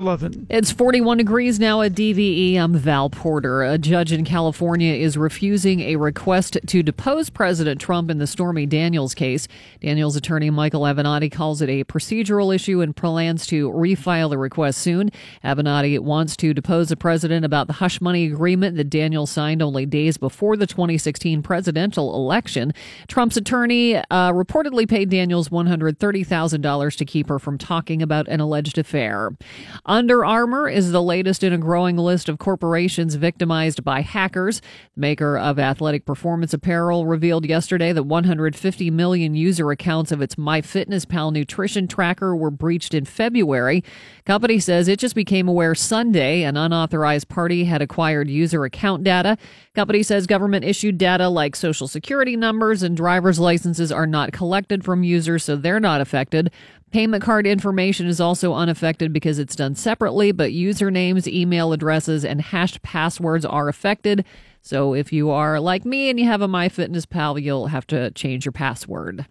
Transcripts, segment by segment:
11. It's 41 degrees now at DVE. I'm Val Porter. A judge in California is refusing a request to depose President Trump in the Stormy Daniels case. Daniels attorney Michael Avenatti calls it a procedural issue and plans to refile the request soon. Avenatti wants to depose the president about the hush money agreement that Daniels signed only days before the 2016 presidential election. Trump's attorney reportedly paid Daniels $130,000 to keep her from talking about an alleged affair. Under Armour is the latest in a growing list of corporations victimized by hackers. The maker of athletic performance apparel revealed yesterday that 150 million user accounts of its MyFitnessPal nutrition tracker were breached in February. Company says it just became aware Sunday an unauthorized party had acquired user account data. Company says government-issued data like social security numbers and driver's licenses are not collected from users, so they're not affected. Payment card information is also unaffected because it's done separately, but usernames, email addresses, and hashed passwords are affected. So if you are like me and you have a MyFitnessPal, you'll have to change your password.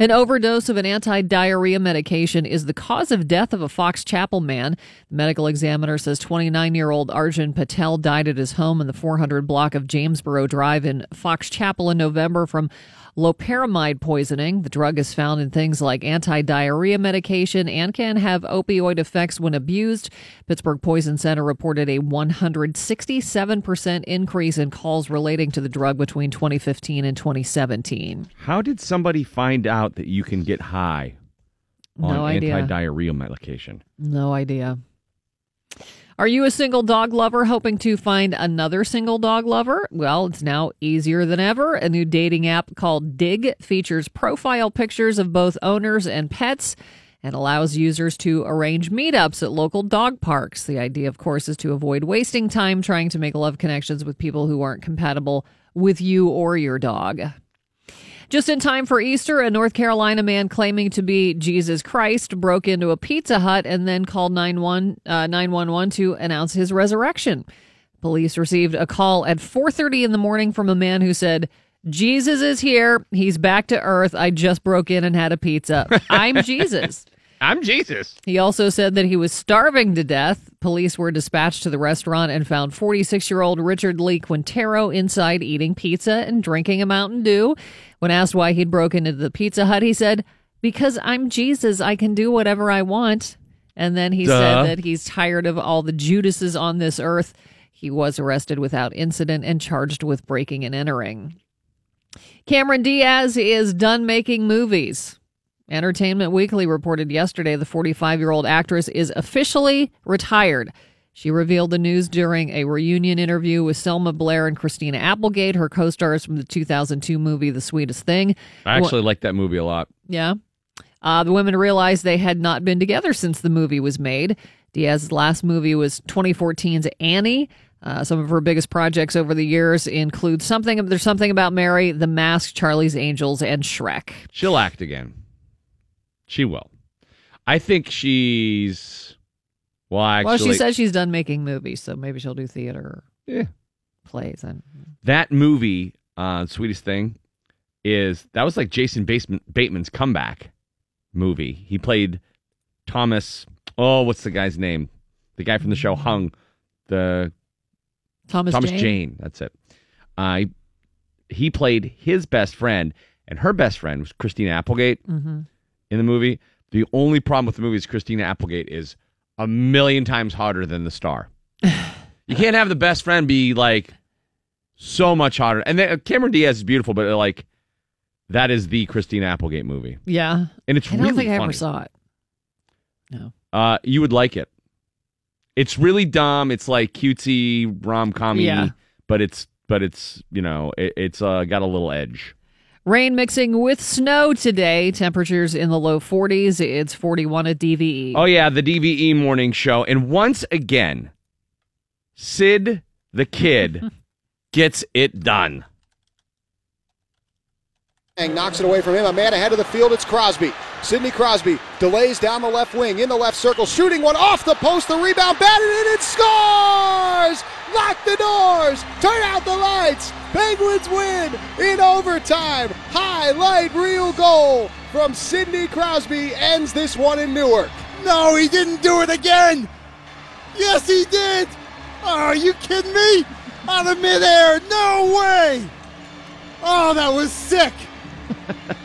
An overdose of an anti-diarrhea medication is the cause of death of a Fox Chapel man. The medical examiner says 29-year-old Arjun Patel died at his home in the 400 block of Jamesboro Drive in Fox Chapel in November from loperamide poisoning. The drug is found in things like anti-diarrhea medication and can have opioid effects when abused. Pittsburgh Poison Center reported a 167% increase in calls relating to the drug between 2015 and 2017. How did somebody find out that you can get high on anti-diarrhea medication? No idea. Are you a single dog lover hoping to find another single dog lover? Well, it's now easier than ever. A new dating app called Dig features profile pictures of both owners and pets and allows users to arrange meetups at local dog parks. The idea, of course, is to avoid wasting time trying to make love connections with people who aren't compatible with you or your dog. Just in time for Easter, a North Carolina man claiming to be Jesus Christ broke into a Pizza Hut and then called 911 to announce his resurrection. Police received a call at 4:30 in the morning from a man who said, "Jesus is here. He's back to earth. I just broke in and had a pizza. I'm Jesus." I'm Jesus. He also said that he was starving to death. Police were dispatched to the restaurant and found 46-year-old Richard Lee Quintero inside eating pizza and drinking a Mountain Dew. When asked why he'd broken into the Pizza Hut, he said, "Because I'm Jesus, I can do whatever I want." And then he said that he's tired of all the Judases on this earth. He was arrested without incident and charged with breaking and entering. Cameron Diaz is done making movies. Entertainment Weekly reported yesterday the 45-year-old actress is officially retired. She revealed the news during a reunion interview with Selma Blair and Christina Applegate, her co-stars from the 2002 movie The Sweetest Thing. I actually like that movie a lot. Yeah. The women realized they had not been together since the movie was made. Diaz's last movie was 2014's Annie. Some of her biggest projects over the years include There's Something About Mary, The Mask, Charlie's Angels, and Shrek. She'll act again. She will. I think she's... Well, she says she's done making movies, so maybe she'll do theater plays. That movie, Sweetest Thing, that was like Jason Bateman's comeback movie. He played Thomas... Oh, what's the guy's name? The guy from the show Hung. Thomas Jane. That's it. He played his best friend, and her best friend was Christina Applegate. Mm-hmm. In the movie, the only problem with the movie is Christina Applegate is a million times hotter than the star. You can't have the best friend be like so much hotter. And then Cameron Diaz is beautiful, but like that is the Christina Applegate movie. Yeah, and it's really funny. I don't think I ever saw it. No, you would like it. It's really dumb. It's like cutesy rom-commy, but it's it's got a little edge. Rain mixing with snow today. Temperatures in the low 40s. It's 41 at DVE. Oh, yeah, the DVE morning show. And once again, Sid the Kid gets it done. And knocks it away from him. A man ahead of the field. It's Crosby. Sidney Crosby delays down the left wing, in the left circle, shooting one off the post. The rebound batted in. It scores! Lock the doors! Turn out the lights! Penguins win in overtime. Highlight reel goal from Sidney Crosby ends this one in Newark. No, he didn't do it again. Yes, he did. Oh, are you kidding me? Out of midair. No way. Oh, that was sick.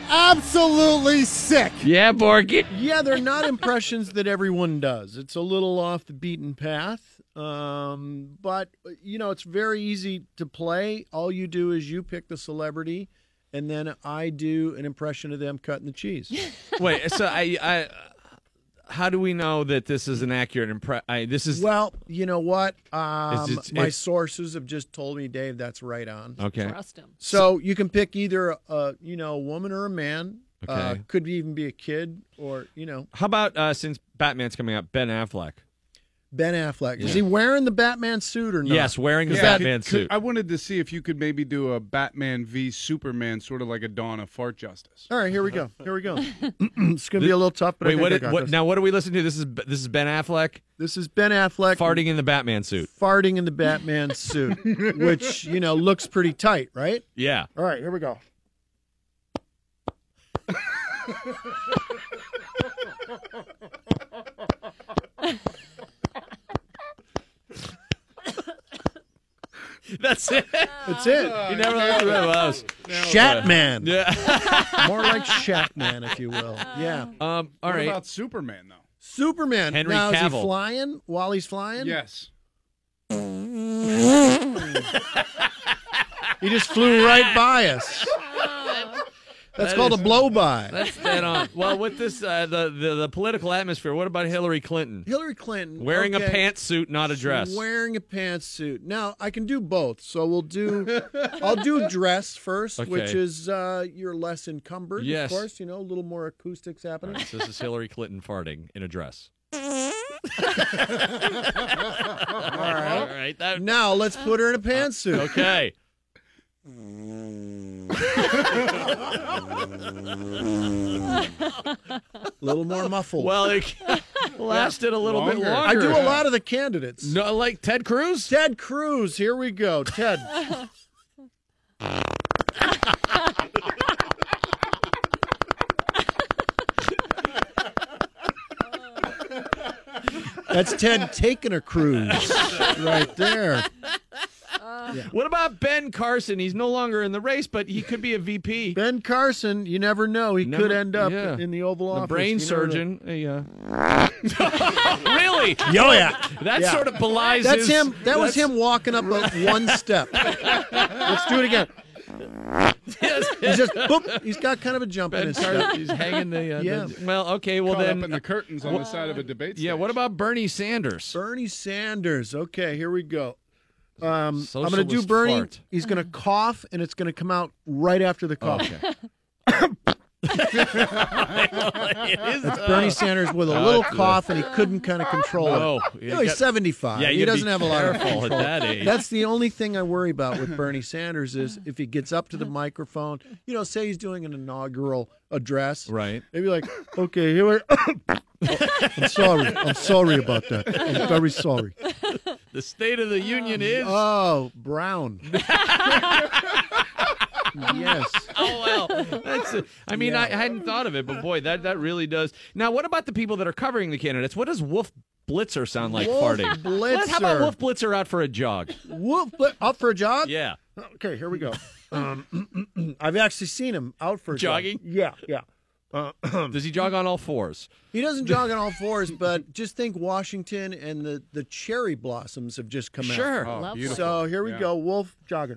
Absolutely sick. Yeah, Borky. Yeah, they're not impressions that everyone does. It's a little off the beaten path. But, you know, it's very easy to play. All you do is you pick the celebrity, and then I do an impression of them cutting the cheese. Wait, so I how do we know that this is an accurate impression? This is well, you know what? My sources have just told me, Dave, that's right on. Okay, trust him. So you can pick either a woman or a man. Okay, could even be a kid or How about since Batman's coming up, Ben Affleck? Ben Affleck. Yeah. Is he wearing the Batman suit or not? Yes, wearing the Batman suit. I wanted to see if you could maybe do a Batman v Superman, sort of like a Dawn of Fart Justice. All right, here we go. It's going to be a little tough, but now what do we listen to? This is Ben Affleck? This is Ben Affleck. Farting in the Batman suit. Farting in the Batman suit, which, looks pretty tight, right? Yeah. All right, here we go. That's it. That's it. You never liked who that was. Shatman. Yeah. More like Shatman, if you will. Yeah. All right. What about Superman, though? Superman. Henry Cavill. Is he flying while he's flying? Yes. He just flew right by us. That's called a blow-by. That's dead on. Well, with this, the political atmosphere, what about Hillary Clinton? Hillary Clinton. Wearing a pantsuit, not a dress. Wearing a pantsuit. Now, I can do both, so I'll do dress first, okay, which is you're less encumbered, yes, of course. A little more acoustics happening. All right, so this is Hillary Clinton farting in a dress. All right. Now, let's put her in a pantsuit. Okay. A little more muffled. Well, it lasted a little bit longer. I do a lot of the candidates. No, like Ted Cruz? Ted Cruz. Here we go. Ted. That's Ted taking a cruise right there. Yeah. What about Ben Carson? He's no longer in the race, but he could be a VP. Ben Carson, you never know. He could end up in the Oval Office. The brain surgeon. Really? Yo, yeah. That sort of belies his... That's him. That was him walking up one step. Let's do it again. He's just boop. He's got kind of a jump in his heart. He's hanging the Caught up in the curtains on the side of a debate stage. Yeah, what about Bernie Sanders? Bernie Sanders. Okay, here we go. I'm going to do Bernie. Fart. He's going to cough, and it's going to come out right after the cough. Okay. That's Bernie Sanders with a little cough, and he couldn't kind of control it. He's 75. Yeah, he doesn't have a lot of control at that age. That's the only thing I worry about with Bernie Sanders is if he gets up to the microphone. Say he's doing an inaugural address, right? They'd be like, "Okay, here we." I'm sorry about that. I'm very sorry. The State of the Union is... Oh, Brown. Yes. Oh, well. I hadn't thought of it, but boy, that really does. Now, what about the people that are covering the candidates? What does Wolf Blitzer sound like farting? Blitzer. How about Wolf Blitzer out for a jog? Out for a jog? Yeah. Okay, here we go. I've actually seen him out for a jog. Jogging? Yeah. Does he jog on all fours? He doesn't jog on all fours, but just think Washington and the cherry blossoms have just come out. Sure. Oh, beautiful. So here we go, Wolf jogging.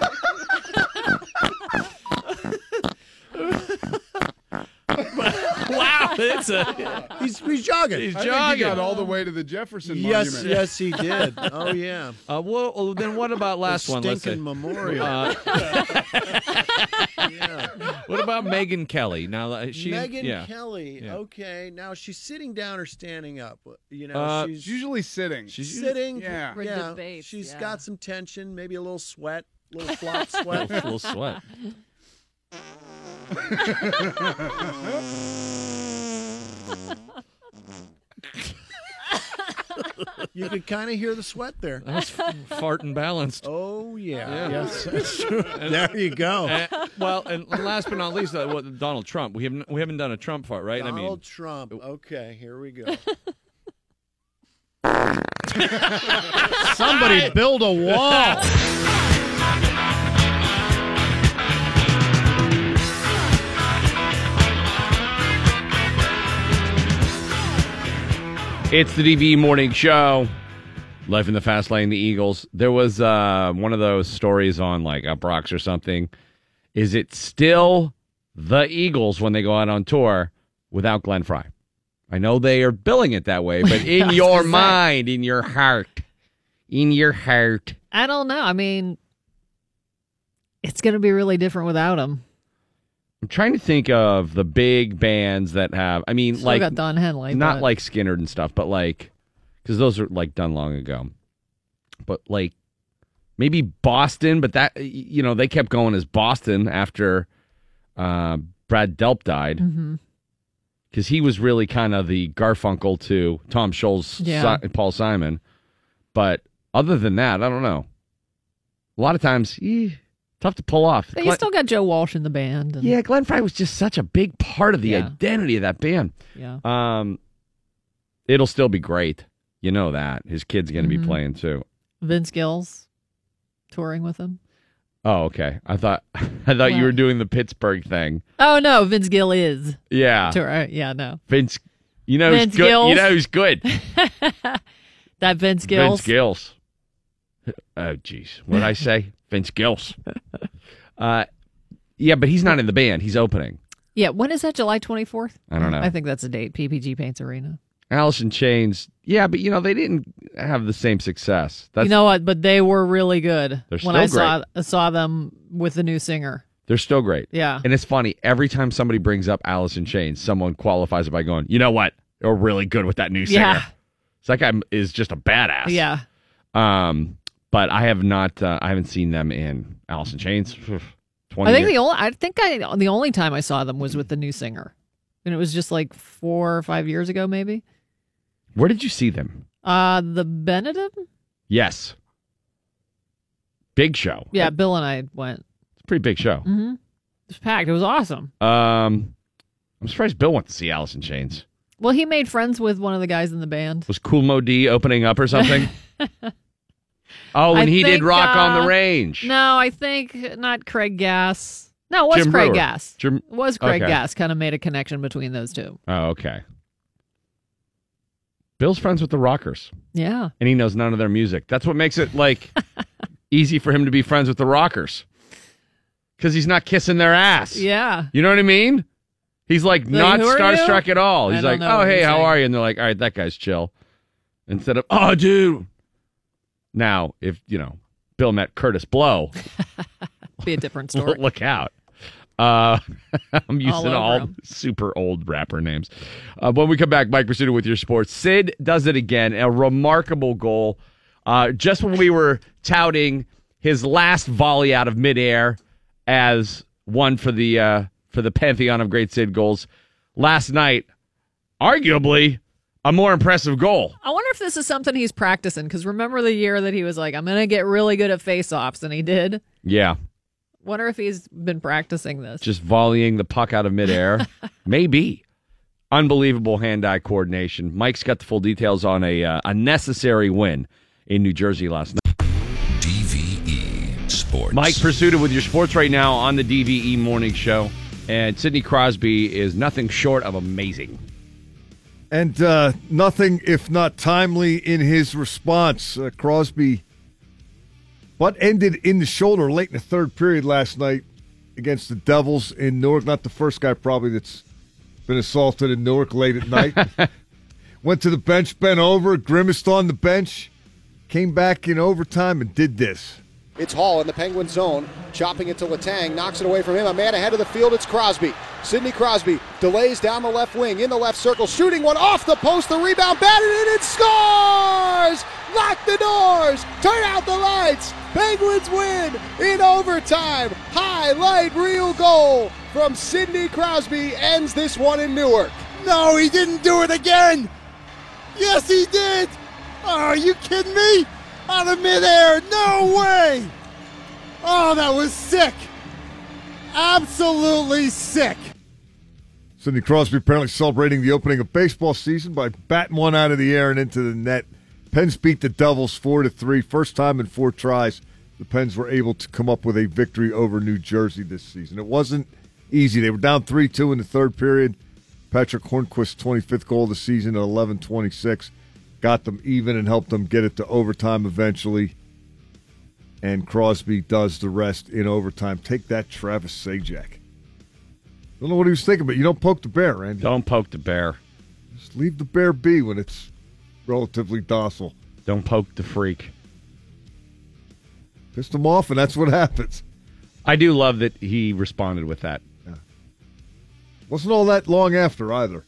Wow, he's jogging. He's jogging. I think he got all the way to the Jefferson Monument. Yes, he did. Oh yeah. Well, then what about last one? Let's see. Stinking memorial. Yeah. What about Megyn Kelly? Now she. Megyn Kelly. Yeah. Okay. Now she's sitting down or standing up. She's usually sitting. Yeah. Yeah. Debate, she's got some tension, maybe a little sweat, a little flop sweat. A little sweat. You could kind of hear the sweat there. That's fart and balanced. Oh, yeah. Yes, that's true. There you go. And last but not least, Donald Trump. We haven't done a Trump fart, right? Donald Trump. Okay, here we go. Somebody build a wall. It's the DV Morning Show. Life in the Fast Lane, the Eagles. There was one of those stories on like Uproxx or something. Is it still the Eagles when they go out on tour without Glenn Frey? I know they are billing it that way, but in your mind, in your heart, I don't know. I mean, it's going to be really different without him. I'm trying to think of the big bands that have, I mean, still like, got Don Henley, not but. Like Skynyrd and stuff, but like, because those are like done long ago. But like, maybe Boston, but that, you know, they kept going as Boston after Brad Delp died. Mm-hmm. Because he was really kind of the Garfunkel to Tom Scholz, Paul Simon. But other than that, I don't know. A lot of times, tough to pull off. But you still got Joe Walsh in the band. And... yeah, Glenn Frey was just such a big part of the identity of that band. Yeah. It'll still be great. You know that. His kid's going to be playing too. Vince Gill's touring with him. Oh, okay. I thought you were doing the Pittsburgh thing. Oh no, Vince Gill is. Yeah. Yeah, no. Vince, you know who's good. Gills. You know who's good. That Vince Gills. Vince Gills. Oh, jeez. What did I say? Vince Gills. Yeah, but he's not in the band. He's opening. Yeah. When is that? July 24th? I don't know. I think that's the date. PPG Paints Arena. Alice in Chains, yeah, but you know they didn't have the same success. That's, you know what? But they were really good. They're still great. I saw them with the new singer. They're still great. Yeah, and it's funny every time somebody brings up Alice in Chains, someone qualifies it by going, "You know what? They're really good with that new singer." Yeah, so that guy is just a badass. Yeah. But I have not. I haven't seen them in Alice in Chains. The only time I saw them was with the new singer, and it was just like 4 or 5 years ago, maybe. Where did you see them? The Benetton? Yes. Big show. Yeah, Bill and I went. It's a pretty big show. Mm-hmm. It was packed. It was awesome. I'm surprised Bill went to see Alice in Chains. Well, he made friends with one of the guys in the band. Was Kool Moe Dee opening up or something? Did Rock on the Range. No, I think not Craig Gass. No, it was Jim Craig Brewer. Gass. Gass kind of made a connection between those two. Oh, okay. Bill's friends with the Rockers. Yeah. And he knows none of their music. That's what makes it, like, easy for him to be friends with the Rockers. Because he's not kissing their ass. Yeah. You know what I mean? He's, like, not starstruck at all. He's like, oh, hey, how are you? And they're like, all right, that guy's chill. Instead of, oh, dude. Now, if, you know, Bill met Curtis Blow. Be a different story. Look out. I'm using all super old rapper names. When we come back, Mike Pursuta with your sports. Sid does it again. A remarkable goal. Just when we were touting his last volley out of midair as one for the pantheon of great Sid goals, last night, arguably a more impressive goal. I wonder if this is something he's practicing, because remember the year that he was like, I'm going to get really good at face-offs, and he did? Yeah. Wonder if he's been practicing this. Just volleying the puck out of midair. Maybe. Unbelievable hand-eye coordination. Mike's got the full details on a necessary win in New Jersey last night. DVE Sports. Mike Pursuta with your sports right now on the DVE Morning Show. And Sidney Crosby is nothing short of amazing. And nothing if not timely in his response. Crosby... but ended in the shoulder late in the third period last night against the Devils in Newark. Not the first guy probably that's been assaulted in Newark late at night. Went to the bench, bent over, grimaced on the bench, came back in overtime and did this. It's Hall in the Penguin zone, chopping it to Letang, knocks it away from him. A man ahead of the field, it's Crosby. Sidney Crosby delays down the left wing, in the left circle, shooting one off the post, the rebound, batted in, and scores! Lock the doors! Turn out the lights! Penguins win in overtime. Highlight reel goal from Sidney Crosby ends this one in Newark. No, he didn't do it again. Yes, he did. Oh, are you kidding me? Out of midair, no way! Oh, that was sick. Absolutely sick. Sidney Crosby apparently celebrating the opening of baseball season by batting one out of the air and into the net. Pens beat the Devils 4-3. First time in 4 tries, the Pens were able to come up with a victory over New Jersey this season. It wasn't easy. They were down 3-2 in the third period. Patrick Hornqvist's 25th goal of the season at 11:26 got them even and helped them get it to overtime eventually. And Crosby does the rest in overtime. Take that, Travis Zajac. Don't know what he was thinking, but you don't poke the bear, Randy. Don't poke the bear. Just leave the bear be when it's relatively docile. Don't poke the freak. Pissed him off, and that's what happens. I do love that he responded with that. Yeah. Wasn't all that long after, either.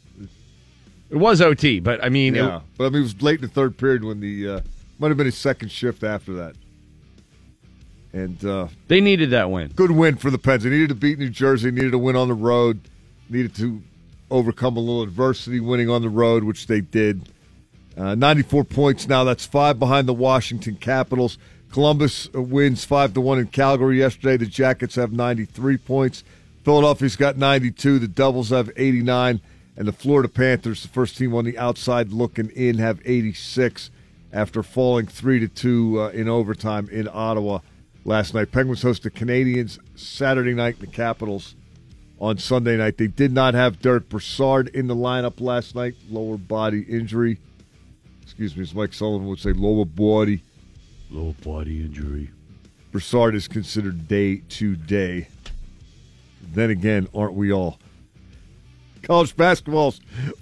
It was OT, but I mean... Yeah, it was late in the third period when the... might have been his second shift after that. And they needed that win. Good win for the Pens. They needed to beat New Jersey, needed a win on the road, needed to overcome a little adversity winning on the road, which they did. 94 points now. That's 5 behind the Washington Capitals. Columbus wins 5-1 in Calgary yesterday. The Jackets have 93 points. Philadelphia's got 92. The Devils have 89. And the Florida Panthers, the first team on the outside looking in, have 86 after falling 3-2 in overtime in Ottawa. Last night, Penguins hosted Canadians Saturday night, the Capitals on Sunday night. They did not have Derick Brassard in the lineup last night. Lower body injury. Excuse me, as Mike Sullivan would say, lower body. Lower body injury. Brassard is considered day to day. Then again, aren't we all? College basketball's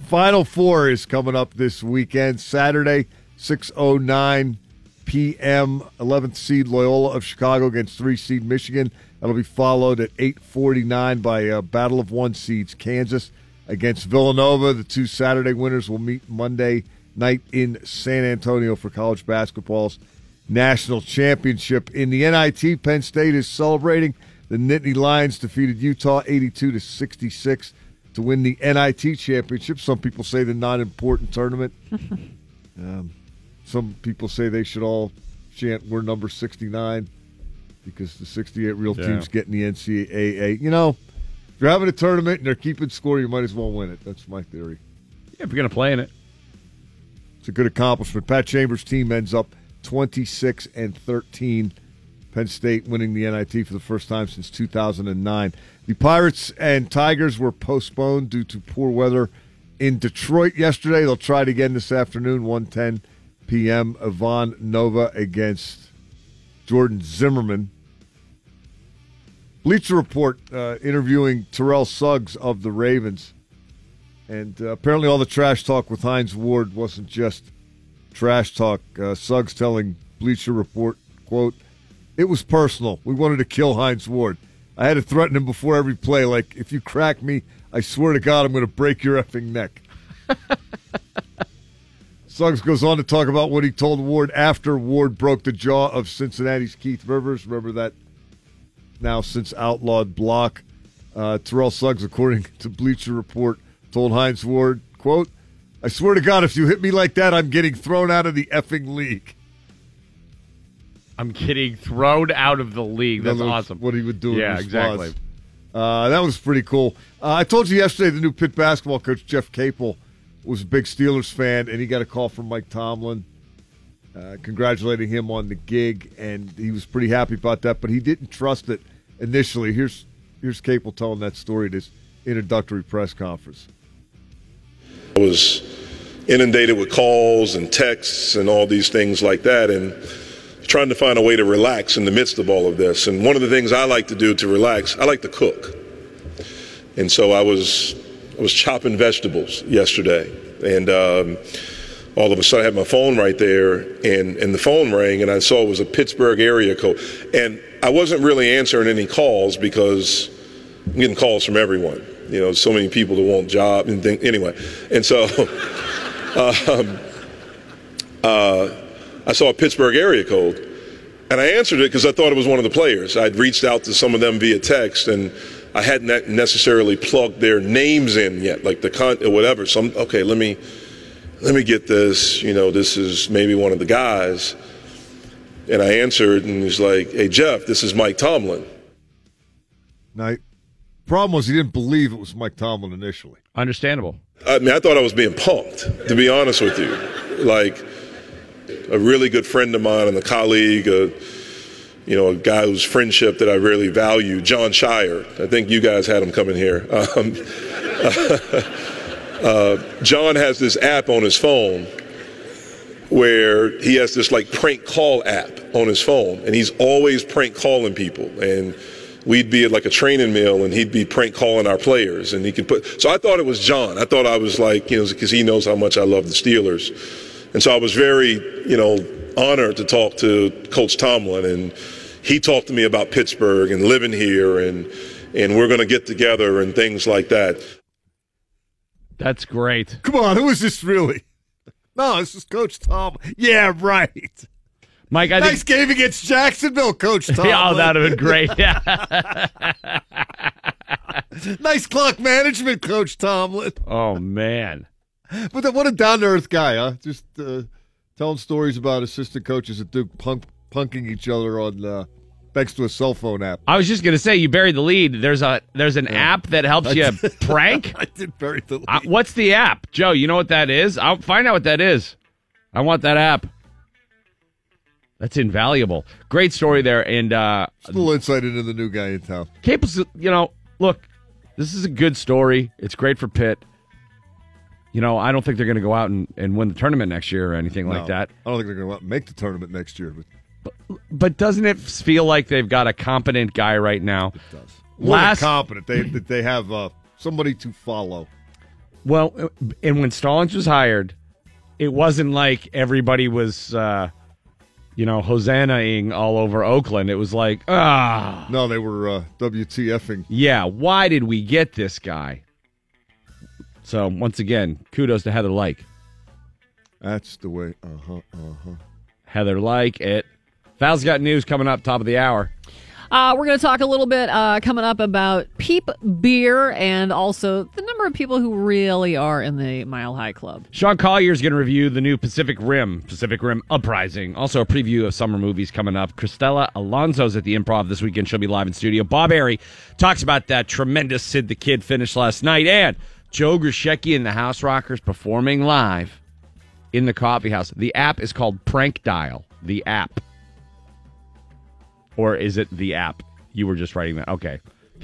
Final Four is coming up this weekend. Saturday, 6:09 p.m. 11th seed Loyola of Chicago against 3 seed Michigan. That'll be followed at 8:49 by a battle of 1 seeds Kansas against Villanova. The 2 Saturday winners will meet Monday night in San Antonio for college basketball's national championship. In the NIT, Penn State is celebrating. The Nittany Lions defeated Utah 82-66 to win the NIT championship. Some people say the non-important tournament. Some people say they should all chant, we're number 69, because the 68 real teams get in the NCAA. You know, if you're having a tournament and they're keeping score, you might as well win it. That's my theory. Yeah, if you're going to play in it. It's a good accomplishment. Pat Chambers' team ends up 26-13. Penn State winning the NIT for the first time since 2009. The Pirates and Tigers were postponed due to poor weather in Detroit yesterday. They'll try it again this afternoon, 1:10 p.m. Ivan Nova against Jordan Zimmermann. Bleacher Report interviewing Terrell Suggs of the Ravens. And apparently all the trash talk with Hines Ward wasn't just trash talk. Suggs telling Bleacher Report, quote, "It was personal. We wanted to kill Hines Ward. I had to threaten him before every play. Like, if you crack me, I swear to God I'm going to break your effing neck." Suggs goes on to talk about what he told Ward after Ward broke the jaw of Cincinnati's Keith Rivers. Remember that now-since-outlawed block. Terrell Suggs, according to Bleacher Report, told Hines Ward, quote, "I swear to God, if you hit me like that, I'm getting thrown out of the effing league." I'm getting thrown out of the league. That's awesome. What he would do in response. Yeah, exactly. That was pretty cool. I told you yesterday the new Pitt basketball coach, Jeff Capel, was a big Steelers fan, and he got a call from Mike Tomlin congratulating him on the gig, and he was pretty happy about that, but he didn't trust it initially. Here's Capel telling that story at his introductory press conference. I was inundated with calls and texts and all these things like that, and trying to find a way to relax in the midst of all of this. And one of the things I like to do to relax, I like to cook. And so I was chopping vegetables yesterday, and all of a sudden I had my phone right there, and the phone rang, and I saw it was a Pittsburgh area code. And I wasn't really answering any calls because I'm getting calls from everyone. You know, so many people that want jobs and things. Anyway, and so I saw a Pittsburgh area code, and I answered it because I thought it was one of the players. I'd reached out to some of them via text, and I hadn't necessarily plugged their names in yet, like the whatever. So, okay, let me let me get this, you know, this is maybe one of the guys. And I answered, and he's like, hey, Jeff, this is Mike Tomlin. Now, problem was he didn't believe it was Mike Tomlin initially. Understandable. I mean, I thought I was being punked, to be honest with you. Like, a really good friend of mine and a colleague, a guy whose friendship that I really value, John Shire. I think you guys had him coming here. John has this app on his phone where he has this like prank call app on his phone, and he's always prank calling people. And we'd be at like a training meal, and he'd be prank calling our players, and he could put. So I thought it was John. I thought I was like, you know, because he knows how much I love the Steelers, and so I was very, you know, honored to talk to Coach Tomlin, and he talked to me about Pittsburgh and living here, and we're going to get together and things like that. That's great. Come on, who is this really? No, this is Coach Tom. Yeah, right. Mike, I nice game against Jacksonville, Coach Tom. Oh, that would have been great. Yeah. Nice clock management, Coach Tomlin. Oh, man. But what a down-to-earth guy, huh? Just telling stories about assistant coaches at Duke punking each other on thanks to a cell phone app. I was just going to say, you buried the lead. There's an app that helps you prank? I did bury the lead. What's the app? Joe, you know what that is? I'll find out what that is. I want that app. That's invaluable. Great story there. And a little insight into the new guy in town. Capes, you know, look, this is a good story. It's great for Pitt. You know, I don't think they're going to go out and win the tournament next year or anything like that. I don't think they're going to make the tournament next year, But doesn't it feel like they've got a competent guy right now? It does. Competent. They have somebody to follow. Well, and when Stallings was hired, it wasn't like everybody was, Hosanna-ing all over Oakland. It was like, No, they were WTF-ing. Yeah, why did we get this guy? So, once again, kudos to Heather Like. That's the way. Heather Like it. Val's got news coming up, top of the hour. We're going to talk a little bit coming up about Peep Beer and also the number of people who really are in the Mile High Club. Sean Collier's going to review the new Pacific Rim Uprising. Also a preview of summer movies coming up. Cristela Alonso's at the Improv this weekend. She'll be live in studio. Bob Aery talks about that tremendous Sid the Kid finish last night. And Joe Grusecki and the House Rockers performing live in the coffee house. The app is called Prank Dial. The app. Or is it the app? You were just writing that. Okay.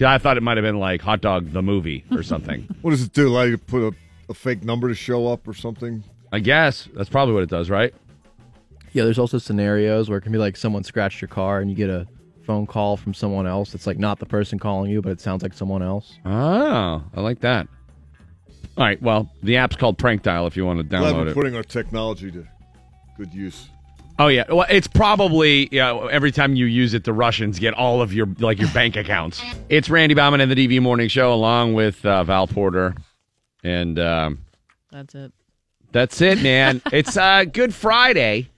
I thought it might have been like Hot Dog the Movie or something. What does it do? Allow you to put a fake number to show up or something? I guess. That's probably what it does, right? Yeah, there's also scenarios where it can be like someone scratched your car and you get a phone call from someone else. It's like not the person calling you, but it sounds like someone else. Oh, I like that. All right, well, the app's called Prank Dial if you want to download it. We're putting our technology to good use. Oh, yeah. Well, it's probably, every time you use it, the Russians get all of your bank accounts. It's Randy Bauman and the DV Morning Show, along with Val Porter. And that's it. That's it, man. It's Good Friday.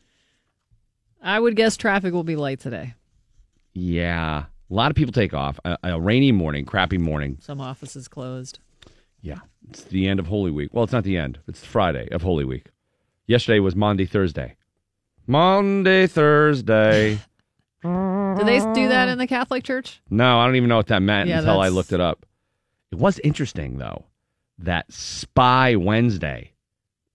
I would guess traffic will be light today. Yeah. A lot of people take off. A rainy morning, crappy morning. Some offices closed. Yeah. It's the end of Holy Week. Well, it's not the end. It's Friday of Holy Week. Yesterday was Monday, Thursday. Do they do that in the Catholic Church? No, I don't even know what that meant until I looked it up. It was interesting, though, that Spy Wednesday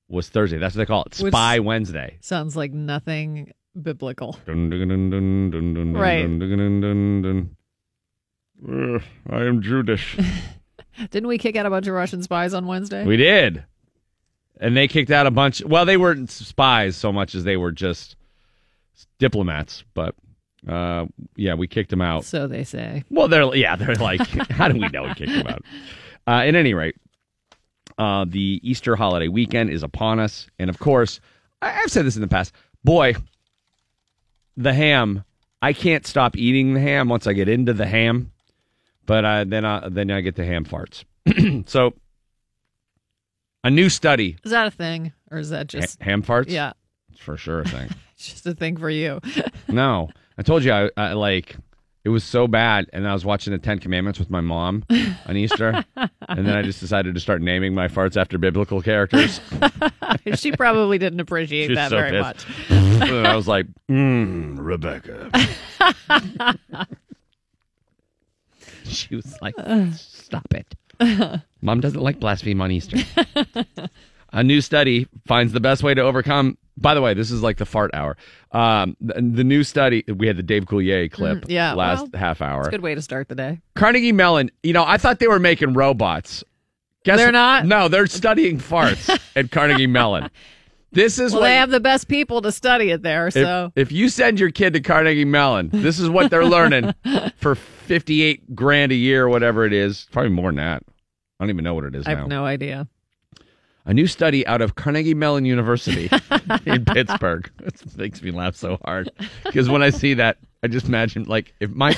was Thursday. That's what they call it, Spy Wednesday. Sounds like nothing biblical. Dun, dun, dun, dun, dun, dun, right. Dun, dun, dun, dun, dun, dun. I am Jewish. Didn't we kick out a bunch of Russian spies on Wednesday? We did. And they kicked out a bunch. Well, they weren't spies so much as they were just diplomats. But, we kicked them out. So they say. Well, they're like, how do we know we kicked them out? At any rate, the Easter holiday weekend is upon us. And, of course, I've said this in the past. Boy, the ham. I can't stop eating the ham once I get into the ham. But then I get the ham farts. So, a new study. Is that a thing? Or is that just... ham farts? Yeah. It's for sure a thing. It's just a thing for you. No. I told you, I It was so bad. And I was watching the Ten Commandments with my mom on Easter. And then I just decided to start naming my farts after biblical characters. She probably didn't appreciate that so very pissed. Much. And I was like, Rebecca. She was like, stop it. Mom doesn't like blasphemy on Easter. A new study finds the best way to overcome... By the way, this is like the fart hour. The new study, we had the Dave Coulier clip half hour. It's a good way to start the day. Carnegie Mellon, I thought they were making robots. They're not? No, they're studying farts at Carnegie Mellon. This is they have the best people to study it there. So if you send your kid to Carnegie Mellon, this is what they're learning for $58,000 a year, whatever it is. Probably more than that. I don't even know what it is now. I have no idea. A new study out of Carnegie Mellon University in Pittsburgh. It makes me laugh so hard because when I see that, I just imagine like if my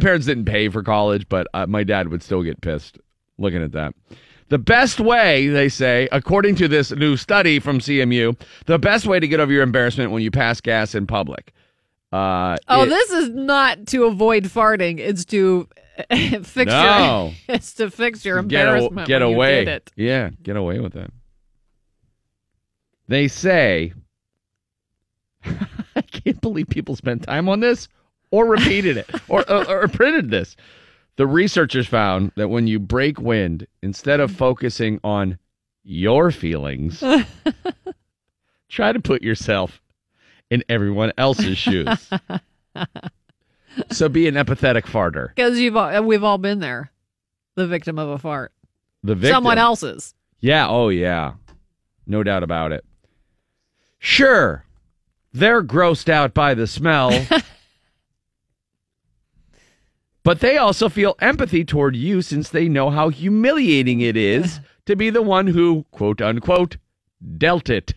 parents didn't pay for college, but my dad would still get pissed looking at that. The best way, they say, according to this new study from CMU, the best way to get over your embarrassment when you pass gas in public. This is not to avoid farting. It's to fix your embarrassment. Get away. You did it. Yeah, get away with it. They say, I can't believe people spent time on this or repeated it or printed this. The researchers found that when you break wind, instead of focusing on your feelings, try to put yourself in everyone else's shoes. So be an empathetic farter. Because we've all been there, the victim of a fart. The victim. Someone else's. Yeah, oh yeah. No doubt about it. Sure, they're grossed out by the smell. But they also feel empathy toward you since they know how humiliating it is to be the one who, quote unquote, dealt it.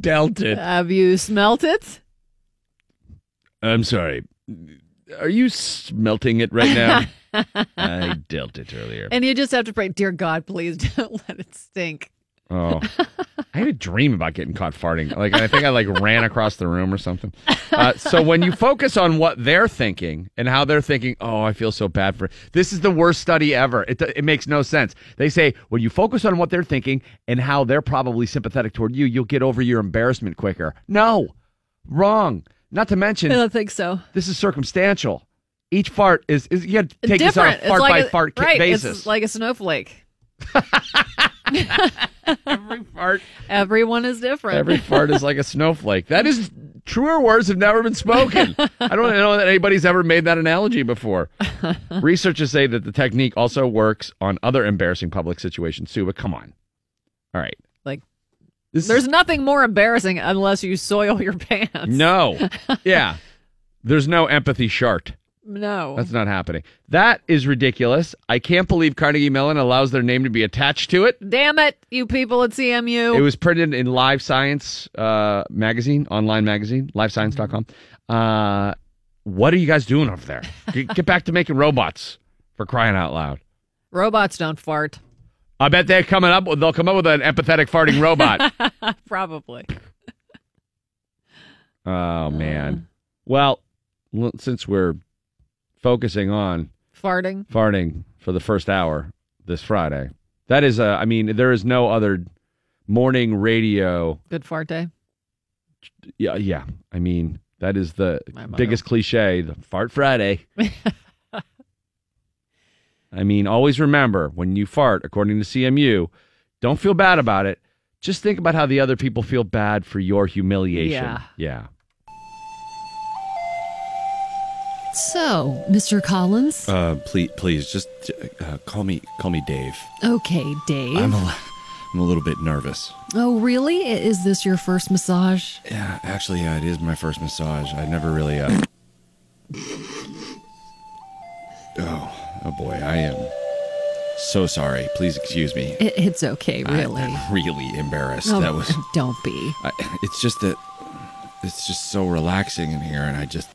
Dealt it. Have you smelt it? I'm sorry. Are you smelting it right now? I dealt it earlier. And you just have to pray, dear God, please don't let it stink. Oh, I had a dream about getting caught farting. Like, I think I ran across the room or something. So when you focus on what they're thinking and how they're thinking, oh, I feel so bad for it. This is the worst study ever. It makes no sense. They say when you focus on what they're thinking and how they're probably sympathetic toward you, you'll get over your embarrassment quicker. No, wrong. Not to mention, I don't think so. This is circumstantial. Each fart is you got to take this on a fart by fart basis. It's like a snowflake. Every fart. Everyone is different. Every fart is like a snowflake. That is truer words have never been spoken. I don't know that anybody's ever made that analogy before. Researchers say that the technique also works on other embarrassing public situations too, but come on. All right. There's nothing more embarrassing unless you soil your pants. No. Yeah. There's no empathy shart. No. That's not happening. That is ridiculous. I can't believe Carnegie Mellon allows their name to be attached to it. Damn it, you people at CMU. It was printed in Live Science magazine, online magazine, livescience.com. What are you guys doing over there? Get back to making robots, for crying out loud. Robots don't fart. I bet they'll come up with an empathetic farting robot. Probably. Oh, man. Well, since we're focusing on farting for the first hour this Friday. That is, there is no other morning radio. Good fart day. Yeah. I mean, that is the biggest cliche, the Fart Friday. I mean, always remember when you fart, according to CMU, don't feel bad about it. Just think about how the other people feel bad for your humiliation. Yeah. So, Mr. Collins? Please, just call me Dave. Okay, Dave. I'm a little bit nervous. Oh, really? Is this your first massage? Yeah, actually, it is my first massage. I never really, Oh, boy, I am so sorry. Please excuse me. It's okay, really. I'm really embarrassed. Oh, that was... Don't be. It's just that... It's just so relaxing in here, and I just...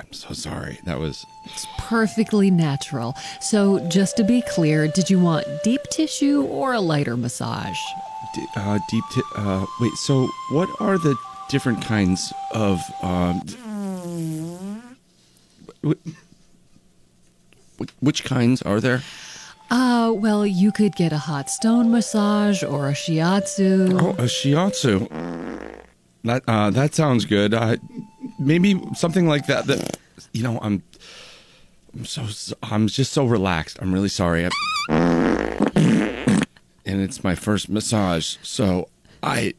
I'm so sorry. It's perfectly natural. So just to be clear, did you want deep tissue or a lighter massage? Wait, so what are the different kinds of, which kinds are there? Well, you could get a hot stone massage or a shiatsu. Oh, a shiatsu. That sounds good. Maybe something like that. That, you know, I'm just so relaxed. I'm really sorry. And it's my first massage, so I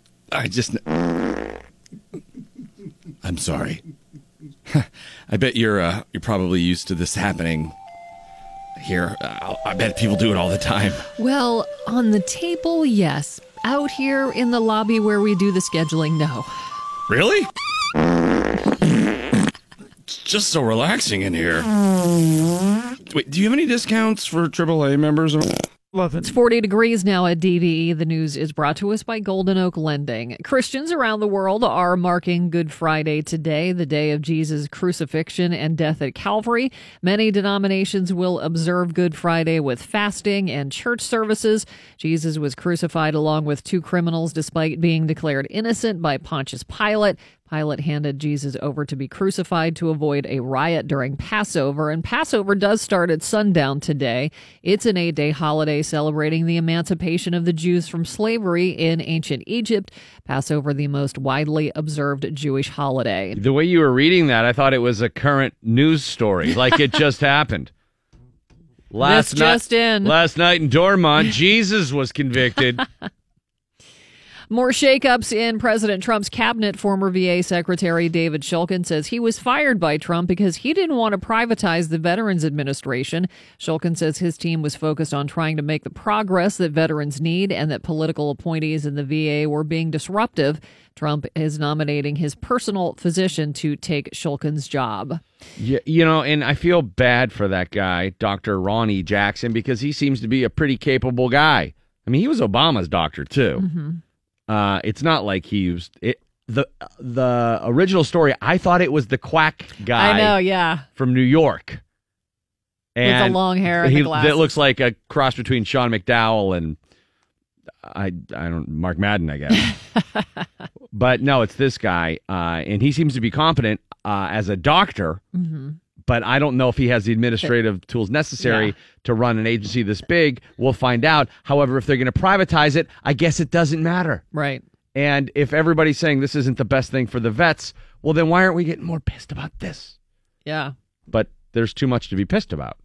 just, I'm sorry. I bet you're probably used to this happening. Here, I bet people do it all the time. Well, on the table, yes. Out here in the lobby where we do the scheduling, no. Really? It's just so relaxing in here. Wait, do you have any discounts for AAA members? It's 40 degrees now at DVE. The news is brought to us by Golden Oak Lending. Christians around the world are marking Good Friday today, the day of Jesus' crucifixion and death at Calvary. Many denominations will observe Good Friday with fasting and church services. Jesus was crucified along with two criminals despite being declared innocent by Pontius Pilate. Pilate handed Jesus over to be crucified to avoid a riot during Passover, and Passover does start at sundown today. It's an 8-day holiday celebrating the emancipation of the Jews from slavery in ancient Egypt. Passover, the most widely observed Jewish holiday. The way you were reading that, I thought it was a current news story, like it just happened. Last night in Dormont, Jesus was convicted. More shakeups in President Trump's cabinet. Former VA Secretary David Shulkin says he was fired by Trump because he didn't want to privatize the Veterans Administration. Shulkin says his team was focused on trying to make the progress that veterans need and that political appointees in the VA were being disruptive. Trump is nominating his personal physician to take Shulkin's job. Yeah, you know, and I feel bad for that guy, Dr. Ronnie Jackson, because he seems to be a pretty capable guy. I mean, he was Obama's doctor, too. Mm-hmm. It's not like he used it. The original story, I thought it was the quack guy. I know, yeah. From New York. And with the long hair and the glasses. That looks like a cross between Sean McDowell and Mark Madden, I guess. But no, it's this guy, and he seems to be competent as a doctor. Mm-hmm. But I don't know if he has the administrative tools necessary to run an agency this big. We'll find out. However, if they're going to privatize it, I guess it doesn't matter. Right. And if everybody's saying this isn't the best thing for the vets, well, then why aren't we getting more pissed about this? Yeah. But there's too much to be pissed about.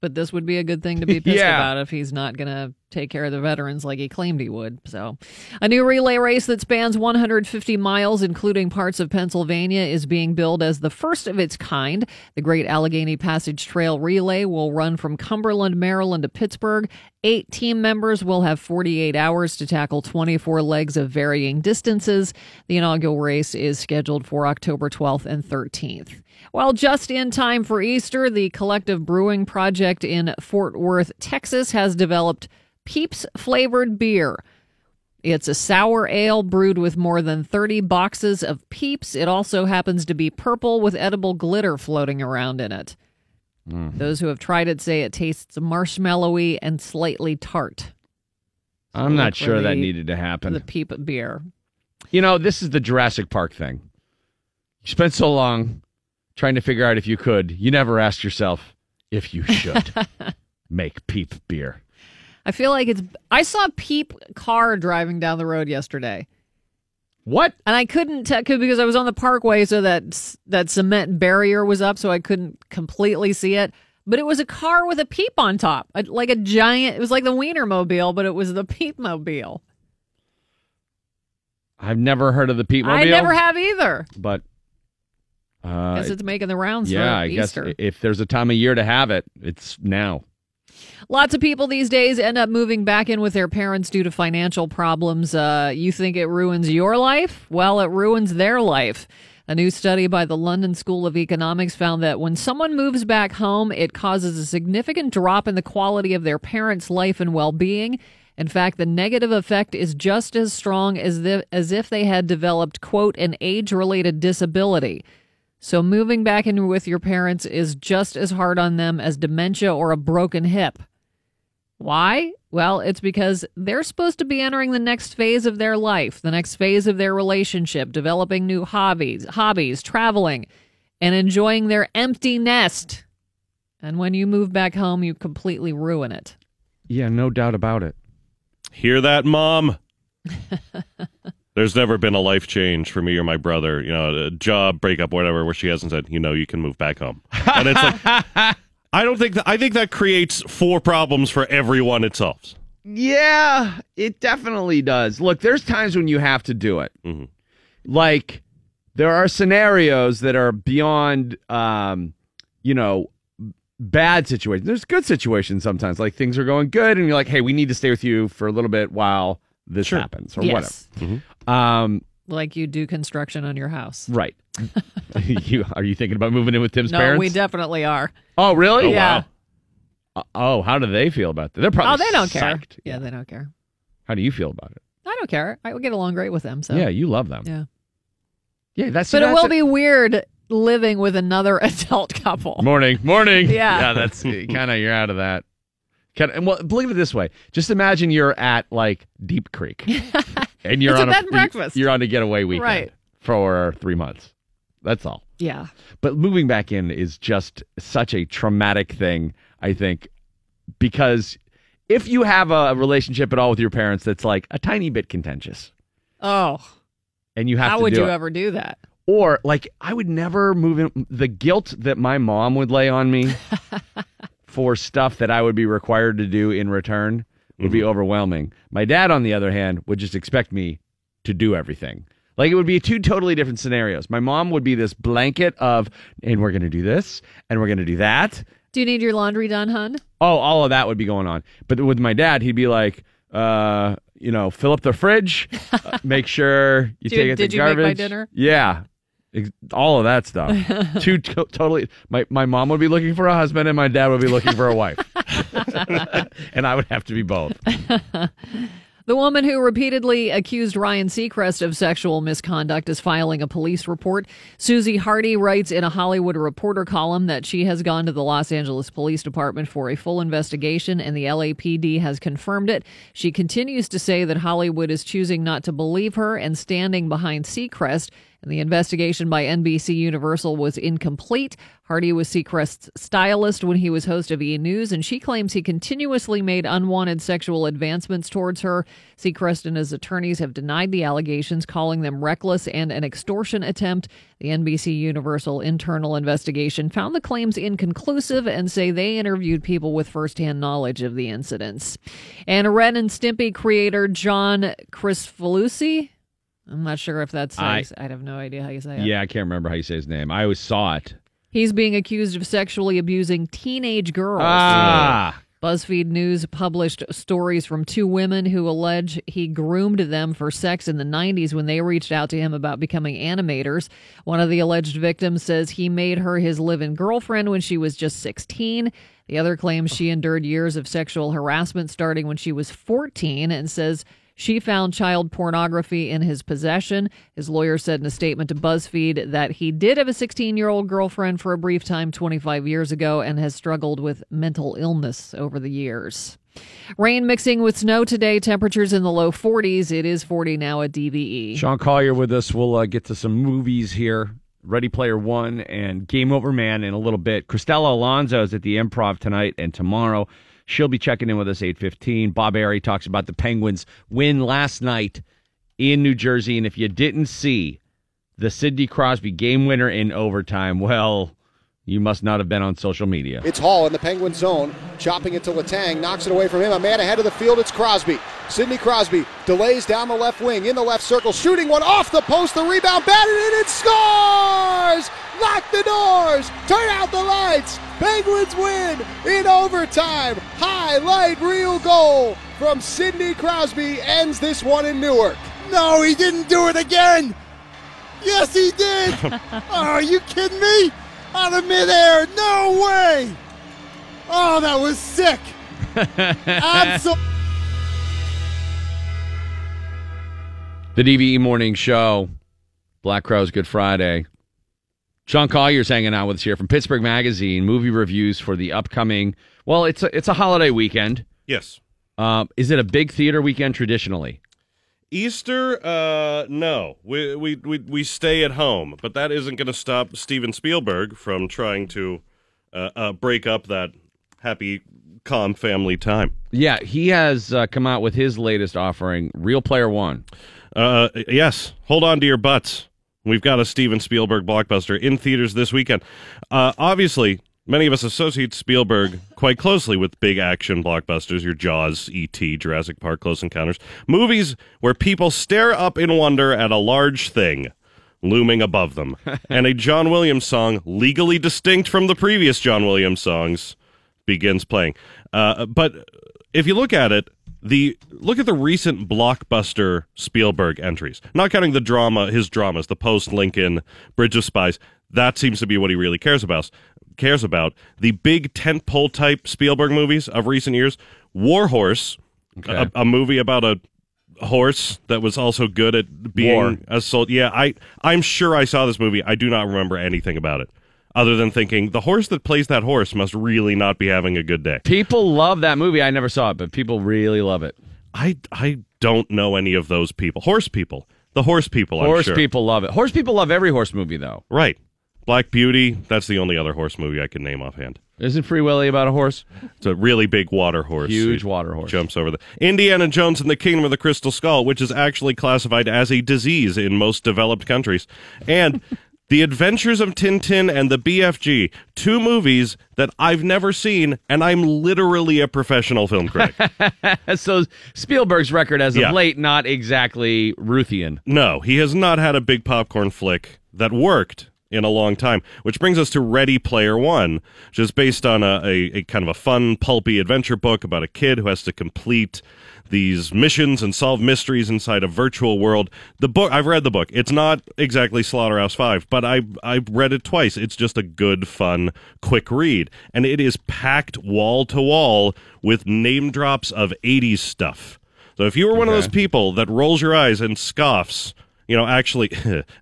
But this would be a good thing to be pissed about if he's not going to take care of the veterans like he claimed he would. So a new relay race that spans 150 miles, including parts of Pennsylvania, is being billed as the first of its kind. The Great Allegheny Passage Trail Relay will run from Cumberland, Maryland to Pittsburgh. 8 team members will have 48 hours to tackle 24 legs of varying distances. The inaugural race is scheduled for October 12th and 13th. Well, just in time for Easter, the Collective Brewing Project in Fort Worth, Texas, has developed Peeps-flavored beer. It's a sour ale brewed with more than 30 boxes of Peeps. It also happens to be purple with edible glitter floating around in it. Mm. Those who have tried it say it tastes marshmallowy and slightly tart. So I'm not sure that needed to happen. The Peep beer. You know, this is the Jurassic Park thing. You spent so long trying to figure out if you could. You never asked yourself if you should make Peep beer. I feel like I saw a Peep car driving down the road yesterday. What? And I couldn't tell because I was on the parkway, so that cement barrier was up, so I couldn't completely see it. But it was a car with a Peep on top, like a giant. It was like the Wienermobile, but it was the Peepmobile. I've never heard of the Peepmobile. I never have either. But I guess it's making the rounds for Easter. Yeah, I guess if there's a time of year to have it, it's now. Lots of people these days end up moving back in with their parents due to financial problems. You think it ruins your life? Well, it ruins their life. A new study by the London School of Economics found that when someone moves back home, it causes a significant drop in the quality of their parents' life and well-being. In fact, the negative effect is just as strong as if they had developed, quote, an age-related disability. So moving back in with your parents is just as hard on them as dementia or a broken hip. Why? Well, it's because they're supposed to be entering the next phase of their life, the next phase of their relationship, developing new hobbies, traveling, and enjoying their empty nest. And when you move back home, you completely ruin it. Yeah, no doubt about it. Hear that, Mom? There's never been a life change for me or my brother, you know, a job, breakup, whatever, where she hasn't said, you know, you can move back home. And it's like... I think that creates four problems for everyone it solves. Yeah, it definitely does. Look, there's times when you have to do it. Mm-hmm. Like, there are scenarios that are beyond, bad situations. There's good situations sometimes. Like, things are going good, and you're like, hey, we need to stay with you for a little bit while this happens or whatever. Mm-hmm. Like you do construction on your house. Right. Are you thinking about moving in with Tim's parents? No, we definitely are. Oh, really? Oh, yeah. Wow. Oh, how do they feel about that? They're probably they don't care. Yeah, they don't care. How do you feel about it? I don't care. I get along great with them. So yeah, you love them. Yeah. Yeah, But it will be weird living with another adult couple. Morning. Yeah, that's kind of, you're out of that. Believe it this way. Just imagine you're at like Deep Creek, and you're on a bed and breakfast. You're on a getaway weekend for 3 months. That's all. Yeah. But moving back in is just such a traumatic thing, I think, because if you have a relationship at all with your parents that's like a tiny bit contentious. Oh. And you have to do it. How would you ever do that? Or like, I would never move in. The guilt that my mom would lay on me for stuff that I would be required to do in return would be overwhelming. My dad, on the other hand, would just expect me to do everything. Like, it would be two totally different scenarios. My mom would be this blanket of, and we're going to do this, and we're going to do that. Do you need your laundry done, hon? Oh, all of that would be going on. But with my dad, he'd be like, fill up the fridge, make sure you take out the garbage. Did you make my dinner? Yeah. All of that stuff. Totally. My mom would be looking for a husband, and my dad would be looking for a wife. And I would have to be both. The woman who repeatedly accused Ryan Seacrest of sexual misconduct is filing a police report. Susie Hardy writes in a Hollywood Reporter column that she has gone to the Los Angeles Police Department for a full investigation, and the LAPD has confirmed it. She continues to say that Hollywood is choosing not to believe her and standing behind Seacrest, and the investigation by NBC Universal was incomplete. Hardy was Seacrest's stylist when he was host of E! News, and she claims he continuously made unwanted sexual advancements towards her. Seacrest and his attorneys have denied the allegations, calling them reckless and an extortion attempt. The NBC Universal internal investigation found the claims inconclusive and say they interviewed people with firsthand knowledge of the incidents. And Ren and Stimpy creator John Cristofolussi, I'm not sure if that's... I have no idea how you say it. Yeah, I can't remember how you say his name. I always saw it. He's being accused of sexually abusing teenage girls. Ah! BuzzFeed News published stories from two women who allege he groomed them for sex in the 90s when they reached out to him about becoming animators. One of the alleged victims says he made her his live-in girlfriend when she was just 16. The other claims she endured years of sexual harassment starting when she was 14 and says... she found child pornography in his possession. His lawyer said in a statement to BuzzFeed that he did have a 16-year-old girlfriend for a brief time 25 years ago and has struggled with mental illness over the years. Rain mixing with snow today. Temperatures in the low 40s. It is 40 now at DVE. Sean Collier with us. We'll get to some movies here. Ready Player One and Game Over Man in a little bit. Cristela Alonso is at the Improv tonight and tomorrow. She'll be checking in with us 8:15. Bob Airey talks about the Penguins' win last night in New Jersey. And if you didn't see the Sidney Crosby game winner in overtime, well, you must not have been on social media. It's Hall in the Penguin zone, chopping it to Letang, knocks it away from him. A man ahead of the field, it's Crosby. Sidney Crosby delays down the left wing, in the left circle, shooting one off the post, the rebound, batted in, it scores! Lock the doors, turn out the lights, Penguins win in overtime. Highlight reel goal from Sidney Crosby ends this one in Newark. No, he didn't do it again. Yes, he did. Oh, are you kidding me? Out of midair, no way. Oh, that was sick. The DVE Morning Show, Black Crow's Good Friday. John Collier's hanging out with us here from Pittsburgh Magazine. Movie reviews for the upcoming. Well, it's a holiday weekend. Yes. Is it a big theater weekend traditionally? Easter? No. We stay at home, but that isn't going to stop Steven Spielberg from trying to break up that happy, calm family time. Yeah, he has come out with his latest offering, Real Player One. Yes. Hold on to your butts. We've got a Steven Spielberg blockbuster in theaters this weekend. Obviously, many of us associate Spielberg quite closely with big action blockbusters, your Jaws, E.T., Jurassic Park, Close Encounters. Movies where people stare up in wonder at a large thing looming above them. And a John Williams song, legally distinct from the previous John Williams songs, begins playing. But if you look at it, look at the recent blockbuster Spielberg entries. Not counting the drama, his dramas, the post-Lincoln, Bridge of Spies. That seems to be what he really cares about. The big tentpole type Spielberg movies of recent years. War Horse, okay. a movie about a horse that was also good at being assaulted. Yeah, I'm sure I saw this movie. I do not remember anything about it, other than thinking, the horse that plays that horse must really not be having a good day. People love that movie. I never saw it, but people really love it. I don't know any of those people. Horse people. The horse people, I'm sure. Horse people love it. Horse people love every horse movie, though. Right. Black Beauty, that's the only other horse movie I can name offhand. Isn't Free Willy about a horse? It's a really big water horse. Huge water horse. Jumps over the... Indiana Jones and the Kingdom of the Crystal Skull, which is actually classified as a disease in most developed countries. And... The Adventures of Tintin and the BFG, two movies that I've never seen, and I'm literally a professional film critic. So Spielberg's record as of late, not exactly Ruthian. No, he has not had a big popcorn flick that worked in a long time, which brings us to Ready Player One, which is based on a kind of a fun, pulpy adventure book about a kid who has to complete these missions and solve mysteries inside a virtual world. The book, I've read the book. It's not exactly Slaughterhouse 5, but I've read it twice. It's just a good, fun, quick read. And it is packed wall to wall with name drops of 80s stuff. So if you were one of those people that rolls your eyes and scoffs, actually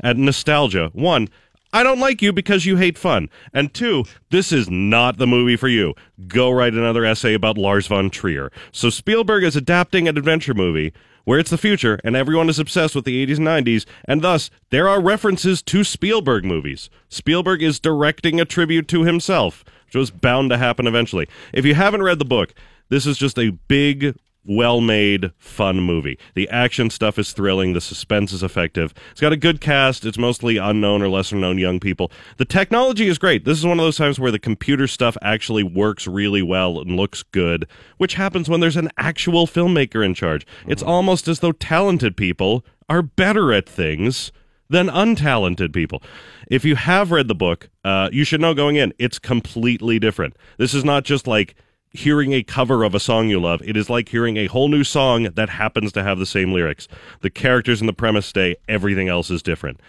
at nostalgia, one, I don't like you because you hate fun. And two, this is not the movie for you. Go write another essay about Lars von Trier. So Spielberg is adapting an adventure movie where it's the future and everyone is obsessed with the 80s and 90s, and thus there are references to Spielberg movies. Spielberg is directing a tribute to himself, which was bound to happen eventually. If you haven't read the book, this is just a big, well-made, fun movie. The action stuff is thrilling. The suspense is effective. It's got a good cast. It's mostly unknown or lesser-known young people. The technology is great. This is one of those times where the computer stuff actually works really well and looks good, which happens when there's an actual filmmaker in charge. It's almost as though talented people are better at things than untalented people. If you have read the book, you should know going in, it's completely different. This is not just like hearing a cover of a song you love. It is like hearing a whole new song that happens to have the same lyrics. The characters and the premise stay, everything else is different,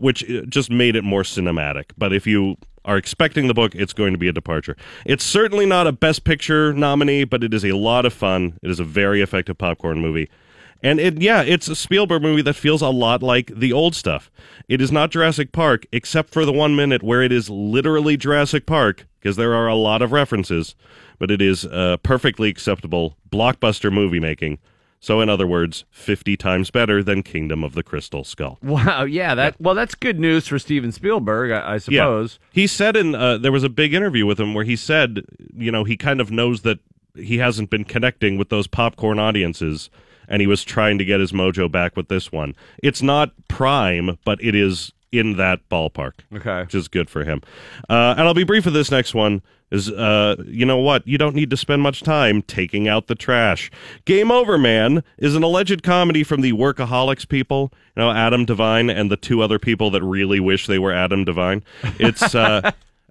which just made it more cinematic. But if you are expecting the book, it's going to be a departure. It's certainly not a Best Picture nominee, but it is a lot of fun. It is a very effective popcorn movie. And it's a Spielberg movie that feels a lot like the old stuff. It is not Jurassic Park, except for the 1 minute where it is literally Jurassic Park, because there are a lot of references, but it is perfectly acceptable blockbuster movie making. So, in other words, 50 times better than Kingdom of the Crystal Skull. Wow, yeah. Well, that's good news for Steven Spielberg, I suppose. Yeah. He said there was a big interview with him where he said, he kind of knows that he hasn't been connecting with those popcorn audiences, and he was trying to get his mojo back with this one. It's not prime, but it is in that ballpark, okay, which is good for him. And I'll be brief with this next one. You know what? You don't need to spend much time taking out the trash. Game Over Man is an alleged comedy from the Workaholics people, Adam Devine and the two other people that really wish they were Adam Devine. It's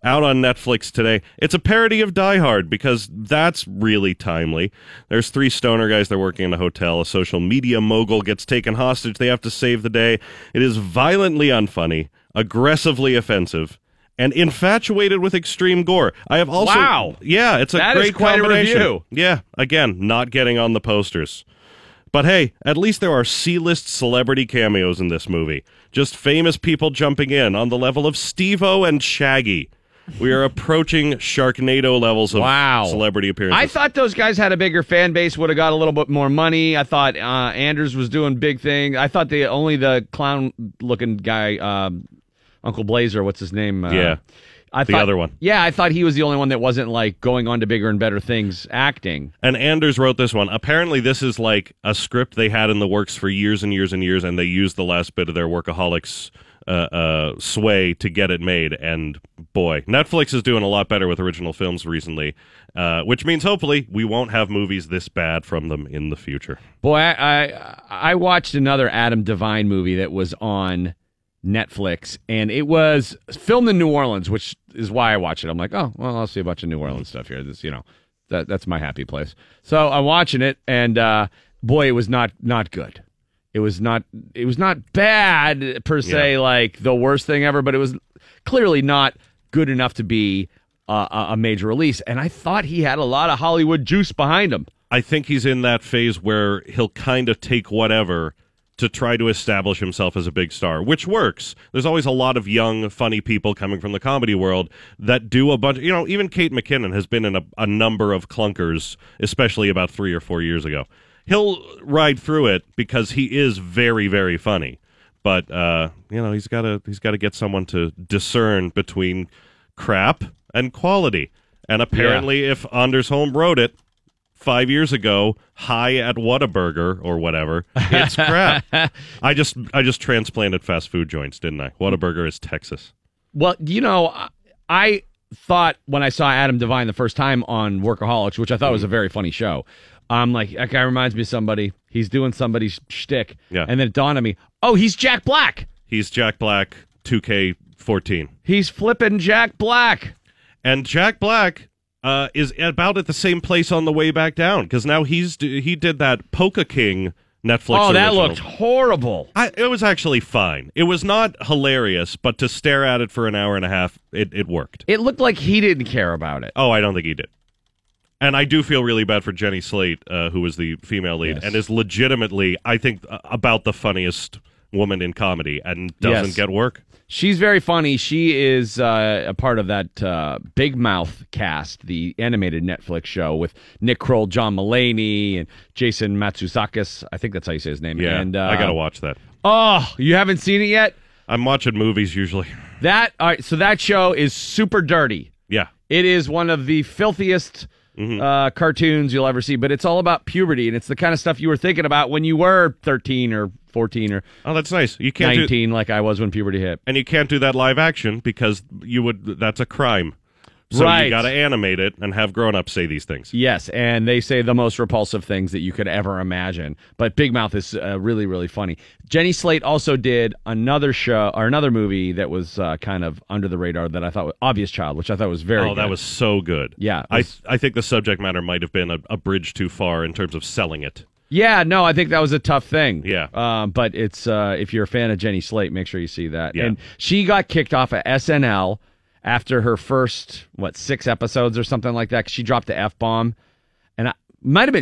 out on Netflix today. It's a parody of Die Hard because that's really timely. There's three stoner guys. They're working in a hotel. A social media mogul gets taken hostage. They have to save the day. It is violently unfunny, aggressively offensive, and infatuated with extreme gore. I have also... Wow! Yeah, it's a great combination. That is quite a review. Yeah, again, not getting on the posters. But hey, at least there are C-list celebrity cameos in this movie. Just famous people jumping in on the level of Steve-O and Shaggy. We are approaching Sharknado levels of celebrity appearances. I thought those guys had a bigger fan base, would have got a little bit more money. I thought Anders was doing big things. I thought the clown-looking guy, Uncle Blazer, what's his name? Other one. Yeah, I thought he was the only one that wasn't, like, going on to bigger and better things acting. And Anders wrote this one. Apparently this is, like, a script they had in the works for years and years and years, and they used the last bit of their workaholics sway to get it made. And, boy, Netflix is doing a lot better with original films recently, which means, hopefully, we won't have movies this bad from them in the future. Boy, I watched another Adam Devine movie that was on Netflix, and it was filmed in New Orleans, which is why I watch it. I'm like, oh, well, I'll see a bunch of New Orleans stuff here. This, you know, that's my happy place. So I'm watching it, and boy, it was not good. It was not bad per se, like the worst thing ever, but it was clearly not good enough to be a major release. And I thought he had a lot of Hollywood juice behind him. I think he's in that phase where he'll kind of take whatever to try to establish himself as a big star, which works. There's always a lot of young, funny people coming from the comedy world that do a bunch. You know, even Kate McKinnon has been in a number of clunkers, especially about 3 or 4 years ago. He'll ride through it because he is very, very funny. But you know, he's got to get someone to discern between crap and quality. And apparently, if Anders Holm wrote it 5 years ago, high at Whataburger or whatever, it's crap. I just transplanted fast food joints, didn't I? Whataburger is Texas. Well, you know, I thought when I saw Adam Devine the first time on Workaholics, which I thought was a very funny show, I'm like, that guy reminds me of somebody. He's doing somebody's shtick. Yeah. And then it dawned on me, oh, he's Jack Black. He's Jack Black, 2K14. He's flipping Jack Black. And Jack Black is about at the same place on the way back down, because now he did that Polka King Netflix original. Oh, that looked horrible. It was actually fine. It was not hilarious, but to stare at it for an hour and a half, it worked. It looked like he didn't care about it. Oh, I don't think he did. And I do feel really bad for Jenny Slate, who was the female lead, and is legitimately, I think, about the funniest woman in comedy, and doesn't get work. She's very funny. She is a part of that Big Mouth cast, the animated Netflix show with Nick Kroll, John Mulaney, and Jason Matsusakis. I think that's how you say his name. Yeah, and, I gotta watch that. Oh, you haven't seen it yet? I'm watching movies usually. All right, so that show is super dirty. Yeah. It is one of the filthiest cartoons you'll ever see, but it's all about puberty, and it's the kind of stuff you were thinking about when you were 13 or 14 or that's nice. You can't 19 like I was when puberty hit. And you can't do that live action because that's a crime. So you got to animate it and have grown-ups say these things. Yes, and they say the most repulsive things that you could ever imagine. But Big Mouth is really, really funny. Jenny Slate also did another show or another movie that was kind of under the radar that I thought was Obvious Child, which I thought was very good. Oh, that was so good. Yeah. I think the subject matter might have been a bridge too far in terms of selling it. Yeah, no, I think that was a tough thing. Yeah. But it's if you're a fan of Jenny Slate, make sure you see that. Yeah. And she got kicked off of SNL after her first, 6 episodes or something like that. 'Cause she dropped the F-bomb. And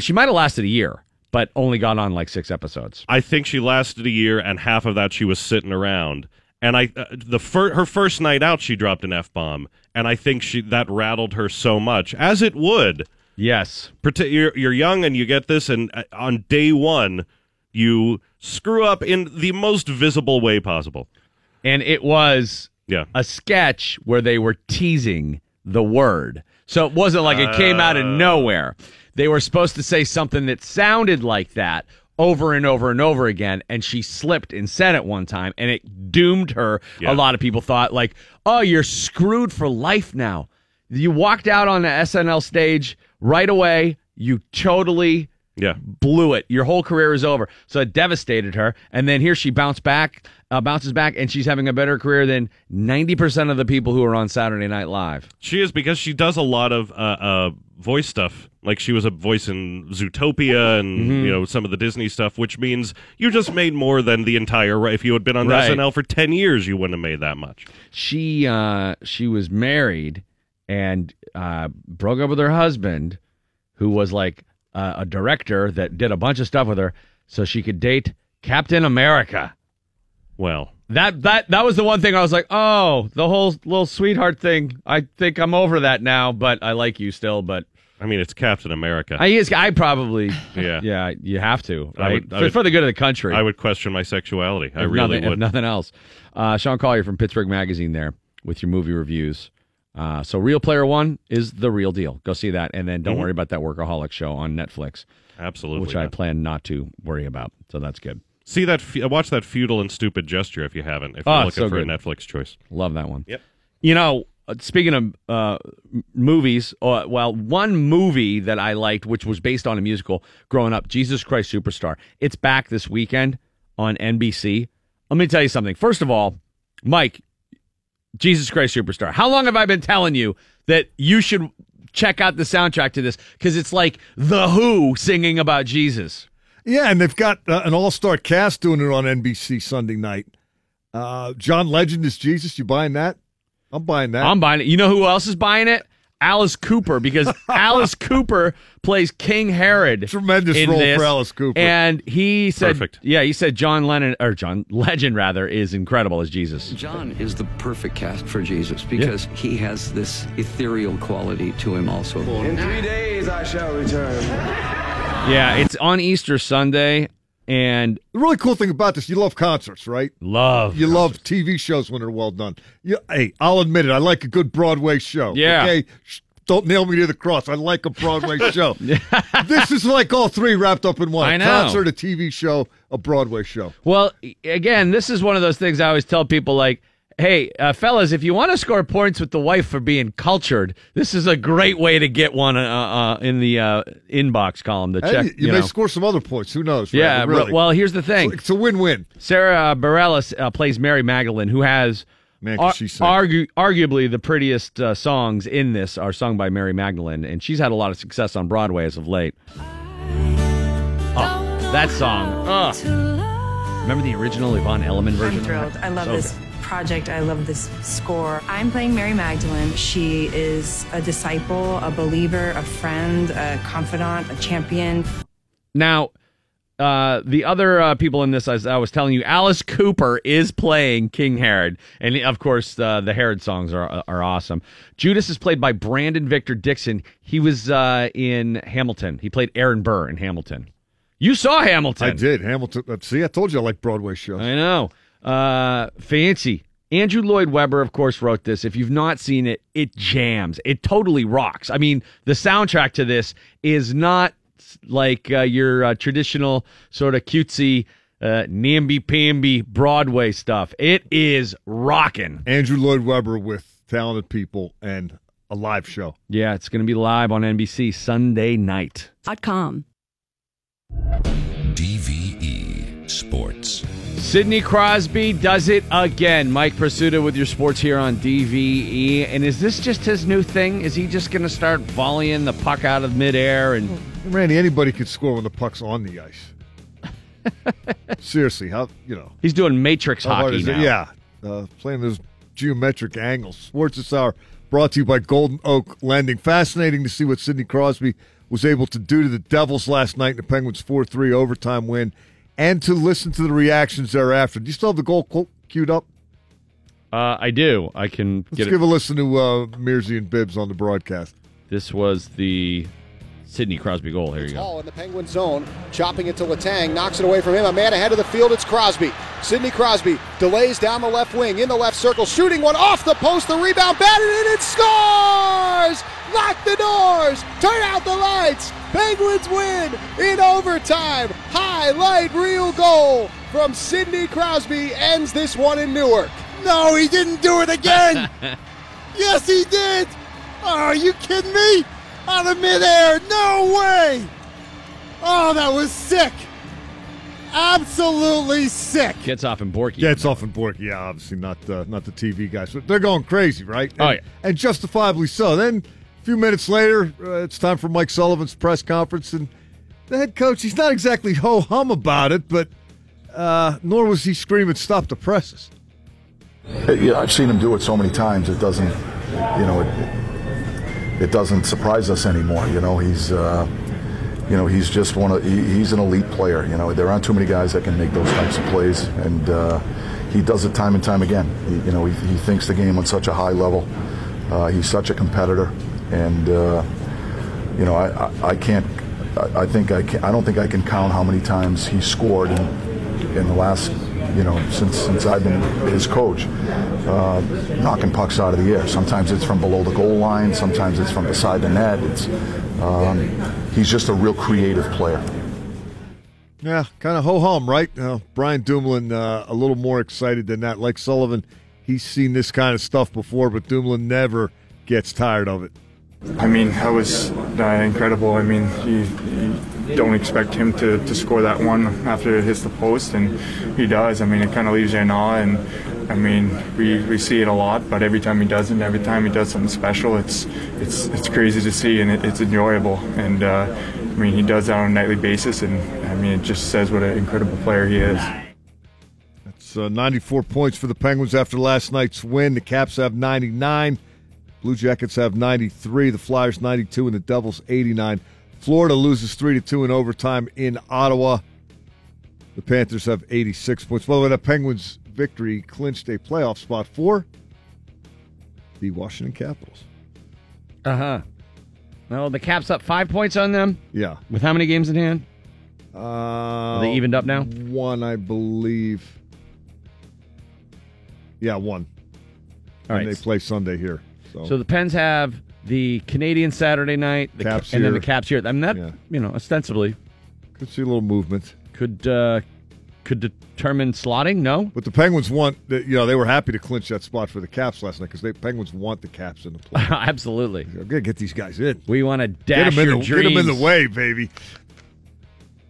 she might have lasted a year, but only got on 6 episodes. I think she lasted a year, and half of that she was sitting around. And her first night out, she dropped an F-bomb. And I think that rattled her so much, as it would. Yes. You're young and you get this, and on day one, you screw up in the most visible way possible. And it was a sketch where they were teasing the word. So it wasn't like it came out of nowhere. They were supposed to say something that sounded like that over and over and over again, and she slipped and said it one time, and it doomed her. Yeah. A lot of people thought, oh, you're screwed for life now. You walked out on the SNL stage right away. You totally blew it. Your whole career is over. So it devastated her. And then here she bounces back, and she's having a better career than 90% of the people who are on Saturday Night Live. She is, because she does a lot of voice stuff. Like, she was a voice in Zootopia and some of the Disney stuff, which means you just made more than the entire. If you had been on SNL for 10 years, you wouldn't have made that much. She was married and broke up with her husband, who was a director that did a bunch of stuff with her. so she could date Captain America. Well, that was the one thing I was like, oh, the whole little sweetheart thing. I think I'm over that now, but I like you still. But I mean, it's Captain America. I probably you have to, right? I would, for the good of the country. I would question my sexuality. I really would. If nothing else. Sean Collier from Pittsburgh Magazine there with your movie reviews. So Real Player One is the real deal. Go see that, and then don't worry about that Workaholic show on Netflix. Absolutely. Which I plan not to worry about, so that's good. See that, watch that Futile and Stupid Gesture if you haven't, if you're looking for a Netflix choice. Love that one. Yep. You know, speaking of movies, one movie that I liked, which was based on a musical growing up, Jesus Christ Superstar. It's back this weekend on NBC. Let me tell you something. First of all, Mike, Jesus Christ Superstar. How long have I been telling you that you should check out the soundtrack to this? Because it's like The Who singing about Jesus. Yeah, and they've got an all-star cast doing it on NBC Sunday night. John Legend is Jesus. You buying that? I'm buying that. I'm buying it. You know who else is buying it? Alice Cooper, because Alice Cooper plays King Herod. Tremendous role for Alice Cooper. And he said, perfect. Yeah, he said John Legend rather is incredible as Jesus. John is the perfect cast for Jesus because he has this ethereal quality to him also. In 3 days I shall return. Yeah, it's on Easter Sunday, and the really cool thing about this, you love concerts, right? Love TV shows when they're well done. Hey, I'll admit it, I like a good Broadway show. Yeah. Okay? Don't nail me to the cross. I like a Broadway show. This is like all three wrapped up in one. I know. Concert, a TV show, a Broadway show. Well, again, this is one of those things I always tell people, like, hey, fellas, if you want to score points with the wife for being cultured, this is a great way to get one in the inbox column to check. You may score some other points. Who knows? Right? Yeah, really. Well, here's the thing. It's a win-win. Sarah Bareilles plays Mary Magdalene, who has arguably the prettiest songs in this are sung by Mary Magdalene, and she's had a lot of success on Broadway as of late. Oh, that song. Oh. Remember the original Yvonne Elliman version? I'm thrilled. I love this project. I love this score. I'm playing Mary Magdalene. She is a disciple, a believer, a friend, a confidant, a champion. Now, the other people in this, as I was telling you, Alice Cooper is playing King Herod. And, of course, the Herod songs are awesome. Judas is played by Brandon Victor Dixon. He was in Hamilton. He played Aaron Burr in Hamilton. You saw Hamilton. I did. Hamilton. See, I told you I like Broadway shows. I know. Fancy. Andrew Lloyd Webber, of course, wrote this. If you've not seen it, it jams. It totally rocks. I mean, the soundtrack to this is not like your traditional sort of cutesy, namby-pamby Broadway stuff. It is rocking. Andrew Lloyd Webber with talented people and a live show. Yeah, it's going to be live on NBC Sunday night. .com. DVE Sports. Sidney Crosby does it again. Mike Pursuta with your sports here on DVE. And is this just his new thing? Is he just going to start volleying the puck out of midair? And Randy, anybody could score when the puck's on the ice. Seriously, he's doing matrix hockey now. Yeah, playing those geometric angles. Sports This Hour brought to you by Golden Oak Lending. Fascinating to see what Sidney Crosby was able to do to the Devils last night in the Penguins' 4-3 overtime win. And to listen to the reactions thereafter. Do you still have the goal queued up? I do. I can get it. Let's give a listen to Mearsy and Bibbs on the broadcast. This was the Sidney Crosby goal. Here you go. All in the Penguin zone. Chopping it to Letang. Knocks it away from him. A man ahead of the field. It's Crosby. Sidney Crosby delays down the left wing. In the left circle. Shooting one off the post. The rebound. Batted in. It scores! Lock the doors. Turn out the lights. Penguins win in overtime. Highlight reel goal from Sidney Crosby ends this one in Newark. No, he didn't do it again. Yes, he did. Oh, are you kidding me? Out of midair. No way. Oh, that was sick. Absolutely sick. Gets off in Borky. Yeah, obviously not the TV guys. But they're going crazy, right? And, oh, yeah. And justifiably so. Then a few minutes later, it's time for Mike Sullivan's press conference, and the head coach, he's not exactly ho-hum about it, but nor was he screaming, stop the presses. Yeah, I've seen him do it so many times, it doesn't, it doesn't surprise us anymore. He's you know, he's just he's an elite player. You know, there aren't too many guys that can make those types of plays, and he does it time and time again. He thinks the game on such a high level. He's such a competitor, and I don't think I can count how many times he scored in the last, since I've been his coach, knocking pucks out of the air. Sometimes it's from below the goal line. Sometimes it's from beside the net. He's just a real creative player. Yeah, kind of ho-hum, right? Brian Dumoulin a little more excited than that. Like Sullivan, he's seen this kind of stuff before, but Dumoulin never gets tired of it. I mean, that was incredible. I mean, you don't expect him to score that one after it hits the post, and he does. I mean, it kind of leaves you in awe, and I mean, we see it a lot, but every time he does it, every time he does something special, it's crazy to see, and it's enjoyable. And I mean, he does that on a nightly basis, and I mean, it just says what an incredible player he is. That's 94 points for the Penguins after last night's win. The Caps have 99. Blue Jackets have 93, the Flyers 92, and the Devils 89. Florida loses 3-2 in overtime in Ottawa. The Panthers have 86 points. By the way, the Penguins' victory clinched a playoff spot for the Washington Capitals. Uh-huh. Well, the Caps up 5 points on them? Yeah. With how many games in hand? Are they evened up now? One, I believe. Yeah, one. All right. And they play Sunday here. So the Pens have the Canadians Saturday night, and then the Caps here. I mean, that, ostensibly. Could see a little movement. Could determine slotting, no? But the Penguins they were happy to clinch that spot for the Caps last night because the Penguins want the Caps in the play. Absolutely. They're going to get these guys in. We want to dash your dreams. Get them in the way, baby.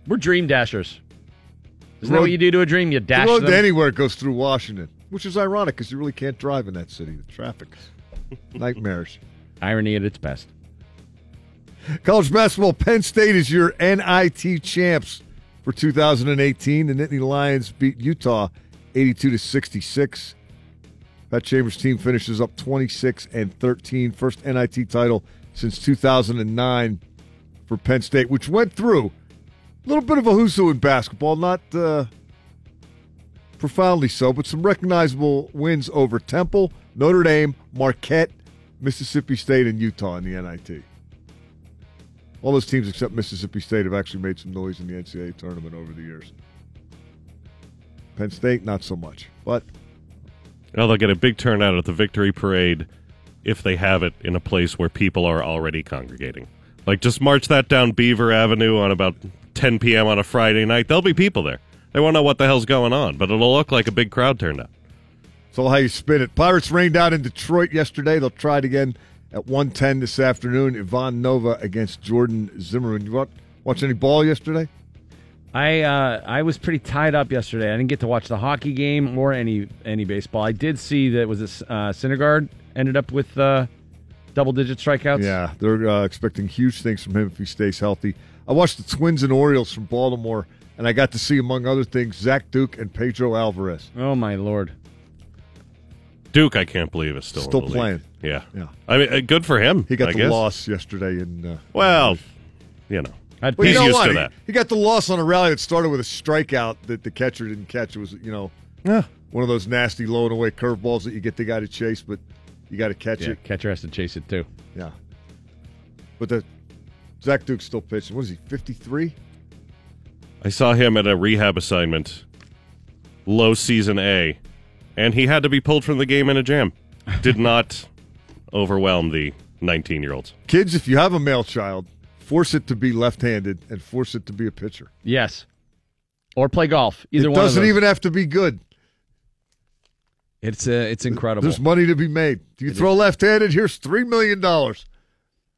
We're dream dashers. Isn't that what you do to a dream? You dash them? The road to anywhere goes through Washington, which is ironic because you really can't drive in that city. The traffic. Nightmares. Irony at its best. College basketball, Penn State is your NIT champs for 2018. The Nittany Lions beat Utah 82-66. That Chambers team finishes up 26-13. First NIT title since 2009 for Penn State, which went through a little bit of a who's who in basketball, not profoundly so, but some recognizable wins over Temple, Notre Dame, Marquette, Mississippi State, and Utah in the NIT. All those teams except Mississippi State have actually made some noise in the NCAA tournament over the years. Penn State, not so much. But they'll get a big turnout at the victory parade if they have it in a place where people are already congregating. Like, just march that down Beaver Avenue on about 10 p.m. on a Friday night. There'll be people there. They won't know what the hell's going on, but it'll look like a big crowd turned out. It's all how you spin it. Pirates rained out in Detroit yesterday. They'll try it again at 1:10 this afternoon. Ivan Nova against Jordan Zimmermann. You watch any ball yesterday? I was pretty tied up yesterday. I didn't get to watch the hockey game or any baseball. I did see that Syndergaard ended up with double-digit strikeouts. Yeah, they're expecting huge things from him if he stays healthy. I watched the Twins and Orioles from Baltimore, and I got to see, among other things, Zach Duke and Pedro Alvarez. Oh, my Lord. Duke, I can't believe, is still in the playing. League. Yeah. I mean, good for him. He got loss yesterday. He's used to that. He got the loss on a rally that started with a strikeout that the catcher didn't catch. It was, one of those nasty low and away curveballs that you get the guy to chase, but you got to catch it. Catcher has to chase it too. Yeah. But Zach Duke's still pitching. What is he, 53? I saw him at a rehab assignment, low season A. And he had to be pulled from the game in a jam. Did not overwhelm the 19-year-olds. Kids, if you have a male child, force it to be left-handed and force it to be a pitcher. Yes. Or play golf. Either one of those. It doesn't even have to be good. It's incredible. There's money to be made. Do you throw left-handed? Here's $3 million.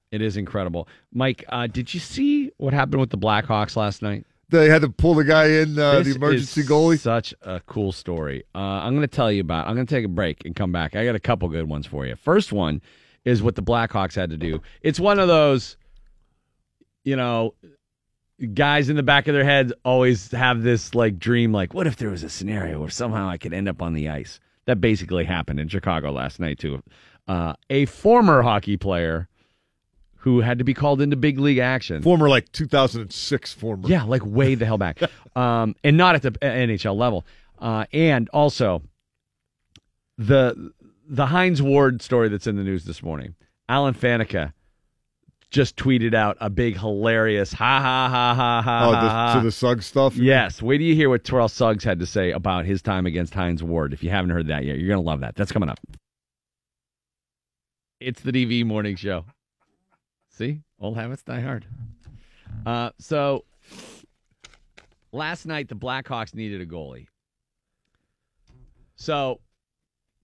It is incredible. Mike, did you see what happened with the Blackhawks last night? They had to pull the guy in, the emergency goalie. Such a cool story. I'm going to tell you about it. I'm going to take a break and come back. I got a couple good ones for you. First one is what the Blackhawks had to do. It's one of those, guys in the back of their heads always have this dream, what if there was a scenario where somehow I could end up on the ice? That basically happened in Chicago last night too. A former hockey player who had to be called into big league action. Former, like 2006 former. Yeah, like way the hell back. And not at the NHL level. And also, the Hines Ward story that's in the news this morning. Alan Faneca just tweeted out a big, hilarious, to the Suggs stuff? Yes. Wait till you hear what Terrell Suggs had to say about his time against Hines Ward. If you haven't heard that yet, you're going to love that. That's coming up. It's the DV Morning Show. See? Old habits die hard. So, last night, the Blackhawks needed a goalie. So,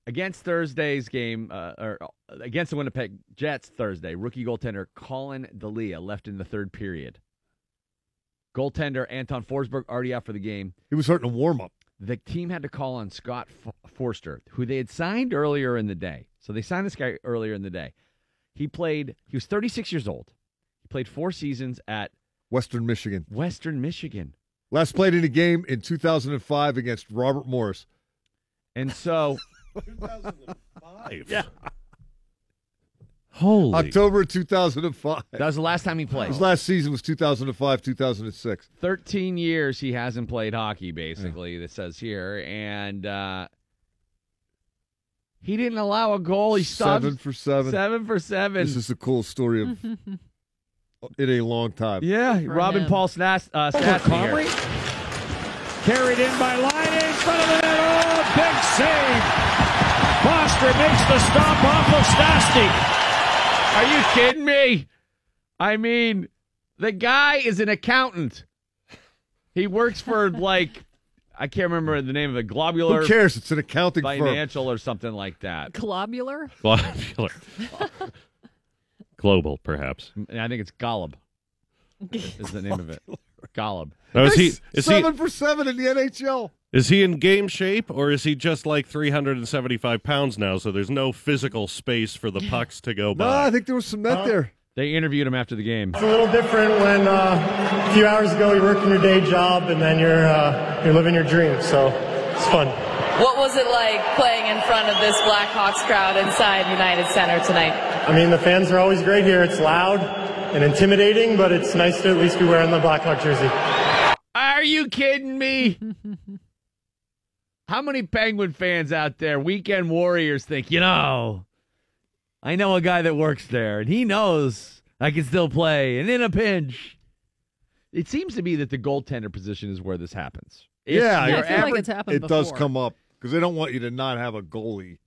against Thursday's game, or against the Winnipeg Jets Thursday, rookie goaltender Colin D'Elia left in the third period. Goaltender Anton Forsberg already out for the game. He was starting to warm up. The team had to call on Scott Foster, who they had signed earlier in the day. So they signed this guy earlier in the day. He was 36 years old. He played 4 seasons at Western Michigan. Last played in a game in 2005 against Robert Morris. And so... 2005? Yeah. Holy. October 2005. That was the last time he played. His last season was 2005, 2006. 13 years he hasn't played hockey, basically, that says here. And he didn't allow a goal. He stopped. 7 for 7. 7 for 7. This is the coolest story of in a long time. Yeah. For Robin him. Paul Stastny. Conley? Carried in by Line in front of the net. Oh, big save. Foster makes the stop off of Stastny. Are you kidding me? I mean, the guy is an accountant. He works for, like, I can't remember the name of it. Globular. Who cares? It's an accounting financial firm. Or something like that. Globular? Globular. Global, perhaps. I think it's Golub is the name of it. Golub. Now, is 7 for 7 in the NHL. Is he in game shape, or is he just like 375 pounds now, so there's no physical space for the pucks to go by? No, I think there was some net there. They interviewed him after the game. It's a little different when a few hours ago you're working your day job, and then you're living your dream, so it's fun. What was it like playing in front of this Blackhawks crowd inside United Center tonight? I mean, the fans are always great here. It's loud and intimidating, but it's nice to at least be wearing the Blackhawk jersey. Are you kidding me? How many Penguin fans out there, weekend warriors, think, I know a guy that works there, and he knows I can still play, and in a pinch. It seems to be that the goaltender position is where this happens. I feel like it's happened before. It does come up, because they don't want you to not have a goalie.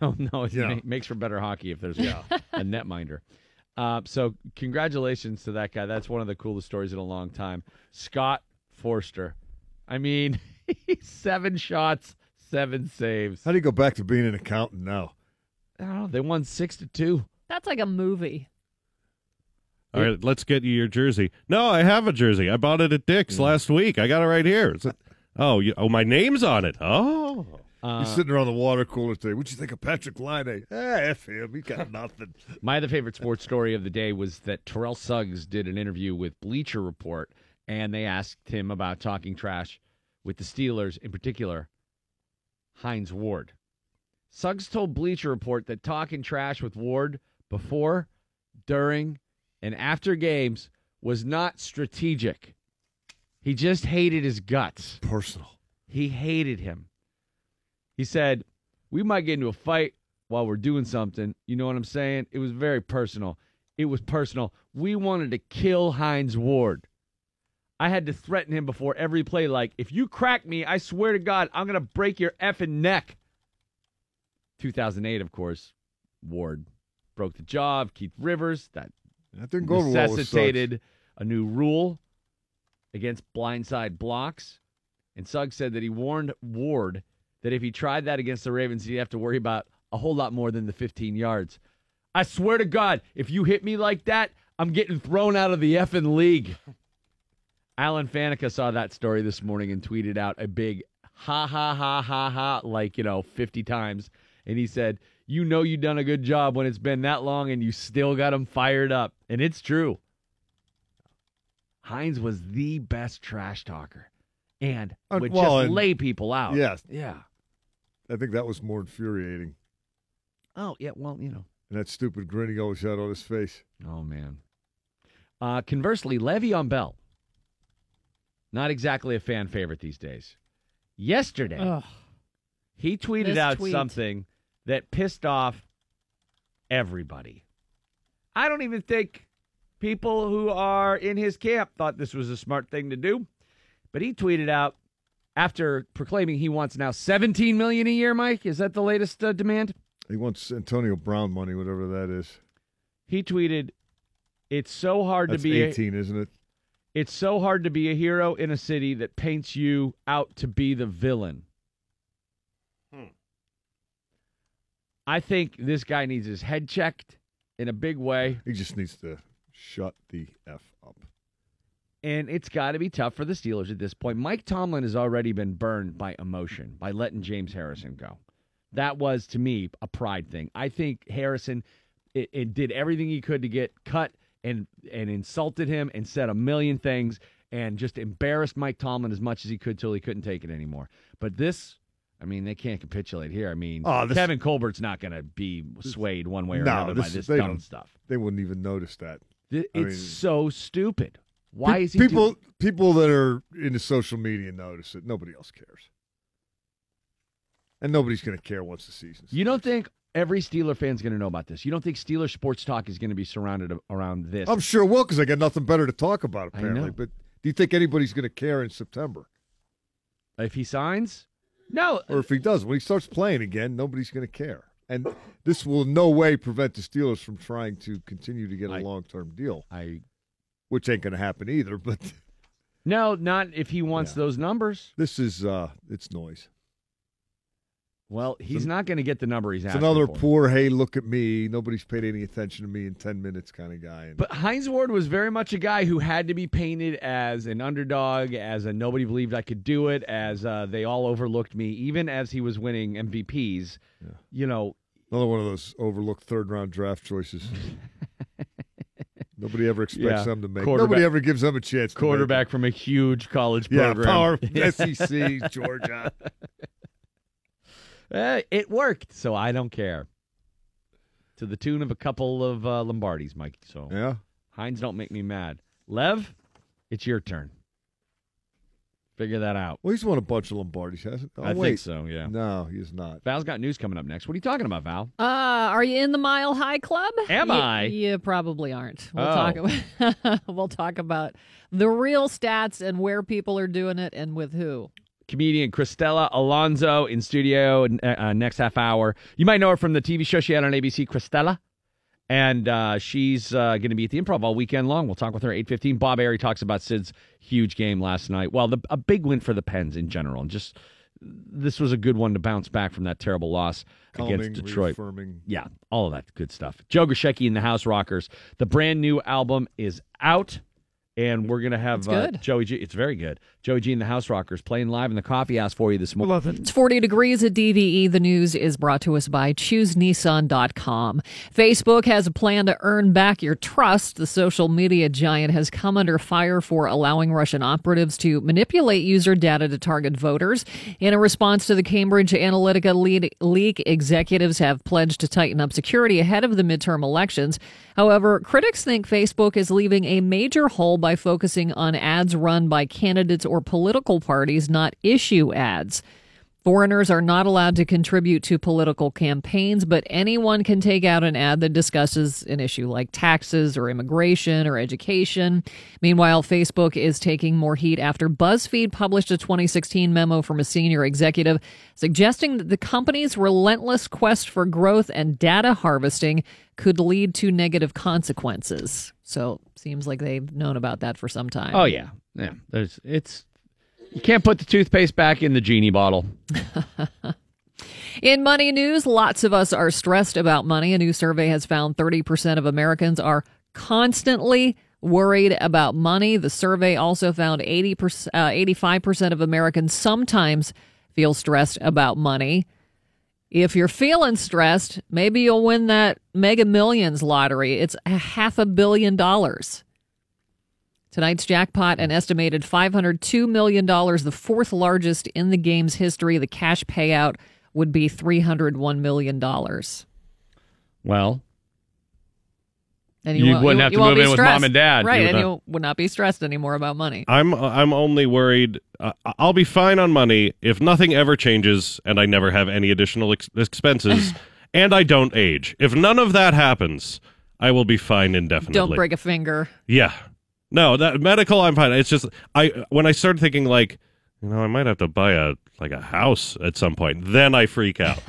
No, it makes for better hockey if there's a netminder. So congratulations to that guy. That's one of the coolest stories in a long time. Scott Forster. I mean, 7 shots, 7 saves. How do you go back to being an accountant now? I don't know. They won 6-2. That's like a movie. All right, let's get you your jersey. No, I have a jersey. I bought it at Dick's last week. I got it right here. My name's on it. Oh. You're sitting around the water cooler today. What'd you think of Patrick Line? F him. He got nothing. My other favorite sports story of the day was that Terrell Suggs did an interview with Bleacher Report. And they asked him about talking trash with the Steelers, in particular, Hines Ward. Suggs told Bleacher Report that talking trash with Ward before, during, and after games was not strategic. He just hated his guts. Personal. He hated him. He said, "We might get into a fight while we're doing something. You know what I'm saying? It was very personal. It was personal. We wanted to kill Hines Ward. I had to threaten him before every play, like, if you crack me, I swear to God, I'm going to break your effing neck." 2008, of course, Ward broke the jaw of Keith Rivers. That didn't go necessitated a new rule against blindside blocks. And Suggs said that he warned Ward that if he tried that against the Ravens, he'd have to worry about a whole lot more than the 15 yards. "I swear to God, if you hit me like that, I'm getting thrown out of the effing league." Alan Faneca saw that story this morning and tweeted out a big ha, like, 50 times. And he said, "You done a good job when it's been that long and you still got them fired up." And it's true. Hines was the best trash talker and would just lay people out. Yes. Yeah. I think that was more infuriating. Oh, yeah. Well, And that stupid grin he always had on his face. Oh, man. Conversely, Le'Veon Bell. Not exactly a fan favorite these days. Yesterday, he tweeted out something that pissed off everybody. I don't even think people who are in his camp thought this was a smart thing to do. But he tweeted out, after proclaiming he wants now $17 million a year, Mike, is that the latest demand? He wants Antonio Brown money, whatever that is. He tweeted, it's so hard to be... That's 18, isn't it? It's so hard to be a hero in a city that paints you out to be the villain. I think this guy needs his head checked in a big way. He just needs to shut the F up. And it's got to be tough for the Steelers at this point. Mike Tomlin has already been burned by emotion, by letting James Harrison go. That was, to me, a pride thing. I think Harrison it did everything he could to get cut and insulted him and said a million things and just embarrassed Mike Tomlin as much as he could till he couldn't take it anymore. But this, I mean, they can't capitulate here. I mean, Kevin Colbert's not going to be swayed one way or another by this dumb stuff. They wouldn't even notice that. It's so stupid. Why is he people that are into social media notice it. Nobody else cares. And nobody's going to care once the season starts. You don't think every Steeler fan's going to know about this? You don't think Steeler sports talk is going to be surrounded around this? I'm sure it will, because I got nothing better to talk about, apparently. But do you think anybody's going to care in September? If he signs? No. Or if he does. When he starts playing again, nobody's going to care. And this will in no way prevent the Steelers from trying to continue to get a long-term deal. Which ain't going to happen either, but... No, not if he wants those numbers. This is, it's noise. Well, he's not going to get the number he's asking for. It's another poor, hey, look at me, nobody's paid any attention to me in 10 minutes kind of guy. But Hines Ward was very much a guy who had to be painted as an underdog, as a nobody believed I could do it, as they all overlooked me, even as he was winning MVPs. Yeah. You know... Another one of those overlooked third-round draft choices. Nobody ever expects them to make. Nobody ever gives them a chance. Quarterback from a huge college program. Yeah, power SEC, Georgia. It worked, so I don't care. To the tune of a couple of Lombardis, Mike. So yeah, Hines don't make me mad. Lev, it's your turn. Figure that out. Well, he's won a bunch of Lombardis, hasn't he? I think so, yeah. No, he's not. Val's got news coming up next. What are you talking about, Val? Are you in the Mile High Club? Am I? You probably aren't. We'll talk about the real stats and where people are doing it and with who. Comedian Cristela Alonso in studio next half hour. You might know her from the TV show she had on ABC, Cristela. And she's going to be at the Improv all weekend long. We'll talk with her at 8:15. Bob Aery talks about Sid's huge game last night. Well, a big win for the Pens in general. And just this was a good one to bounce back from that terrible loss against Detroit. Reaffirming. Yeah, all of that good stuff. Joe Grusecki and the House Rockers. The brand new album is out. And we're going to have Joey G. It's very good. Joey G and the House Rockers playing live in the coffee house for you this morning. Love it. It's 40 degrees at DVE. The news is brought to us by ChooseNissan.com. Facebook has a plan to earn back your trust. The social media giant has come under fire for allowing Russian operatives to manipulate user data to target voters. In a response to the Cambridge Analytica leak, executives have pledged to tighten up security ahead of the midterm elections. However, critics think Facebook is leaving a major hole by focusing on ads run by candidates or political parties, not issue ads. Foreigners are not allowed to contribute to political campaigns, but anyone can take out an ad that discusses an issue like taxes or immigration or education. Meanwhile, Facebook is taking more heat after BuzzFeed published a 2016 memo from a senior executive suggesting that the company's relentless quest for growth and data harvesting could lead to negative consequences. So seems like they've known about that for some time. Oh, yeah. Yeah. You can't put the toothpaste back in the genie bottle. In money news, lots of us are stressed about money. A new survey has found 30% of Americans are constantly worried about money. The survey also found 85% of Americans sometimes feel stressed about money. If you're feeling stressed, maybe you'll win that Mega Millions lottery. It's $500 million. Tonight's jackpot, an estimated $502 million, the fourth largest in the game's history. The cash payout would be $301 million. Well, And you wouldn't have to move in with mom and dad. Right, you would not be stressed anymore about money. I'm only worried, I'll be fine on money if nothing ever changes and I never have any additional expenses and I don't age. If none of that happens, I will be fine indefinitely. Don't break a finger. Yeah. No, that medical, I'm fine. It's just, when I started thinking like, you know, I might have to buy a house at some point, then I freak out.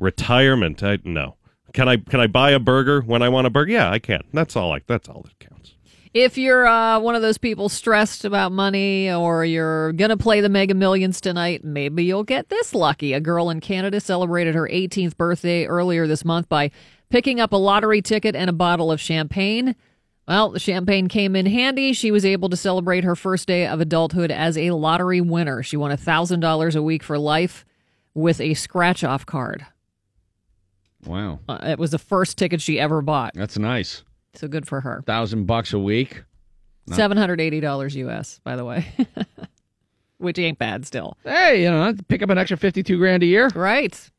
Retirement, no. Can I buy a burger when I want a burger? Yeah, I can. That's all that counts. If you're one of those people stressed about money, or you're going to play the Mega Millions tonight, maybe you'll get this lucky. A girl in Canada celebrated her 18th birthday earlier this month by picking up a lottery ticket and a bottle of champagne. Well, the champagne came in handy. She was able to celebrate her first day of adulthood as a lottery winner. She won $1,000 a week for life with a scratch-off card. Wow. It was the first ticket she ever bought. That's nice. So good for her. $1,000 a week. $780 US, by the way. Which ain't bad still. Hey, you know, pick up an extra $52,000 a year. Right.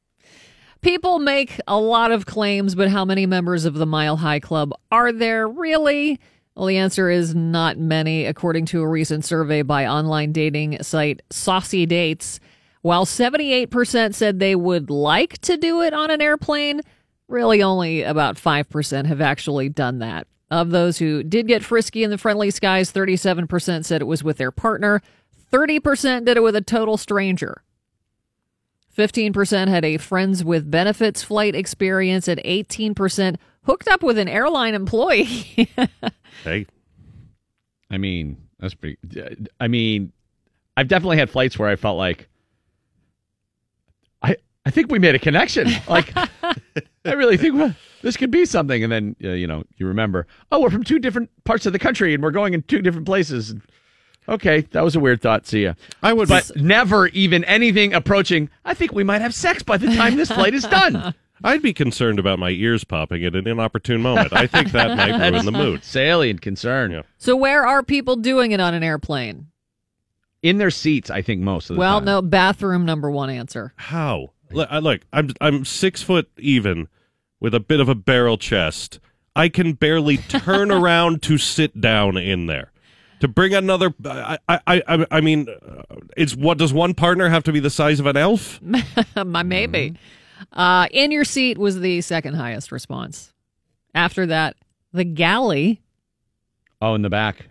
People make a lot of claims, but how many members of the Mile High Club are there really? Well, the answer is not many, according to a recent survey by online dating site Saucy Dates. While 78% said they would like to do it on an airplane, really only about 5% have actually done that. Of those who did get frisky in the friendly skies, 37% said it was with their partner. 30% did it with a total stranger. 15% had a friends with benefits flight experience, and 18% hooked up with an airline employee. Hey, I mean, that's pretty. I mean, I've definitely had flights where I felt like, I think we made a connection. Like, I really think this could be something. And then, you remember, oh, we're from two different parts of the country and we're going in two different places. Okay, that was a weird thought. See ya. But never even anything approaching, I think we might have sex by the time this flight is done. I'd be concerned about my ears popping at an inopportune moment. I think that might ruin the mood. Salient concern. Yeah. So where are people doing it on an airplane? In their seats, I think most of the time. Well, no, bathroom number one answer. How? Look, I'm 6 foot even with a bit of a barrel chest. I can barely turn around to sit down in there. To bring another, I mean, it's what does one partner have to be the size of an elf? Maybe. In your seat was the second highest response. After that, the galley. Oh, in the back.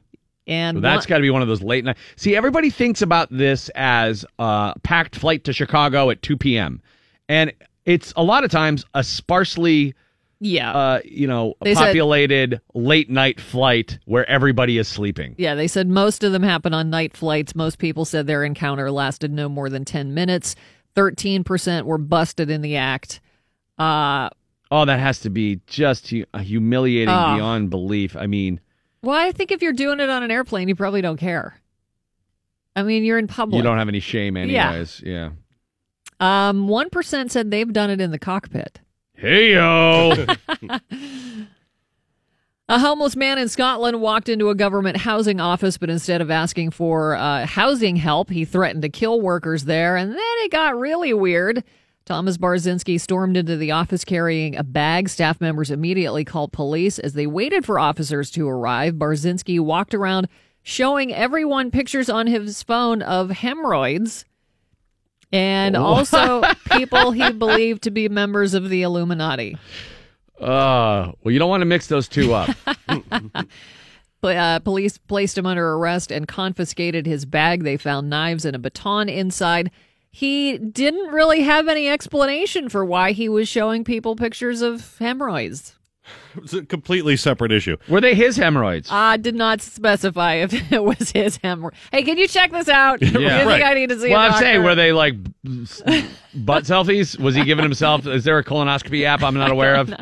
And that's got to be one of those late night. See, everybody thinks about this as a packed flight to Chicago at 2 p.m. And it's a lot of times a sparsely, populated late night flight where everybody is sleeping. Yeah, they said most of them happen on night flights. Most people said their encounter lasted no more than 10 minutes. 13% were busted in the act. That has to be just humiliating beyond belief. I mean... Well, I think if you're doing it on an airplane, you probably don't care. I mean, you're in public. You don't have any shame anyways. Yeah. 1% said they've done it in the cockpit. Hey-yo! A homeless man in Scotland walked into a government housing office, but instead of asking for housing help, he threatened to kill workers there, and then it got really weird. Thomas Barzinski stormed into the office carrying a bag. Staff members immediately called police as they waited for officers to arrive. Barzinski walked around showing everyone pictures on his phone of hemorrhoids and also people he believed to be members of the Illuminati. Well, you don't want to mix those two up. But police placed him under arrest and confiscated his bag. They found knives and a baton inside. He didn't really have any explanation for why he was showing people pictures of hemorrhoids. It was a completely separate issue. Were they his hemorrhoids? I did not specify if it was his hemorrhoids. Hey, can you check this out? Yeah. You think I need to see a doctor? Well, I'm saying, were they like butt selfies? Was he giving himself? Is there a colonoscopy app I'm not aware of?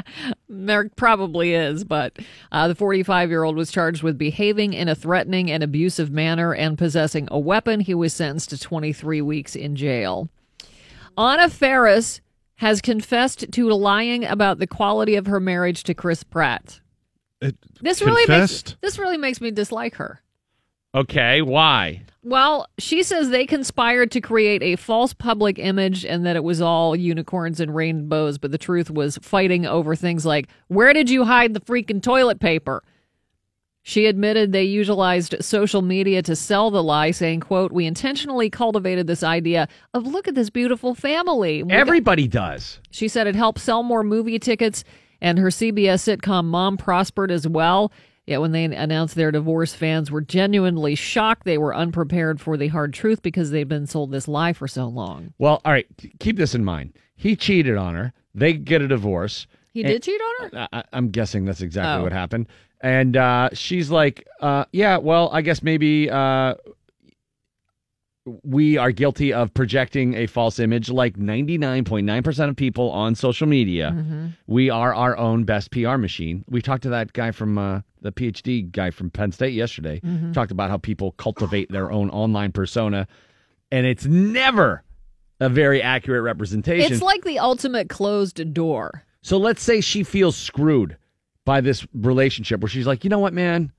There probably is, but the 45-year-old was charged with behaving in a threatening and abusive manner and possessing a weapon. He was sentenced to 23 weeks in jail. Anna Faris has confessed to lying about the quality of her marriage to Chris Pratt. This really makes me dislike her. Okay, why? Well, she says they conspired to create a false public image and that it was all unicorns and rainbows, but the truth was fighting over things like, where did you hide the freaking toilet paper? She admitted they utilized social media to sell the lie, saying, quote, we intentionally cultivated this idea of look at this beautiful family. Everybody does. She said it helped sell more movie tickets, and her CBS sitcom Mom prospered as well. Yet when they announced their divorce, fans were genuinely shocked. They were unprepared for the hard truth because they've been sold this lie for so long. Well, all right, keep this in mind. He cheated on her. They get a divorce. He did cheat on her? I'm guessing that's exactly what happened. And she's like, yeah, well, I guess maybe we are guilty of projecting a false image like 99.9% of people on social media. Mm-hmm. We are our own best PR machine. We talked to that guy from the PhD guy from Penn State yesterday. Mm-hmm. Talked about how people cultivate their own online persona, and it's never a very accurate representation. It's like the ultimate closed door. So let's say she feels screwed by this relationship where she's like, you know what, man?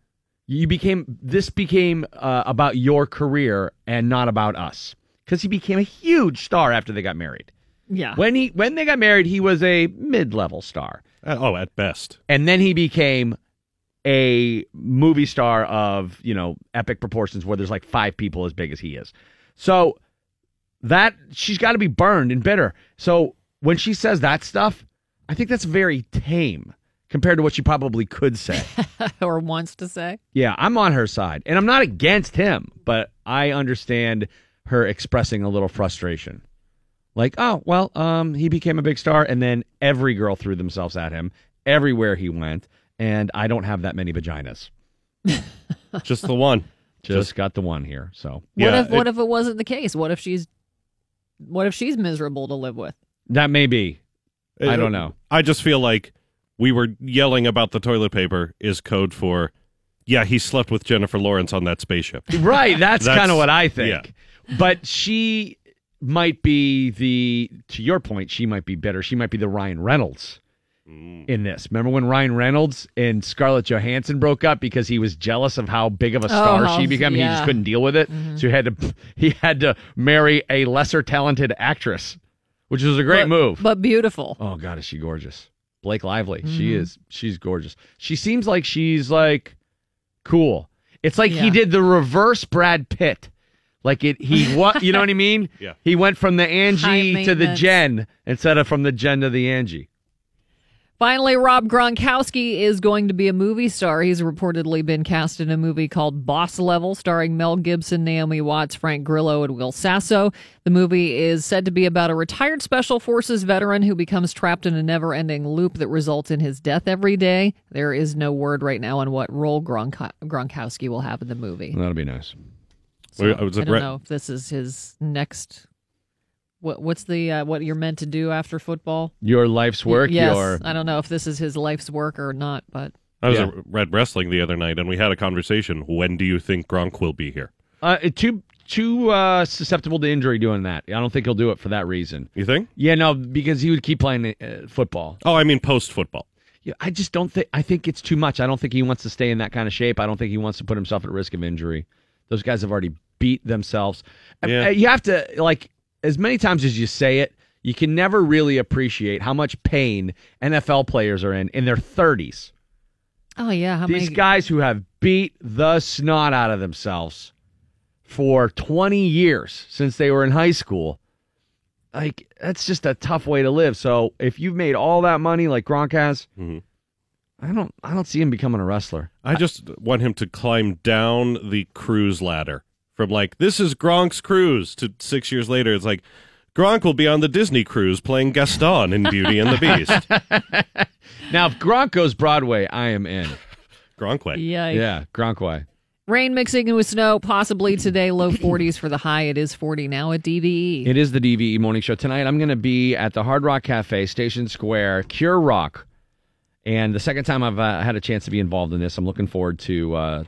This became about your career and not about us, because he became a huge star after they got married. Yeah, when they got married, he was a mid-level star. At best. And then he became a movie star of, you know, epic proportions, where there's like five people as big as he is. So that she's got to be burned and bitter. So when she says that stuff, I think that's very tame compared to what she probably could say. Or wants to say. Yeah, I'm on her side. And I'm not against him, but I understand her expressing a little frustration. Like, oh, well, he became a big star, and then every girl threw themselves at him everywhere he went, and I don't have that many vaginas. Just the one. Just got the one here. So what if it wasn't the case? What if she's miserable to live with? That may be. I don't know. I just feel like we were yelling about the toilet paper is code for, yeah, he slept with Jennifer Lawrence on that spaceship. Right, that's kind of what I think. Yeah. But she might be to your point, she might be bitter. She might be the Ryan Reynolds in this. Remember when Ryan Reynolds and Scarlett Johansson broke up because he was jealous of how big of a star she became? Yeah. He just couldn't deal with it. Mm-hmm. So he had to marry a lesser talented actress, which was a great move. But beautiful. Oh, God, is she gorgeous. Blake Lively. Mm-hmm. She's gorgeous. She seems like she's like cool. It's like he did the reverse Brad Pitt. Like you know what I mean? Yeah. He went from the Angie to the Jen instead of from the Jen to the Angie. Finally, Rob Gronkowski is going to be a movie star. He's reportedly been cast in a movie called Boss Level, starring Mel Gibson, Naomi Watts, Frank Grillo, and Will Sasso. The movie is said to be about a retired Special Forces veteran who becomes trapped in a never-ending loop that results in his death every day. There is no word right now on what role Gronkowski will have in the movie. That'll be nice. So, I don't know if this is his next... What's the what you're meant to do after football? Your life's work? Yes. I don't know if this is his life's work or not, but... I was at Red Wrestling the other night, and we had a conversation. When do you think Gronk will be here? Too susceptible to injury doing that. I don't think he'll do it for that reason. You think? Yeah, no, because he would keep playing football. Oh, I mean post-football. Yeah, I just don't think... I think it's too much. I don't think he wants to stay in that kind of shape. I don't think he wants to put himself at risk of injury. Those guys have already beat themselves. Yeah. You have to, like... As many times as you say it, you can never really appreciate how much pain NFL players are in their 30s. Oh, yeah. These guys who have beat the snot out of themselves for 20 years since they were in high school, like, that's just a tough way to live. So if you've made all that money like Gronk has, mm-hmm. I don't see him becoming a wrestler. I just want him to climb down the cruise ladder. From like, this is Gronk's cruise, to 6 years later, it's like, Gronk will be on the Disney cruise playing Gaston in Beauty and the Beast. Now, if Gronk goes Broadway, I am in. Gronkway. Yikes. Yeah, Gronkway. Rain mixing with snow, possibly today, low 40s for the high. It is 40 now at DVE. It is the DVE Morning Show. Tonight, I'm going to be at the Hard Rock Cafe, Station Square, Cure Rock. And the second time I've had a chance to be involved in this, I'm looking forward to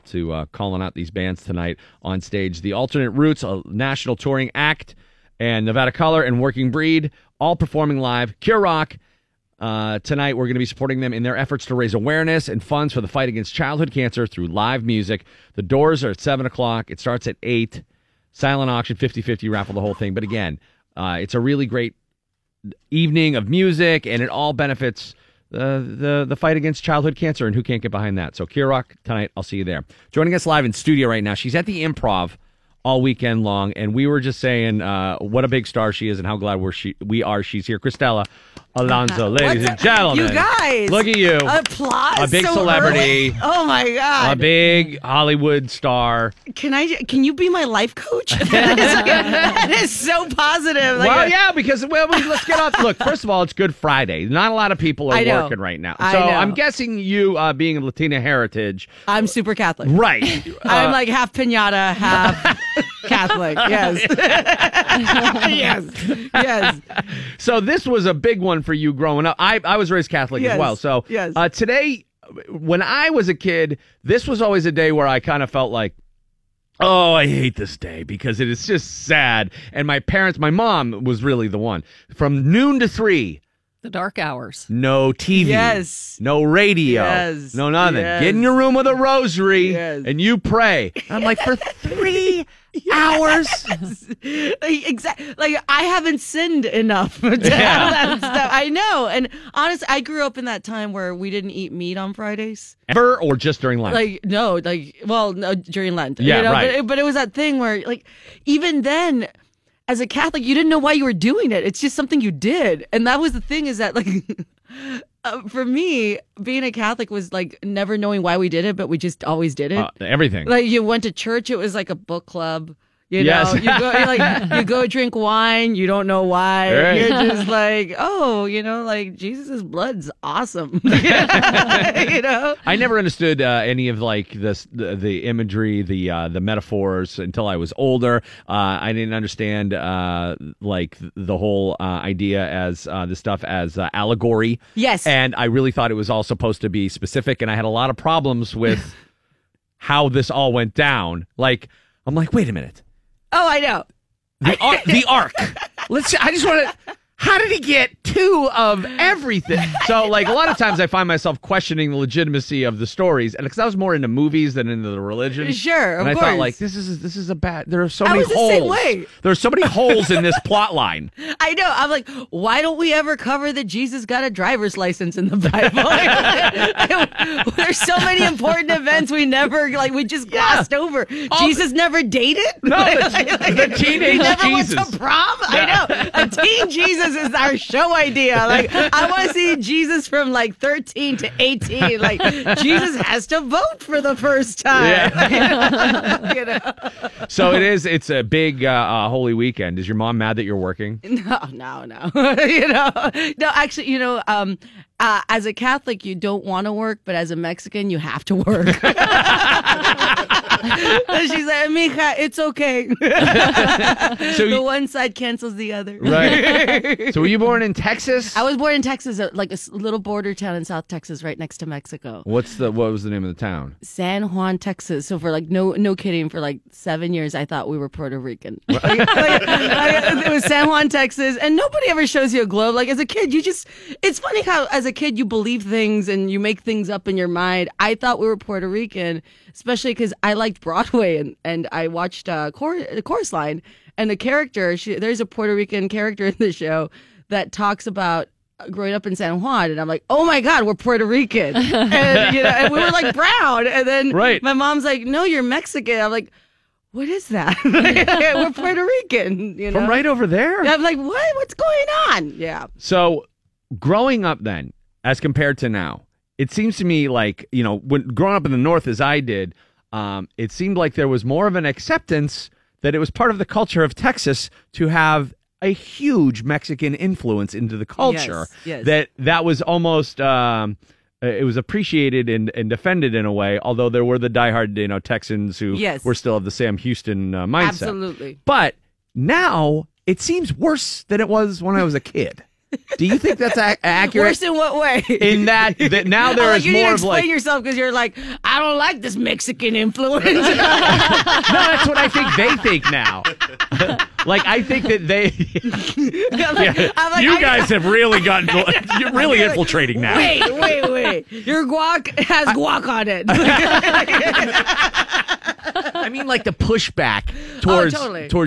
calling out these bands tonight on stage. The Alternate Roots, a national touring act, and Nevada Color and Working Breed, all performing live. Cure Rock, Tonight, we're going to be supporting them in their efforts to raise awareness and funds for the fight against childhood cancer through live music. The doors are at 7 o'clock. It starts at 8. Silent auction, 50-50 raffle, the whole thing. But again, it's a really great evening of music, and it all benefits the fight against childhood cancer, and who can't get behind that. So Kirok, tonight, I'll see you there. Joining us live in studio right now, she's at the Improv all weekend long, and we were just saying what a big star she is and how glad we are she's here. Christella Alonso, ladies and gentlemen. You guys. Look at you. Applause. A big celebrity. Early. Oh, my God. A big Hollywood star. Can you be my life coach? That is so positive. Like, well, yeah, because, let's get off. Look, first of all, it's Good Friday. Not a lot of people are working right now. So I'm guessing you, being a Latina heritage. I'm super Catholic. Right. I'm like half piñata, half... Catholic, yes. Yes. So this was a big one for you growing up. I was raised Catholic as well. So today, when I was a kid, this was always a day where I kind of felt like, oh, I hate this day because it is just sad. And my mom was really the one. From noon to 3. The dark hours. No TV. Yes. No radio. Yes. No nothing. Yes. Get in your room with a rosary and you pray. I'm like, for 3 hours? Exactly. Like, I haven't sinned enough to have that stuff. I know. And honestly, I grew up in that time where we didn't eat meat on Fridays. Ever or just during Lent? No, during Lent. Yeah, right. But it was that thing where, like, even then... As a Catholic, you didn't know why you were doing it. It's just something you did. And that was the thing is that, like, for me, being a Catholic was, like, never knowing why we did it, but we just always did it. Everything. Like, you went to church. It was like a book club. You know, you go drink wine. You don't know why. Right. You're just like, oh, you know, like Jesus' blood's awesome. You know, I never understood any of like the imagery, the metaphors until I was older. I didn't understand like the whole idea as the stuff as allegory. Yes, and I really thought it was all supposed to be specific, and I had a lot of problems with how this all went down. Like, I'm like, wait a minute. Oh, I know. The arc. I just want to... How did he get 2 of everything? So, like, a lot of times I find myself questioning the legitimacy of the stories. And because I was more into movies than into the religion. Sure, of course. And I thought, like, this is a bad... There are so many holes. I was the same way. There are so many holes in this plot line. I know. I'm like, why don't we ever cover that Jesus got a driver's license in the Bible? There's so many important events we never... Like, we just glossed over. Jesus never dated? No, the teenage Jesus. He never went to prom? Yeah. I know. A teen Jesus. Is our show idea. Like, I want to see Jesus from like 13 to 18. Like, Jesus has to vote for the first time. Yeah. You know? So it's a big holy weekend. Is your mom mad that you're working? No. You know, no, actually, you know, as a Catholic, you don't want to work, but as a Mexican, you have to work. She's like, mija, it's okay. So the one side cancels the other. Right. So were you born in Texas? I was born in Texas, like a little border town in South Texas, right next to Mexico. What was the name of the town? San Juan, Texas. So for like, no kidding, for like 7 years, I thought we were Puerto Rican. It was San Juan, Texas. And nobody ever shows you a globe. Like as a kid, it's funny how as a kid, you believe things and you make things up in your mind. I thought we were Puerto Rican, especially because I liked Broadway and I watched the Chorus Line, and the character, there's a Puerto Rican character in the show that talks about growing up in San Juan, and I'm like, oh my God, we're Puerto Rican. And, you know, and we were like brown, and then my mom's like, no, you're Mexican. I'm like, what is that? We're Puerto Rican. You know? From right over there? And I'm like, what? What's going on? Yeah. So growing up then, as compared to now, it seems to me like, you know, when growing up in the North as I did, it seemed like there was more of an acceptance that it was part of the culture of Texas to have a huge Mexican influence into the culture. Yes. That was almost it was appreciated and defended in a way, although there were the diehard, you know, Texans who were still of the Sam Houston mindset. Absolutely. But now it seems worse than it was when I was a kid. Do you think that's accurate? Worse in what way? In that now there is more of like... You need to explain yourself because you're like, I don't like this Mexican influence. No, that's what I think they think now. Like, I think that they... Yeah. Like, you guys have really gotten... You're really infiltrating now. Wait. Your guac has guac on it. I mean, like the pushback towards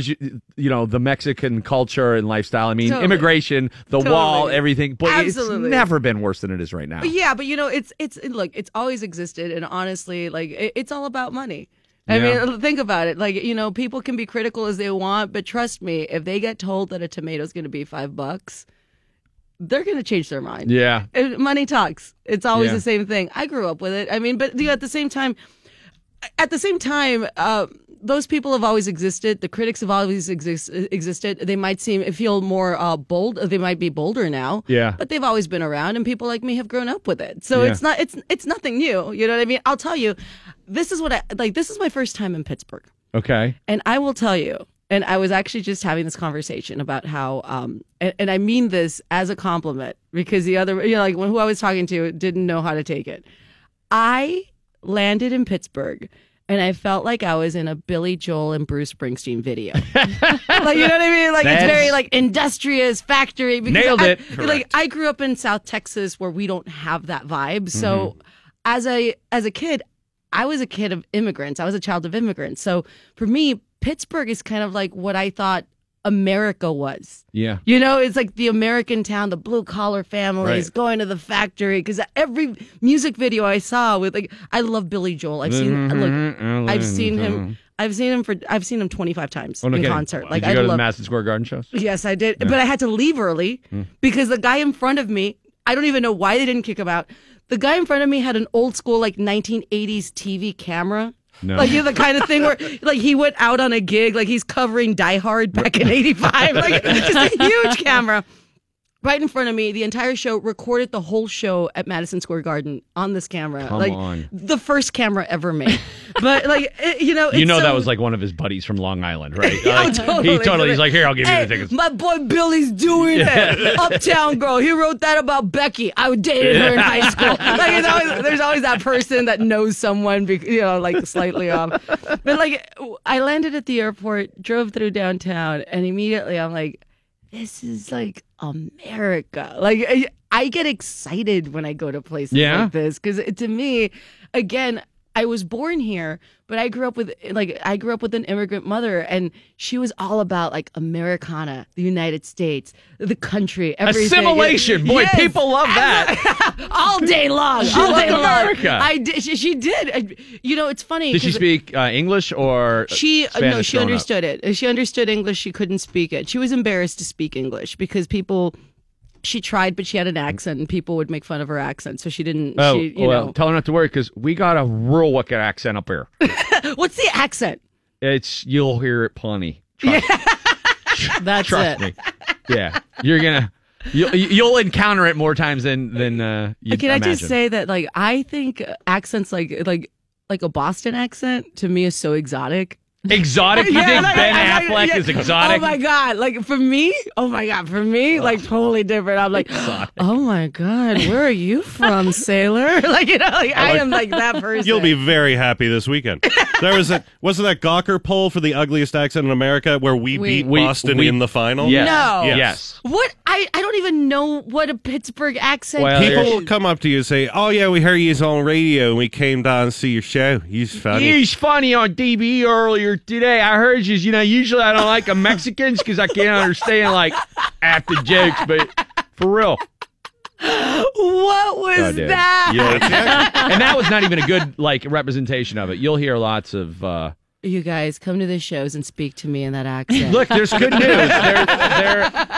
you know, the Mexican culture and lifestyle. I mean, immigration, the wall, everything. But it's never been worse than it is right now. Yeah, but you know, it's always existed, and honestly, like it's all about money. I mean, think about it. Like, you know, people can be critical as they want, but trust me, if they get told that a tomato's going to be $5, they're going to change their mind. Yeah, money talks. It's always the same thing. I grew up with it. I mean, but you know, at the same time, those people have always existed. The critics have always existed. They might feel more bold. They might be bolder now. Yeah. But they've always been around, and people like me have grown up with it. So it's nothing new. You know what I mean? I'll tell you, this is what I like. This is my first time in Pittsburgh. Okay. And I will tell you. And I was actually just having this conversation about how, and I mean this as a compliment because the other, you know, like who I was talking to didn't know how to take it. I landed in Pittsburgh. And I felt like I was in a Billy Joel and Bruce Springsteen video. Like, you know what I mean? Like, it's very, like, industrious, factory. Nailed it. Like, I grew up in South Texas where we don't have that vibe. So as a kid, I was a kid of immigrants. I was a child of immigrants. So for me, Pittsburgh is kind of like what I thought America was. Yeah. You know, it's like the American town, the blue collar families going to the factory because every music video I saw with like I love Billy Joel. I've seen him 25 times in concert. Like did you go to the Madison Square Garden shows? Yes, I did. Yeah. But I had to leave early because the guy in front of me, I don't even know why they didn't kick him out. The guy in front of me had an old school like 1980s TV camera. No. Like, you're the kind of thing where, like, he went out on a gig, like, he's covering Die Hard back in 85. Like, just a huge camera right in front of me. The entire show, recorded the whole show at Madison Square Garden on this camera. Come on. The first camera ever made. But, like, that was, like, one of his buddies from Long Island, right? Yeah, like, he's like, here, I'll give you the tickets. My boy Billy's doing it. Uptown Girl. He wrote that about Becky. I dated her in high school. Like, it's always, there's always that person that knows someone, you know, like, slightly off. But, like, I landed at the airport, drove through downtown, and immediately I'm like, this is, like, America. Like, I get excited when I go to places like this because, to me, again, I was born here, but I grew up with an immigrant mother, and she was all about like Americana, the United States, the country, everything. Assimilation, boy, yes. People love that all day long. She loved America. I did. She did. You know, it's funny. Did she speak English or Spanish? No, she understood it. She understood English. She couldn't speak it. She was embarrassed to speak English because people. She tried, but she had an accent, and people would make fun of her accent, so she didn't. Oh, tell her not to worry, because we got a real wicked accent up here. What's the accent? You'll hear it plenty. Trust me. Yeah, you're gonna. You'll encounter it more times than you can imagine. I just say that, like, I think accents like a Boston accent to me is so exotic. Exotic? You think Ben Affleck is exotic? Oh my God. Like for me, like totally different. I'm like, exotic. Oh my God, where are you from, sailor? Like, you know, like, I am like that person. You'll be very happy this weekend. There was wasn't that Gawker poll for the ugliest accent in America where we beat Boston in the final? Yes. No. Yes. What? I don't even know what a Pittsburgh accent is. People will come up to you and say, oh yeah, we heard you on radio and we came down to see your show. He's funny. He's funny on DB earlier today. I heard you know, usually I don't like the Mexicans because I can't understand like after jokes, but for real. What was that? Yeah. And that was not even a good like representation of it. You'll hear lots of you guys come to the shows and speak to me in that accent. Look, there's good news.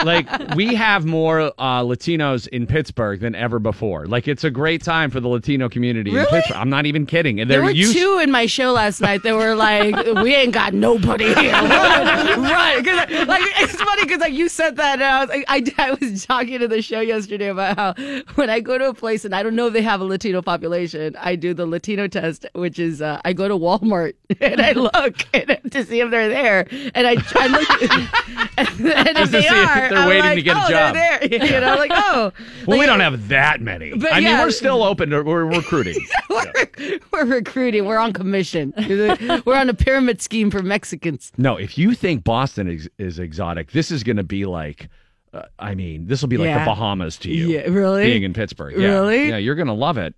Like we have more Latinos in Pittsburgh than ever before. Like it's a great time for the Latino community in Pittsburgh. I'm not even kidding. And there were two in my show last night that were like, "We ain't got nobody here." Right? Because like it's funny because like you said that, and I was talking to the show yesterday about how when I go to a place and I don't know if they have a Latino population, I do the Latino test, which is I go to Walmart and I. look to see if they're there. And I look, and if they are, they're waiting to get a job. They're there. You know, like, oh. Well, we don't have that many. I mean, we're still open. We're recruiting. We're recruiting. We're on commission. We're on a pyramid scheme for Mexicans. No, if you think Boston is exotic, this is going to be like, this will be like the Bahamas to you. Yeah, really? Being in Pittsburgh. Yeah. Really? Yeah, you're going to love it.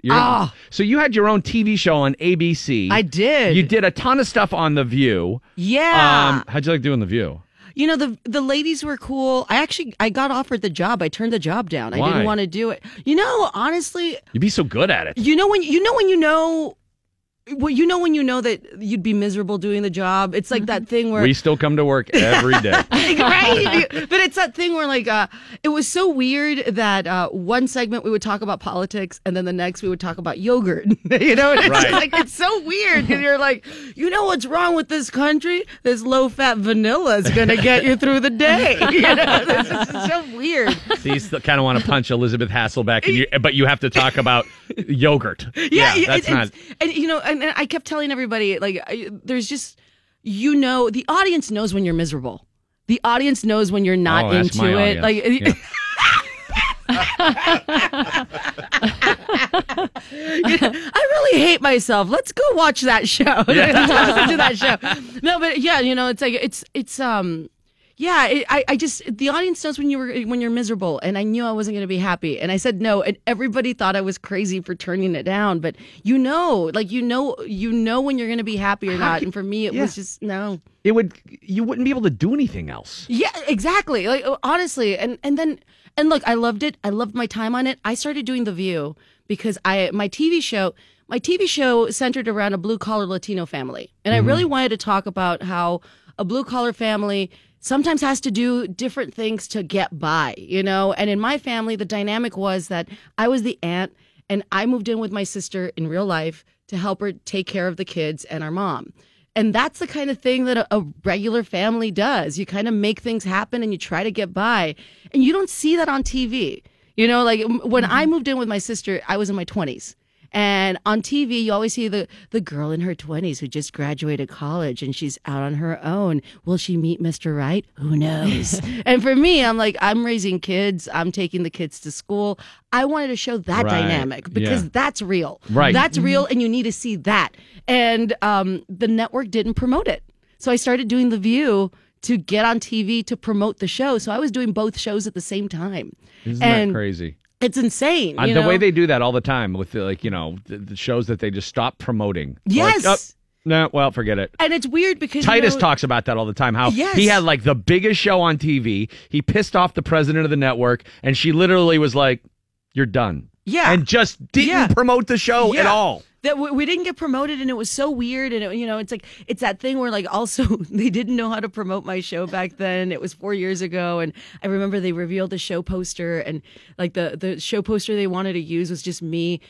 So you had your own TV show on ABC. I did. You did a ton of stuff on The View. Yeah. How'd you like doing The View? You know, the ladies were cool. I got offered the job. I turned the job down. Why? I didn't want to do it. You know, honestly. You'd be so good at it. You know when you know that you'd be miserable doing the job. It's like that thing where we still come to work every day, right? But it's that thing where, like, it was so weird that one segment we would talk about politics, and then the next we would talk about yogurt. You know, and it's right. Like it's so weird because you're like, you know what's wrong with this country? This low-fat vanilla is gonna get you through the day. You know, this is so weird. So you still kind of want to punch Elizabeth Hasselbeck, but you have to talk about yogurt. Yeah, that's not. And you know. And I kept telling everybody, like, there's just, you know, the audience knows when you're miserable. The audience knows when you're not into it. Audience. Like, I really hate myself. Let's go watch that show. Let's listen to that show. No, but yeah, you know, it's like it's. Yeah, the audience knows when you're miserable, and I knew I wasn't going to be happy, and I said no, and everybody thought I was crazy for turning it down, but you know when you're going to be happy or not, and for me it was just no. You wouldn't be able to do anything else. Yeah, exactly. Like, honestly, and then look, I loved it. I loved my time on it. I started doing The View because my TV show centered around a blue collar Latino family, and I really wanted to talk about how a blue collar family sometimes has to do different things to get by, you know? And in my family, the dynamic was that I was the aunt, and I moved in with my sister in real life to help her take care of the kids and our mom. And that's the kind of thing that a regular family does. You kind of make things happen and you try to get by. And you don't see that on TV. You know, like when I moved in with my sister, I was in my 20s. And on TV, you always see the girl in her 20s who just graduated college and she's out on her own. Will she meet Mr. Right? Who knows? And for me, I'm like, I'm raising kids. I'm taking the kids to school. I wanted to show that dynamic because that's real. Right. That's real, and you need to see that. And the network didn't promote it. So I started doing The View to get on TV to promote the show. So I was doing both shows at the same time. Isn't that crazy? It's insane. You know? The way they do that all the time with the shows that they just stop promoting. Yes. Like, forget it. And it's weird because Titus talks about that all the time. How he had like the biggest show on TV. He pissed off the president of the network, and she literally was like, "You're done." Yeah. And just didn't promote the show at all. That we didn't get promoted, and it was so weird, and it's that thing where, like, also they didn't know how to promote my show back then. It was 4 years ago, and I remember they revealed the show poster, and like the show poster they wanted to use was just me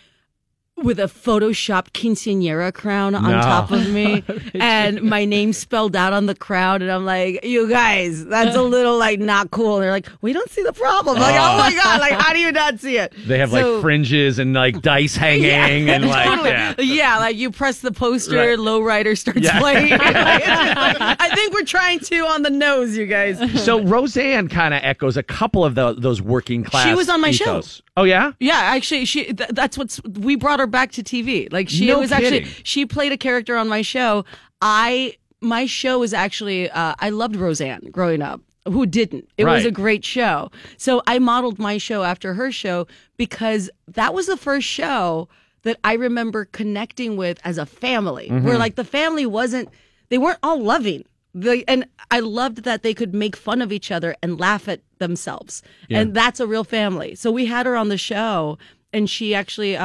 with a Photoshopped quinceañera crown on top of me and my name spelled out on the crown, and I'm like, you guys, that's a little, like, not cool. And they're like, we don't see the problem. Like, oh my God, like, how do you not see it? They have like fringes and like dice hanging and like totally. Yeah, like you press the poster, Lowrider starts playing. I think we're trying to on the nose, you guys. So Roseanne kind of echoes a couple of those working class. She was on my ethos. Show. Oh yeah? Yeah, actually that's what we brought her back to TV. Like she played a character on my show. My show was actually I loved Roseanne growing up. Who didn't? It was a great show. So I modeled my show after her show because that was the first show that I remember connecting with as a family. Mm-hmm. Where, like, the family weren't all loving. And I loved that they could make fun of each other and laugh at themselves. Yeah. And that's a real family. So we had her on the show, and she actually,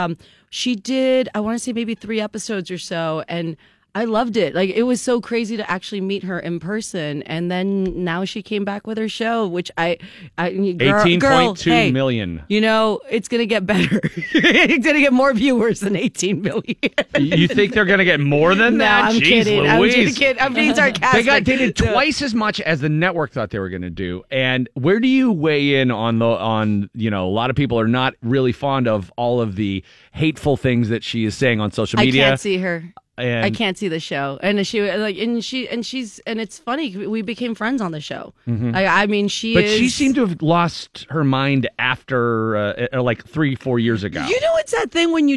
she did, I want to say maybe 3 episodes or so, and I loved it. Like, it was so crazy to actually meet her in person, and then now she came back with her show, which I 18.2 million. You know, it's going to get better. It's going to get more viewers than 18 million. You think they're going to get more than that? I'm kidding. Louise. I'm just kidding. I'm being sarcastic. They did twice as much as the network thought they were going to do. And where do you weigh in on a lot of people are not really fond of all of the hateful things that she is saying on social media? I can't see her. And I can't see the show, and she's it's funny. We became friends on the show. Mm-hmm. She seemed to have lost her mind after 3-4 years ago. You know, it's that thing when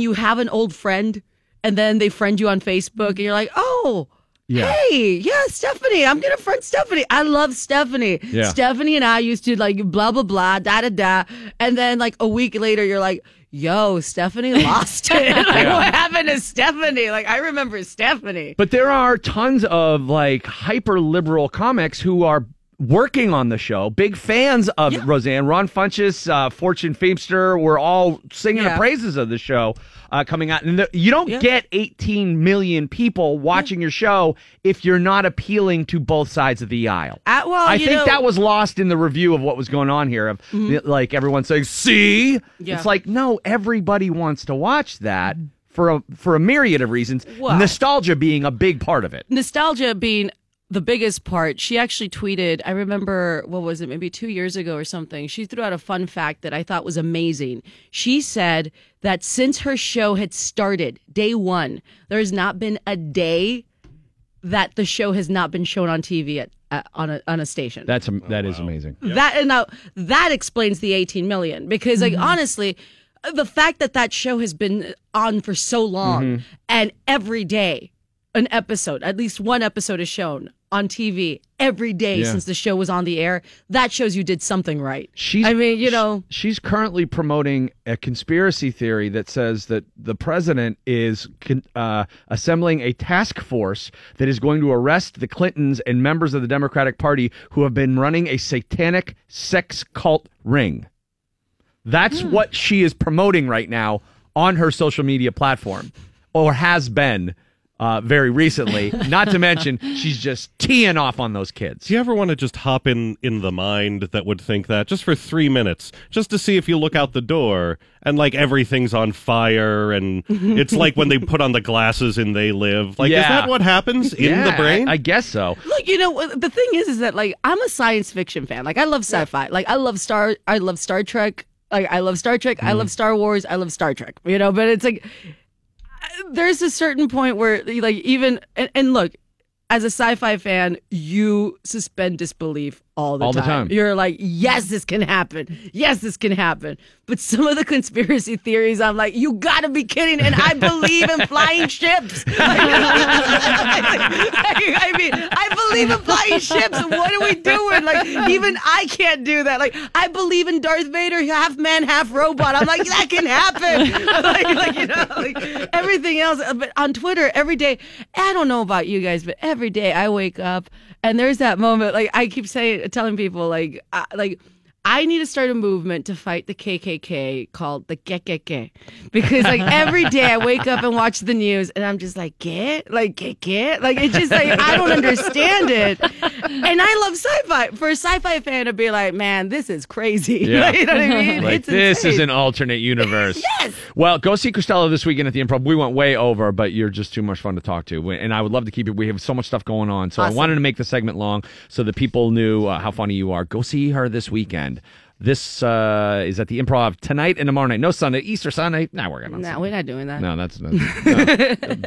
you have an old friend, and then they friend you on Facebook, and you're like, oh. Yeah. Hey, yeah, Stephanie, I'm going to friend Stephanie. I love Stephanie. Yeah. Stephanie and I used to blah, blah, blah, da, da, da. And then a week later, you're like, yo, Stephanie lost it. What happened to Stephanie? I remember Stephanie. But there are tons of hyper-liberal comics who are working on the show, big fans of Roseanne. Ron Funches, Fortune Feimster, we're all singing the praises of the show coming out. And you don't get 18 million people watching your show if you're not appealing to both sides of the aisle. I think that was lost in the review of what was going on here, of everyone saying, see? Yeah. It's no, everybody wants to watch that. For a myriad of reasons, nostalgia being a big part of it. Nostalgia being the biggest part. She actually tweeted, I remember, what was it, maybe 2 years ago or something, she threw out a fun fact that I thought was amazing. She said that since her show had started, day one, there has not been a day that the show has not been shown on TV on a station. That is amazing. Yep. That explains the 18 million, because honestly, the fact that show has been on for so long and every day an episode, at least one episode is shown on TV every day since the show was on the air. That shows you did something right. She's currently promoting a conspiracy theory that says that the president is assembling a task force that is going to arrest the Clintons and members of the Democratic Party who have been running a satanic sex cult ring. That's what she is promoting right now on her social media platform, or has been very recently, not to mention she's just teeing off on those kids. Do you ever want to just hop in the mind that would think that, just for 3 minutes, just to see if you look out the door and everything's on fire, and it's like when they put on the glasses and They Live. Is that what happens in the brain? I guess so. Look, the thing is that I'm a science fiction fan. I love sci-fi. I love Star Trek. I love Star Trek. I love Star Wars. I love Star Trek. But it's there's a certain point where, look, as a sci-fi fan, you suspend disbelief all the time. You're like, yes, this can happen. Yes, this can happen. But some of the conspiracy theories, I'm like, you gotta be kidding. And I believe in flying ships. I believe in flying ships. What are we doing? Even I can't do that. I believe in Darth Vader, half man, half robot. I'm like, that can happen. Everything else. But on Twitter, every day, I don't know about you guys, but every day I wake up and there's that moment. I keep telling people, I need to start a movement to fight the KKK called the KKK, because every day I wake up and watch the news and I'm just get it's just I don't understand it. And I love sci-fi. For a sci-fi fan to be man, this is crazy. Yeah. You know what I mean? This is an alternate universe. Yes. Well, go see Costello this weekend at the Improv. We went way over, but you're just too much fun to talk to, and I would love to keep it. We have so much stuff going on, so awesome. I wanted to make the segment long so that people knew how funny you are. Go see her this weekend. This is at the Improv tonight and tomorrow night. No Sunday, Easter Sunday. We're not doing that. No, that's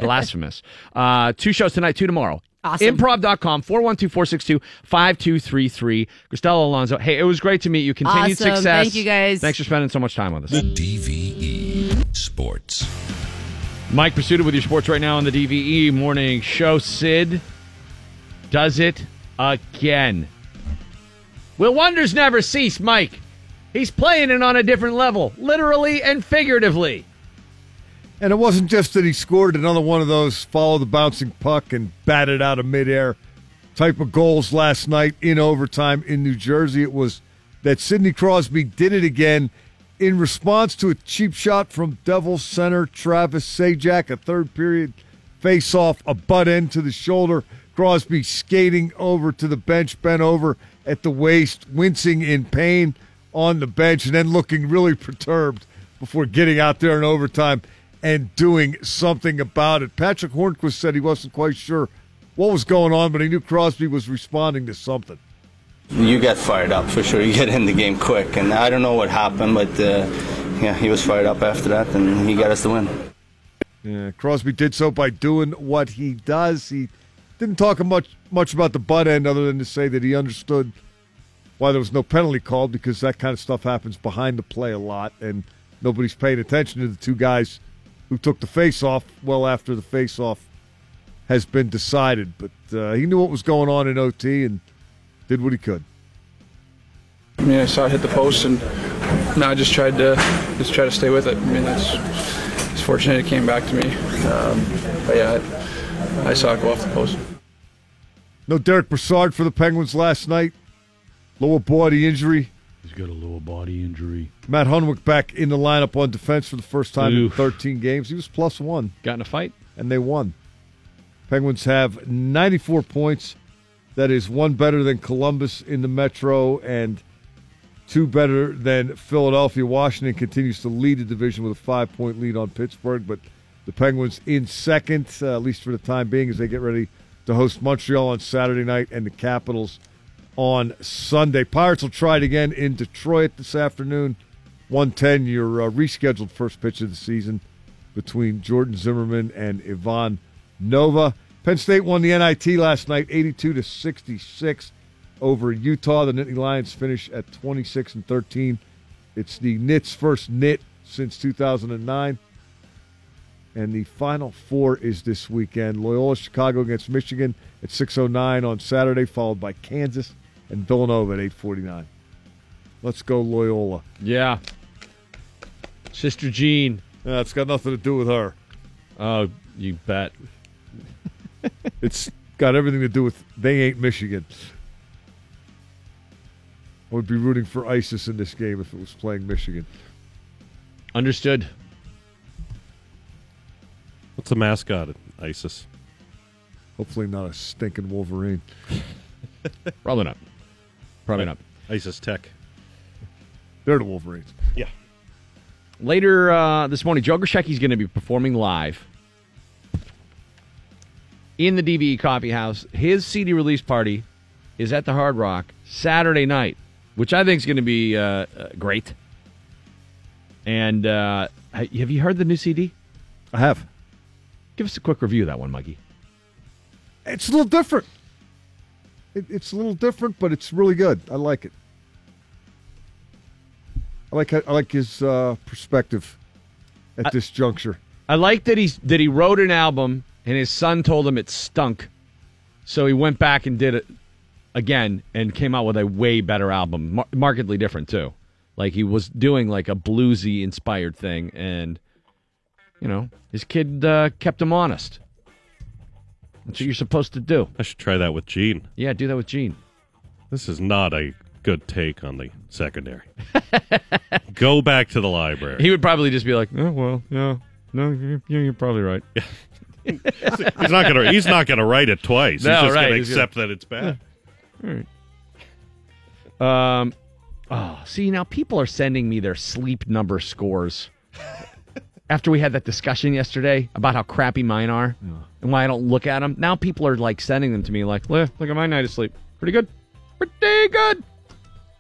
blasphemous. 2 shows tonight, 2 tomorrow. Awesome. Improv.com, 412-462-5233. Costello Alonso, hey, it was great to meet you. Continued awesome. Success. Thank you, guys. Thanks for spending so much time with us. The DVE Sports. Mike Pursuta with your sports right now on the DVE Morning Show. Sid does it again. Will wonders never cease, Mike? He's playing it on a different level, literally and figuratively. And it wasn't just that he scored another one of those follow the bouncing puck and batted out of midair type of goals last night in overtime in New Jersey. It was that Sidney Crosby did it again in response to a cheap shot from Devils center Travis Zajac, a third period face-off, a butt end to the shoulder. Crosby skating over to the bench, bent over at the waist, wincing in pain on the bench, and then looking really perturbed before getting out there in overtime and doing something about it. Patrick Hornqvist said he wasn't quite sure what was going on, but he knew Crosby was responding to something. You get fired up for sure. You get in the game quick, and I don't know what happened, but he was fired up after that, and he got us the win. Crosby did so by doing what he does. He didn't talk much about the butt end other than to say that he understood why there was no penalty called, because that kind of stuff happens behind the play a lot, and nobody's paying attention to the two guys who took the face-off well after the face-off has been decided. But he knew what was going on in OT and did what he could. Yeah, I saw it hit the post, and now I just tried to stay with it. I mean, it's fortunate it came back to me. But yeah, I saw it go off the post. No Derick Brassard for the Penguins last night. Lower body injury. He's got a lower body injury. Matt Hunwick back in the lineup on defense for the first time in 13 games. He was +1. Got in a fight. And they won. Penguins have 94 points. That is one better than Columbus in the Metro and two better than Philadelphia. Washington continues to lead the division with a 5-point lead on Pittsburgh, but the Penguins in second, at least for the time being, as they get ready to host Montreal on Saturday night and the Capitals on Sunday. Pirates will try it again in Detroit this afternoon. 1:10, your rescheduled first pitch of the season between Jordan Zimmermann and Ivan Nova. Penn State won the NIT last night, 82-66 over Utah. The Nittany Lions finish at 26-13. It's the NIT's first NIT since 2009. And the Final Four is this weekend. Loyola Chicago against Michigan at 6:09 on Saturday, followed by Kansas and Villanova at 8:49. Let's go Loyola. Yeah. Sister Jean. It's got nothing to do with her. Oh, you bet. It's got everything to do with they ain't Michigan. I would be rooting for ISIS in this game if it was playing Michigan. Understood. What's the mascot at ISIS? Hopefully not a stinking Wolverine. Probably not. ISIS Tech. They're the Wolverines. Yeah. Later this morning, Joe Grzechi's going to be performing live in the DVE Coffee House. His CD release party is at the Hard Rock Saturday night, which I think is going to be great. And have you heard the new CD? I have. Give us a quick review of that one, Mikey. It's a little different. It's a little different, but it's really good. I like it. I like his perspective at this juncture. I like that he wrote an album and his son told him it stunk, so he went back and did it again and came out with a way better album, markedly different too. Like he was doing like a bluesy inspired thing and. You know, his kid kept him honest. That's what you're supposed to do. I should try that with Gene. Yeah, do that with Gene. This is not a good take on the secondary. Go back to the library. He would probably just be like, oh, well, yeah, no, you're probably right. He's not gonna write it twice. No, he's just going to accept that it's bad. Yeah. All right. See, now people are sending me their sleep number scores. After we had that discussion yesterday about how crappy mine are and why I don't look at them, now people are like sending them to me like, look at my night of sleep. Pretty good. Pretty good.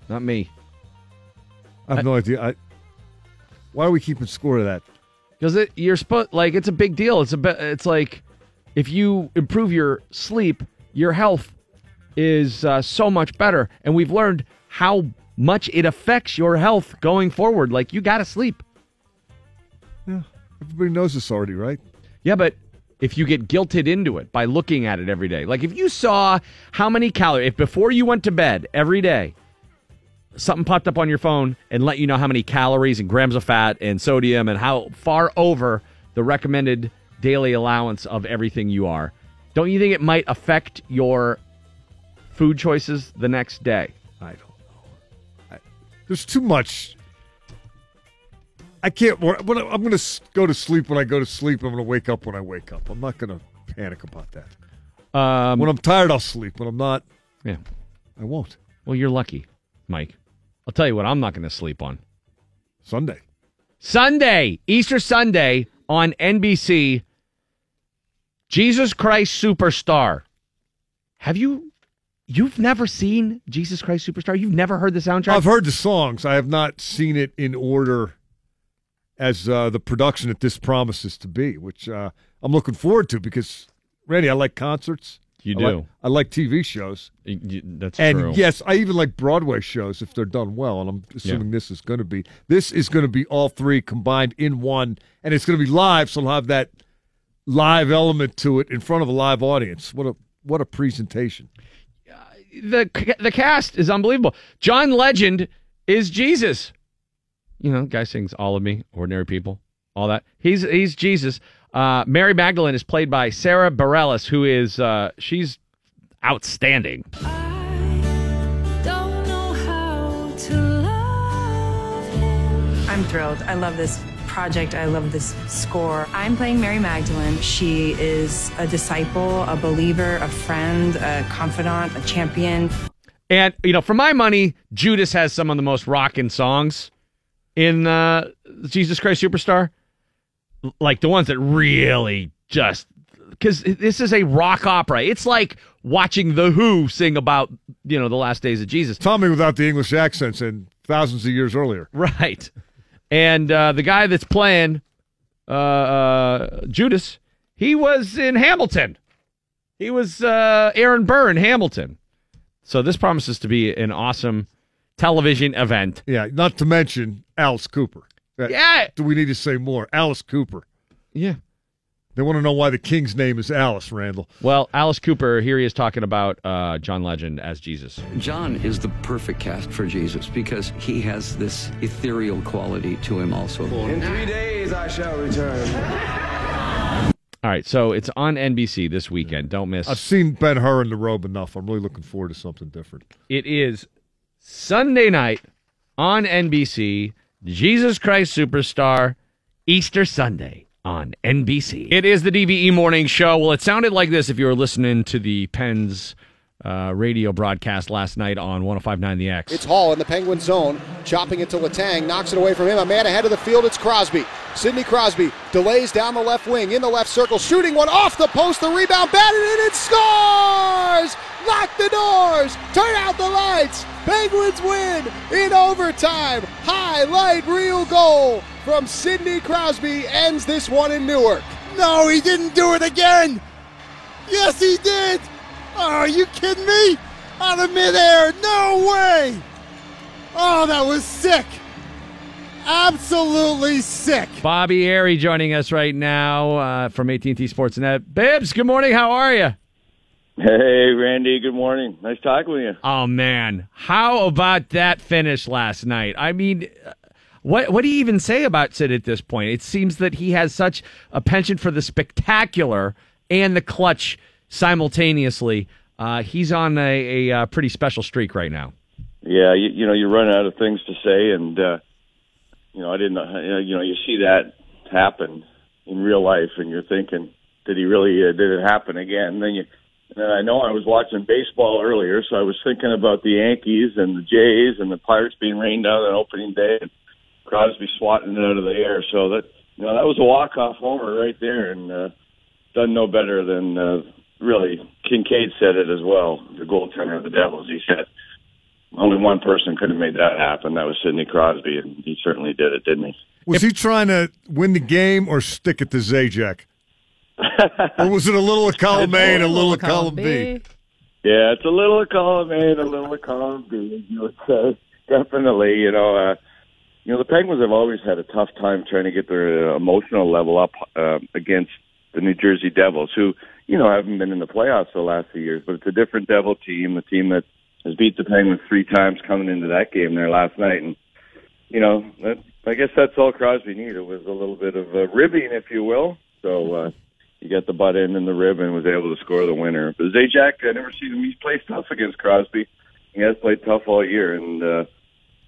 Not me. I have no idea. Why are we keeping score of that? Because it's a big deal. It's like if you improve your sleep, your health is so much better. And we've learned how much it affects your health going forward. Like you got to sleep. Yeah, everybody knows this already, right? Yeah, but if you get guilted into it by looking at it every day, like if you saw how many calories, if before you went to bed every day, something popped up on your phone and let you know how many calories and grams of fat and sodium and how far over the recommended daily allowance of everything you are, don't you think it might affect your food choices the next day? I don't know. There's too much. I can't. I'm going to go to sleep when I go to sleep. I'm going to wake up when I wake up. I'm not going to panic about that. When I'm tired, I'll sleep. When I'm not, yeah, I won't. Well, you're lucky, Mike. I'll tell you what I'm not going to sleep on. Sunday, Easter Sunday on NBC, Jesus Christ Superstar. Have you... You've never seen Jesus Christ Superstar? You've never heard the soundtrack? I've heard the songs. I have not seen it in order... as the production that this promises to be, which I'm looking forward to because, Randy, I like concerts. You do. I like TV shows. That's true. And, yes, I even like Broadway shows if they're done well, and I'm assuming this is going to be. This is going to be all three combined in one, and it's going to be live, so I'll have that live element to it in front of a live audience. What a presentation. The cast is unbelievable. John Legend is Jesus. You know, the guy sings All of Me, Ordinary People, all that. He's Jesus. Mary Magdalene is played by Sarah Bareilles, who is she's outstanding. I don't know how to love him. I'm thrilled. I love this project. I love this score. I'm playing Mary Magdalene. She is a disciple, a believer, a friend, a confidant, a champion. And, you know, for my money, Judas has some of the most rockin' songs in Jesus Christ Superstar. Like the ones that really just, because this is a rock opera. It's like watching The Who sing about, you know, the last days of Jesus. Tommy without the English accents and thousands of years earlier. Right. And the guy that's playing Judas, he was in Hamilton. He was Aaron Burr in Hamilton. So this promises to be an awesome television event. Yeah, not to mention Alice Cooper. Yeah. Do we need to say more? Alice Cooper. Yeah. They want to know why the king's name is Alice, Randall. Well, Alice Cooper, here he is talking about John Legend as Jesus. John is the perfect cast for Jesus because he has this ethereal quality to him also. In 3 days I shall return. All right, so it's on NBC this weekend. Don't miss. I've seen Ben-Hur in the robe enough. I'm really looking forward to something different. It is Sunday night on NBC. Jesus Christ Superstar, Easter Sunday on NBC. It is the DVE Morning Show. Well, it sounded like this if you were listening to the Pens radio broadcast last night on 105.9 The X. It's Hall in the Penguin zone, chopping it to Letang, knocks it away from him. A man ahead of the field, it's Crosby. Sidney Crosby delays down the left wing, in the left circle, shooting one off the post, the rebound, batted in, it scores! Lock the doors, turn out the lights, Penguins win in overtime. Highlight reel goal from Sidney Crosby ends this one in Newark. No, he didn't do it again. Yes, he did. Oh, are you kidding me? Out of midair, no way. Oh, that was sick. Absolutely sick. Bobby Airey joining us right now from AT&T Sportsnet. Bibbs, good morning, how are you? Hey, Randy, good morning. Nice talking with you. Oh, man. How about that finish last night? I mean, what do you even say about Sid at this point? It seems that he has such a penchant for the spectacular and the clutch simultaneously. He's on a pretty special streak right now. Yeah, you know, you run out of things to say, and, you know, I didn't, you know, you see that happen in real life, and you're thinking, did he really, did it happen again? And then you... And I know I was watching baseball earlier, so I was thinking about the Yankees and the Jays and the Pirates being rained out on opening day and Crosby swatting it out of the air. So that, you know, that was a walk-off homer right there, and done no better than really. Kincaid said it as well, the goaltender of the Devils. He said only one person could have made that happen. That was Sidney Crosby, and he certainly did it, didn't he? Was he trying to win the game or stick it to Zajac? Or was it a little of column A and a little of column B? Yeah, it's a little of column A and a little of column B. You know, it's, definitely, you know, the Penguins have always had a tough time trying to get their emotional level up against the New Jersey Devils, who, you know, haven't been in the playoffs the last few years, but it's a different Devil team, the team that has beat the Penguins 3 times coming into that game there last night. And, you know, I guess that's all Crosby needed was a little bit of ribbing, if you will. So, he got the butt end and the rib and was able to score the winner. But Zajac, I never seen him. He's played tough against Crosby. He has played tough all year, and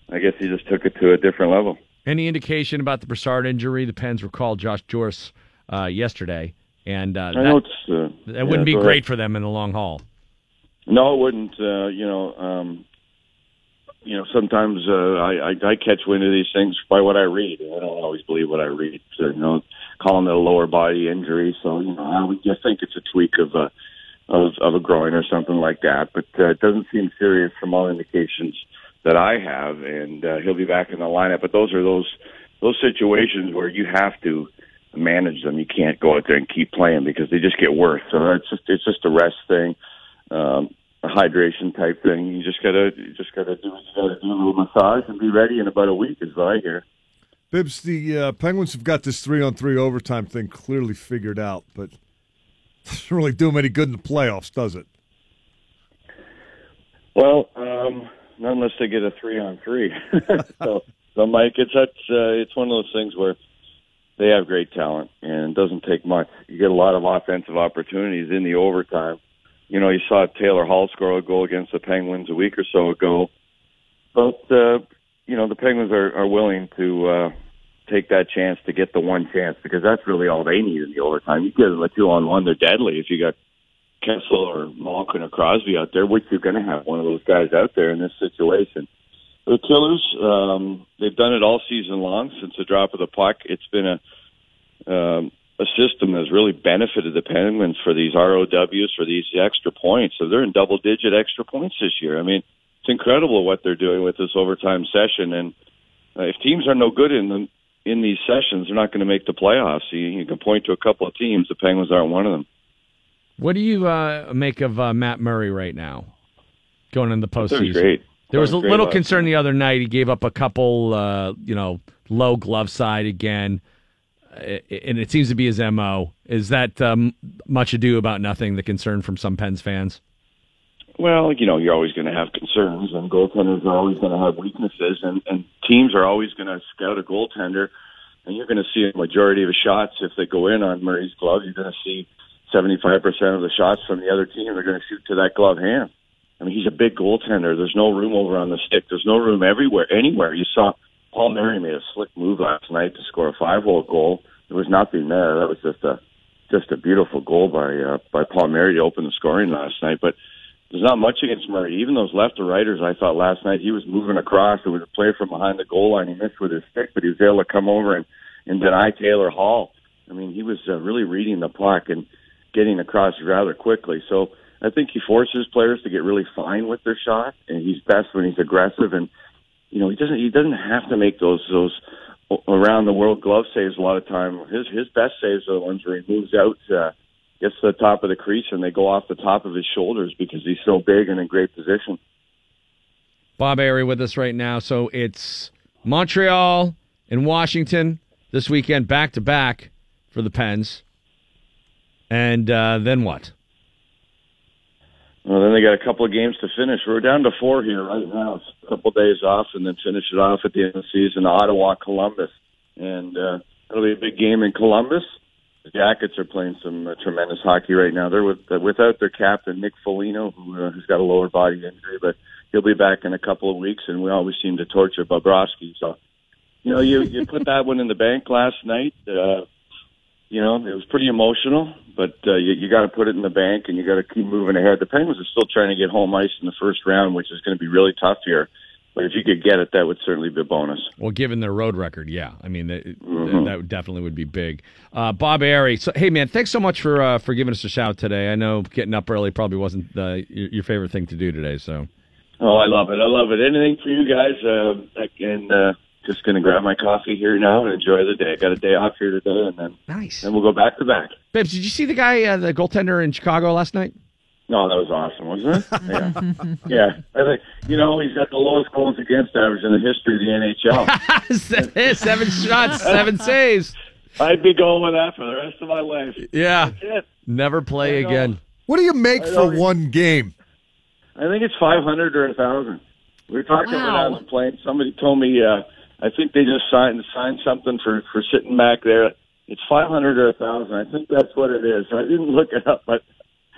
I guess he just took it to a different level. Any indication about the Brassard injury? The Pens recalled Josh Jorce yesterday, and that wouldn't be great for them in the long haul. No, it wouldn't. You know, sometimes I catch wind of these things by what I read. I don't always believe what I read. So, you know, calling it a lower body injury, so you know I would just think it's a tweak of a groin or something like that. But it doesn't seem serious from all indications that I have, and he'll be back in the lineup. But those are those those situations where you have to manage them. You can't go out there and keep playing because they just get worse. So it's just a rest thing, a hydration type thing. You just gotta do what you gotta do, a little massage, and be ready in about a week is what I hear. Bibbs, the Penguins have got this 3-on-3 overtime thing clearly figured out, but doesn't really do them any good in the playoffs, does it? Well, not unless they get a 3-on-3. So, Mike, it's one of those things where they have great talent, and it doesn't take much. You get a lot of offensive opportunities in the overtime. You know, you saw Taylor Hall score a goal against the Penguins a week or so ago. But, you know, the Penguins are willing to take that chance to get the one chance because that's really all they need in the overtime. You get a 2-on-1, they're deadly. If you got Kessel or Malkin or Crosby out there, which you're going to have one of those guys out there in this situation. The Killers, they've done it all season long since the drop of the puck. It's been a system that's really benefited the Penguins for these ROWs, for these extra points. So they're in double-digit extra points this year. I mean, it's incredible what they're doing with this overtime session. And if teams are no good in these sessions, they're not going to make the playoffs. So you can point to a couple of teams. The Penguins aren't one of them. What do you make of Matt Murray right now going in the postseason? Great. There was a little concern the other night. He gave up a couple, low glove side again, and it seems to be his MO. Is that much ado about nothing, the concern from some Pens fans? Well, you know, you're always going to have concerns, and goaltenders are always going to have weaknesses, and teams are always going to scout a goaltender, and you're going to see a majority of shots if they go in on Murray's glove. You're going to see 75% of the shots from the other team are going to shoot to that glove hand. I mean, he's a big goaltender. There's no room over on the stick. There's no room anywhere. You saw Paul Murray made a slick move last night to score a 5-hole goal. There was nothing there. That was just a beautiful goal by Paul Murray to open the scoring last night. But there's not much against Murray. Even those left to righters, I thought last night he was moving across. It was a play from behind the goal line. He missed with his stick, but he was able to come over and deny Taylor Hall. I mean, he was really reading the puck and getting across rather quickly. So I think he forces players to get really fine with their shot, and he's best when he's aggressive. And you know, he doesn't have to make those around the world glove saves a lot of time. His best saves are the ones where he moves out, gets to the top of the crease, and they go off the top of his shoulders because he's so big and in great position. Bob Arie with us right now. So it's Montreal and Washington this weekend, back to back for the Pens, and then what? Well, then they got a couple of games to finish. We're down to 4 here right now. It's a couple of days off, and then finish it off at the end of the season, Ottawa, Columbus. And it'll be a big game in Columbus. The Jackets are playing some tremendous hockey right now. They're without their captain, Nick Foligno, who's got a lower body injury, but he'll be back in a couple of weeks, and we always seem to torture Bobrovsky. So, you know, you put that one in the bank last night. You know, it was pretty emotional, but you got to put it in the bank, and you got to keep moving ahead. The Penguins are still trying to get home ice in the first round, which is going to be really tough here. But if you could get it, that would certainly be a bonus. Well, given their road record, yeah. I mean, that definitely would be big. Bob Arie, so, hey, man, thanks so much for giving us a shout today. I know getting up early probably wasn't your favorite thing to do today. So. Oh, I love it. I love it. Anything for you guys, just going to grab my coffee here now and enjoy the day. I got a day off here today, and then nice. Then we'll go back to back. Bibbs, did you see the guy, the goaltender in Chicago last night? No, that was awesome, wasn't it? Yeah. Yeah. I think, you know, he's got the lowest goals against average in the history of the NHL. 7 shots, 7 saves. I'd be going with that for the rest of my life. Yeah. Never play again. What do you make for one game? I think it's 500 or 1,000. We were talking when I was playing. Somebody told me... I think they just signed something for sitting back there. It's 500 or 1,000. I think that's what it is. I didn't look it up, but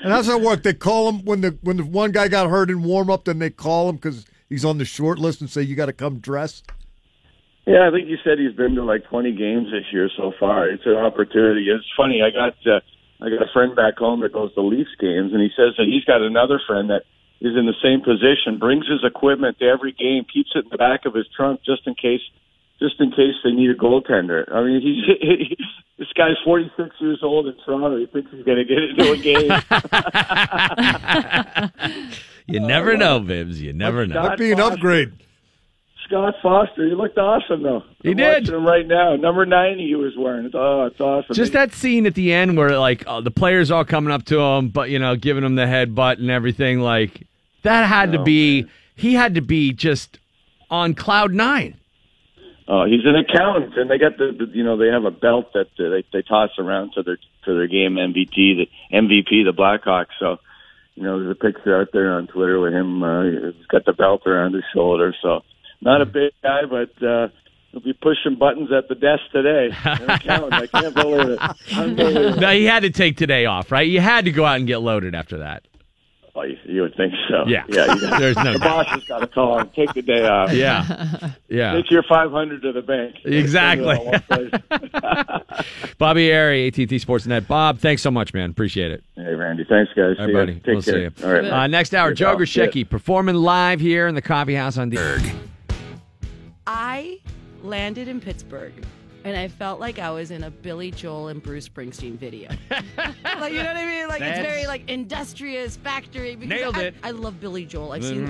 and how's that work? They call him when the one guy got hurt in warm up. Then they call him because he's on the short list and say you got to come dressed. Yeah, I think you said he's been to like 20 games this year so far. It's an opportunity. It's funny. I got a friend back home that goes to Leafs games, and he says that he's got another friend that. Is in the same position, brings his equipment to every game, keeps it in the back of his trunk just in case they need a goaltender. I mean, this guy's 46 years old in Toronto. He thinks he's going to get into a game. You never know, Bibbs. You never know. That'd be an upgrade. Scott Foster. He looked awesome, though. He I'm did. Watching him right now. Number 90 he was wearing. Oh, it's awesome. Just that scene at the end where, like, the players all coming up to him, but, you know, giving him the headbutt and everything. Like, that had to be – he had to be just on cloud nine. Oh, he's an accountant, and they got the you know, they have a belt that they toss around to their game MVP, the Blackhawks. So, you know, there's a picture out there on Twitter with him. He's got the belt around his shoulder. So, not a big guy, but he'll be pushing buttons at the desk today. An accountant. I can't believe it. Unbelievable. Now, you had to take today off, right? You had to go out and get loaded after that. Oh, you would think so. Yeah. There's no the boss has got to call and take the day off. Yeah. Take your $500 to the bank. Exactly. Bobby Arie, AT&T Sportsnet. Bob, thanks so much, man. Appreciate it. Hey, Randy. Thanks, guys. All right, buddy. Take we'll care. See you. All right. Next hour, Joe Grusecki performing live here in the coffee house on Berg. I landed in Pittsburgh. And I felt like I was in a Billy Joel and Bruce Springsteen video. Like, you know what I mean? Like, that's... it's very, like, industrious factory. Nailed it. I love Billy Joel. I've seen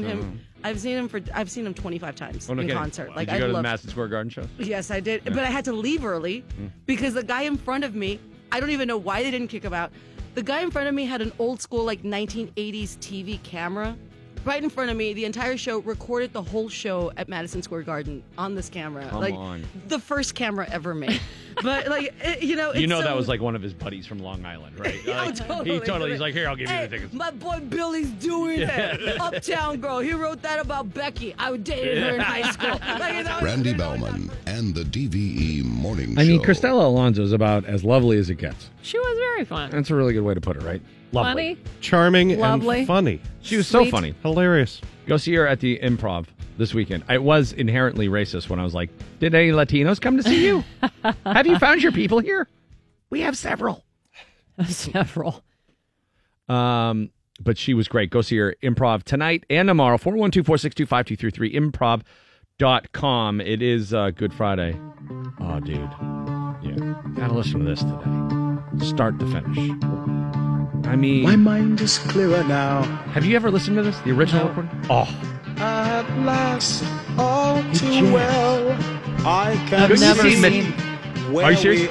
him 25 times in concert. Did you go to the Madison Square Garden shows? Yes, I did. Yeah. But I had to leave early because the guy in front of me, I don't even know why they didn't kick him out. The guy in front of me had an old school, like, 1980s TV camera. Right in front of me, the entire show, recorded the whole show at Madison Square Garden on this camera. Come on. The first camera ever made. But, like, that was, like, one of his buddies from Long Island, right? Yeah, like, totally. He's like, here, I'll give you the tickets. My boy Billy's doing it. Uptown Girl. He wrote that about Becky. I dated her in high school. Randy Bellman and the DVE Morning Show. I mean, Cristela Alonso is about as lovely as it gets. She was very fun. That's a really good way to put it, right? Lovely. Funny. Charming and funny. She was so funny. Hilarious. Go see her at the Improv this weekend. I was inherently racist when I was like, did any Latinos come to see you? Have you found your people here? We have several. Several. But she was great. Go see her Improv tonight and tomorrow. 412-462-5233 improv.com. It is Good Friday. Oh, dude. Yeah. Gotta listen to this today. Start to finish. I mean, my mind is clearer now. Have you ever listened to this? The original recording? Oh. At last, all too well. I can Are you serious?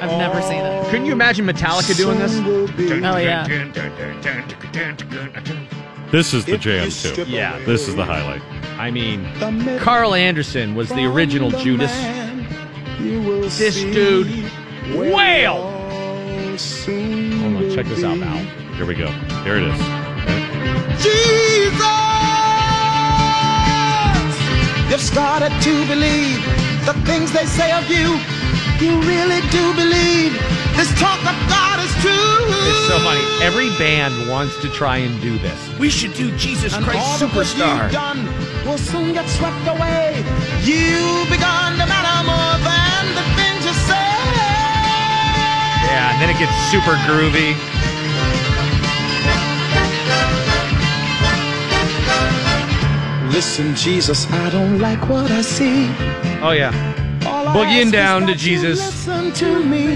I've never seen it. Couldn't you imagine Metallica doing this? Oh, yeah. This is the jam, too. Yeah. This is the highlight. I mean, Carl Anderson was the original Judas. This dude, wail! Hold on, check this out, Val. Here we go. Here it is. Jesus! You've started to believe the things they say of you. You really do believe this talk of God is true. It's so funny. Every band wants to try and do this. We should do Jesus Christ Superstar. You've done will soon get swept away. You begun to matter more than the things you say. Yeah, and then it gets super groovy. Listen, Jesus, I don't like what I see. Oh, yeah. Boogieing down to Jesus. To me.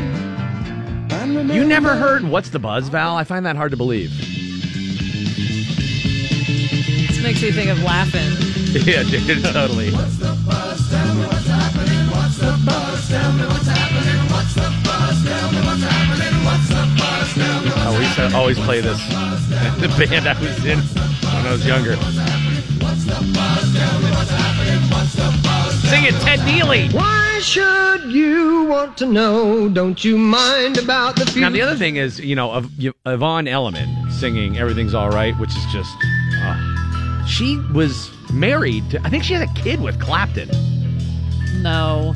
You never heard What's the Buzz, Val? I find that hard to believe. This makes me think of laughing. Yeah, dude, totally. What's the buzz? Tell me what's happening. What's the buzz? Tell me what's happening. What's the buzz? Tell me what's happening. What's the buzz? Tell me what's happening. Oh, we used to always play this. The band I was in when I was younger. Sing it, Ted Neely. Why should you want to know? Don't you mind about the future? Now, the other thing is, you know, Yvonne Elliman singing Everything's All Right, which is just... she was married to... I think she had a kid with Clapton. No.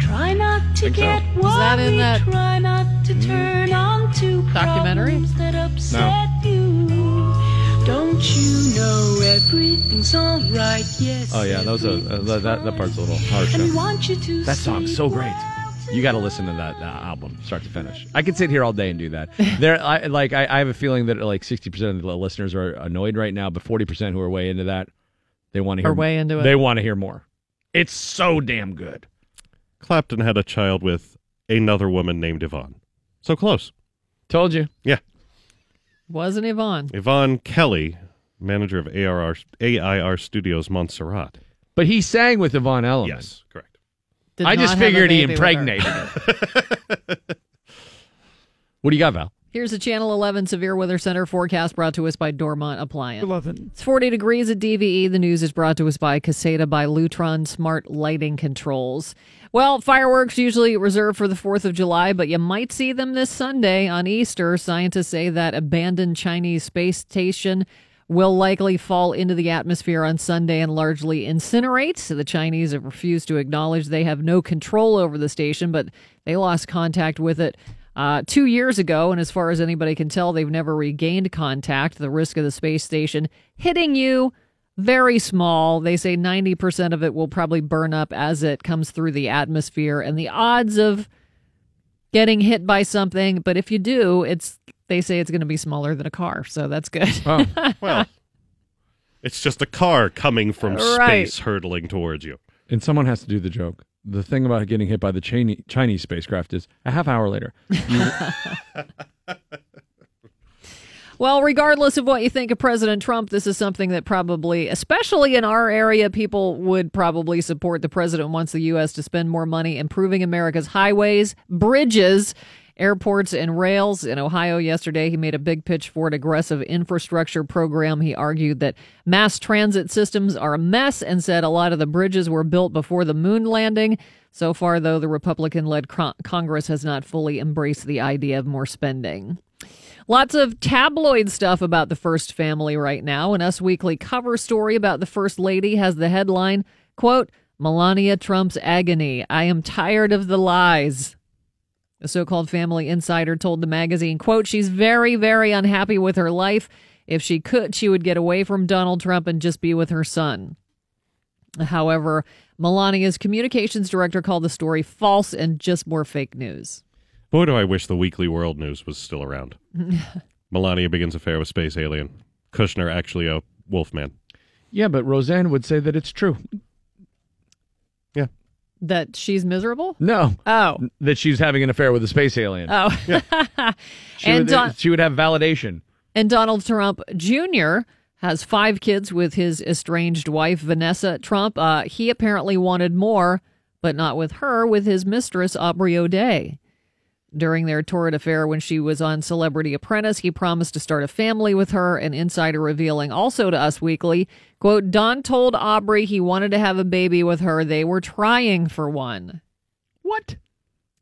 Try not to get worried. Try not to turn on to problems that upset you. Don't you know everything's all right? Yes. Oh yeah, that part's a little harsh. That song's so great. You got to listen to that album, start to finish. I could sit here all day and do that. I have a feeling that like 60% of the listeners are annoyed right now, but 40% who are way into that, they want to hear. Are way into it. They want to hear more. It's so damn good. Clapton had a child with another woman named Yvonne. So close. Told you. Yeah. Wasn't Yvonne. Yvonne Kelly, manager of AIR Studios Montserrat. But he sang with Yvonne Elliman. Yes, correct. I just figured he impregnated her. What do you got, Val? Here's a Channel 11 Severe Weather Center forecast brought to us by Dormont Appliance. 11. It's 40 degrees at DVE. The news is brought to us by Caseta by Lutron Smart Lighting Controls. Well, fireworks usually reserved for the 4th of July, but you might see them this Sunday on Easter. Scientists say that abandoned Chinese space station will likely fall into the atmosphere on Sunday and largely incinerate. So the Chinese have refused to acknowledge they have no control over the station, but they lost contact with it 2 years ago, and as far as anybody can tell, they've never regained contact. The risk of the space station hitting you, very small. They say 90% of it will probably burn up as it comes through the atmosphere, and the odds of getting hit by something, but if you do, they say it's going to be smaller than a car, so that's good. Oh, well, it's just a car coming from space hurtling towards you. And someone has to do the joke. The thing about getting hit by the Chinese spacecraft is a half hour later. Well, regardless of what you think of President Trump, this is something that probably, especially in our area, people would probably support. The president wants the U.S. to spend more money improving America's highways, bridges, airports, and rails. In Ohio yesterday, he made a big pitch for an aggressive infrastructure program. He argued that mass transit systems are a mess and said a lot of the bridges were built before the moon landing. So far, though, the Republican-led Congress has not fully embraced the idea of more spending. Lots of tabloid stuff about the First Family right now. An Us Weekly cover story about the First Lady has the headline, quote, Melania Trump's agony. I am tired of the lies. A so-called family insider told the magazine, quote, she's very, very unhappy with her life. If she could, she would get away from Donald Trump and just be with her son. However, Melania's communications director called the story false and just more fake news. Boy, do I wish the Weekly World News was still around. Melania begins affair with space alien. Kushner actually a wolfman. Yeah, but Roseanne would say that it's true. Yeah. That she's miserable? No. Oh. That she's having an affair with a space alien. Oh. Yeah. She would have validation. And Donald Trump Jr. has 5 kids with his estranged wife, Vanessa Trump. He apparently wanted more, but not with her, with his mistress, Aubrey O'Day. During their torrid affair when she was on Celebrity Apprentice, he promised to start a family with her, an insider revealing also to Us Weekly, quote, Don told Aubrey he wanted to have a baby with her. They were trying for one. What?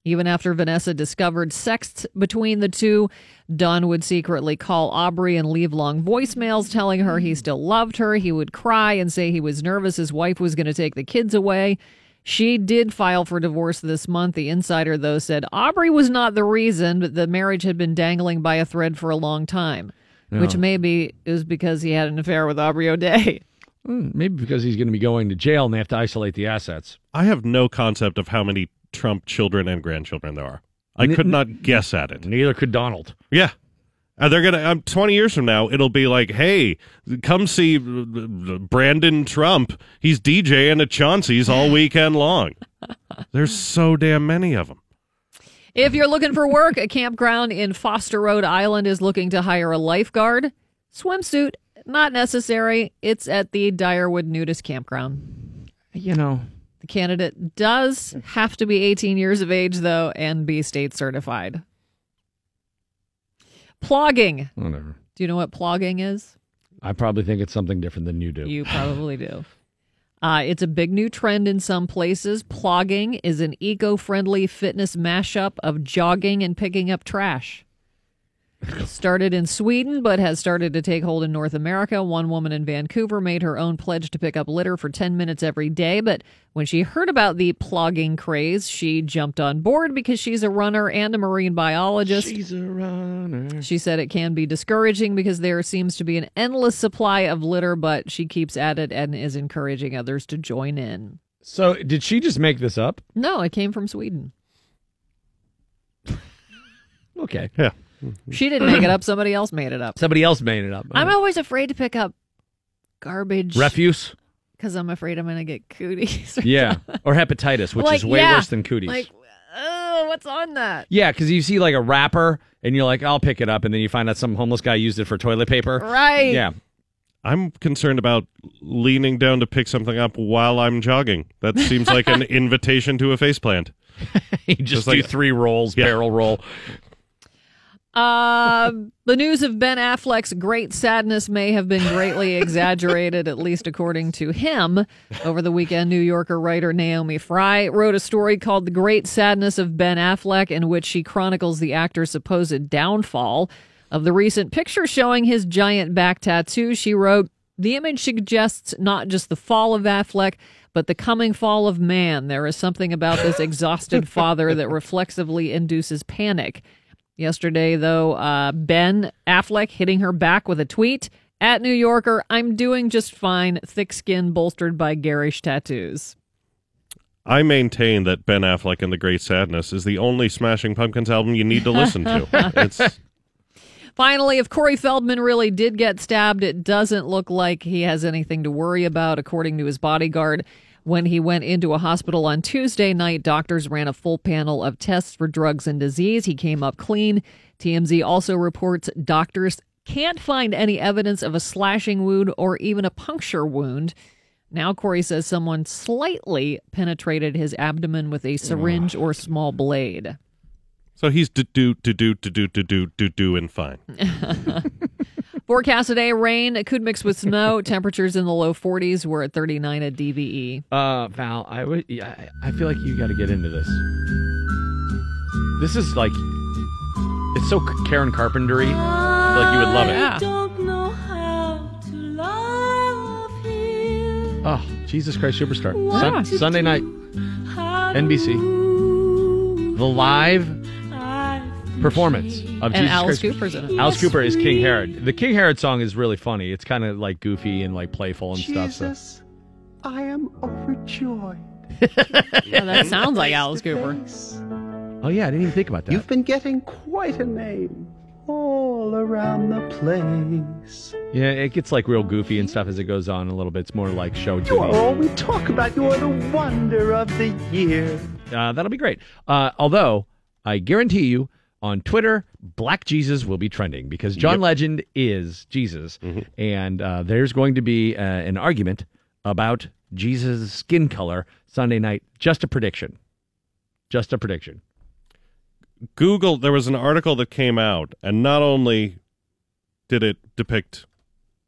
Even after Vanessa discovered sexts between the two, Don would secretly call Aubrey and leave long voicemails telling her he still loved her. He would cry and say he was nervous his wife was going to take the kids away. She did file for divorce this month. The insider, though, said Aubrey was not the reason, but the marriage had been dangling by a thread for a long time, which maybe is because he had an affair with Aubrey O'Day. Maybe because he's going to be going to jail and they have to isolate the assets. I have no concept of how many Trump children and grandchildren there are. I could not guess at it. Neither could Donald. Yeah. They're going to 20 years from now, it'll be like, hey, come see Brandon Trump. He's DJing at Chauncey's all weekend long. There's so damn many of them. If you're looking for work, a campground in Foster Rhode Island is looking to hire a lifeguard. Swimsuit, not necessary. It's at the Dyerwood Nudist Campground. You know, the candidate does have to be 18 years of age, though, and be state certified. Plogging. Whatever. Do you know what plogging is? I probably think it's something different than you do. You probably do. It's a big new trend in some places. Plogging is an eco-friendly fitness mashup of jogging and picking up trash. It started in Sweden, but has started to take hold in North America. One woman in Vancouver made her own pledge to pick up litter for 10 minutes every day. But when she heard about the plogging craze, she jumped on board because she's a runner and a marine biologist. She's a runner. She said it can be discouraging because there seems to be an endless supply of litter, but she keeps at it and is encouraging others to join in. So did she just make this up? No, it came from Sweden. Okay. Yeah. She didn't make it up. Somebody else made it up. I'm always afraid to pick up garbage. Refuse? Because I'm afraid I'm going to get cooties. Yeah. Or hepatitis, which is way worse than cooties. Like, oh, what's on that? Yeah, because you see like a wrapper and you're like, I'll pick it up. And then you find out some homeless guy used it for toilet paper. Right. Yeah. I'm concerned about leaning down to pick something up while I'm jogging. That seems like an invitation to a faceplant. You just do like, three rolls, yeah. Barrel roll. The news of Ben Affleck's great sadness may have been greatly exaggerated, at least according to him. Over the weekend, New Yorker writer Naomi Fry wrote a story called The Great Sadness of Ben Affleck, in which she chronicles the actor's supposed downfall. Of the recent picture showing his giant back tattoo, she wrote, "The image suggests not just the fall of Affleck, but the coming fall of man. There is something about this exhausted father that reflexively induces panic." Yesterday, though, Ben Affleck hitting her back with a tweet. At New Yorker, "I'm doing just fine. Thick skin bolstered by garish tattoos." I maintain that Ben Affleck and The Great Sadness is the only Smashing Pumpkins album you need to listen to. It's... Finally, if Corey Feldman really did get stabbed, it doesn't look like he has anything to worry about, according to his bodyguard. When he went into a hospital on Tuesday night, doctors ran a full panel of tests for drugs and disease. He came up clean. TMZ also reports doctors can't find any evidence of a slashing wound or even a puncture wound. Now Corey says someone slightly penetrated his abdomen with a syringe or small blade. So he's do and fine. Forecast today, rain, it could mix with snow. Temperatures in the low 40s. We're at 39 at DVE. Val, I feel like you got to get into this. This is like, it's so Karen Carpenter-y. I feel like you would love it. Yeah. I don't know how to love him. Oh, Jesus Christ Superstar. Wow. Sunday night, NBC. The live performance of and Jesus Alice Christ. Cooper's in it. Alice Cooper is King Herod. The King Herod song is really funny. It's kind of like goofy and like playful and stuff. So. I am overjoyed. Yeah, that sounds like Alice Cooper. Oh yeah, I didn't even think about that. You've been getting quite a name all around the place. Yeah, it gets like real goofy and stuff as it goes on a little bit. It's more like show TV. You are all we talk about. You are the wonder of the year. That'll be great. Although I guarantee you, on Twitter, Black Jesus will be trending because John Legend is Jesus. Mm-hmm. And there's going to be an argument about Jesus' skin color Sunday night. Just a prediction. Just a prediction. Google, there was an article that came out, and not only did it depict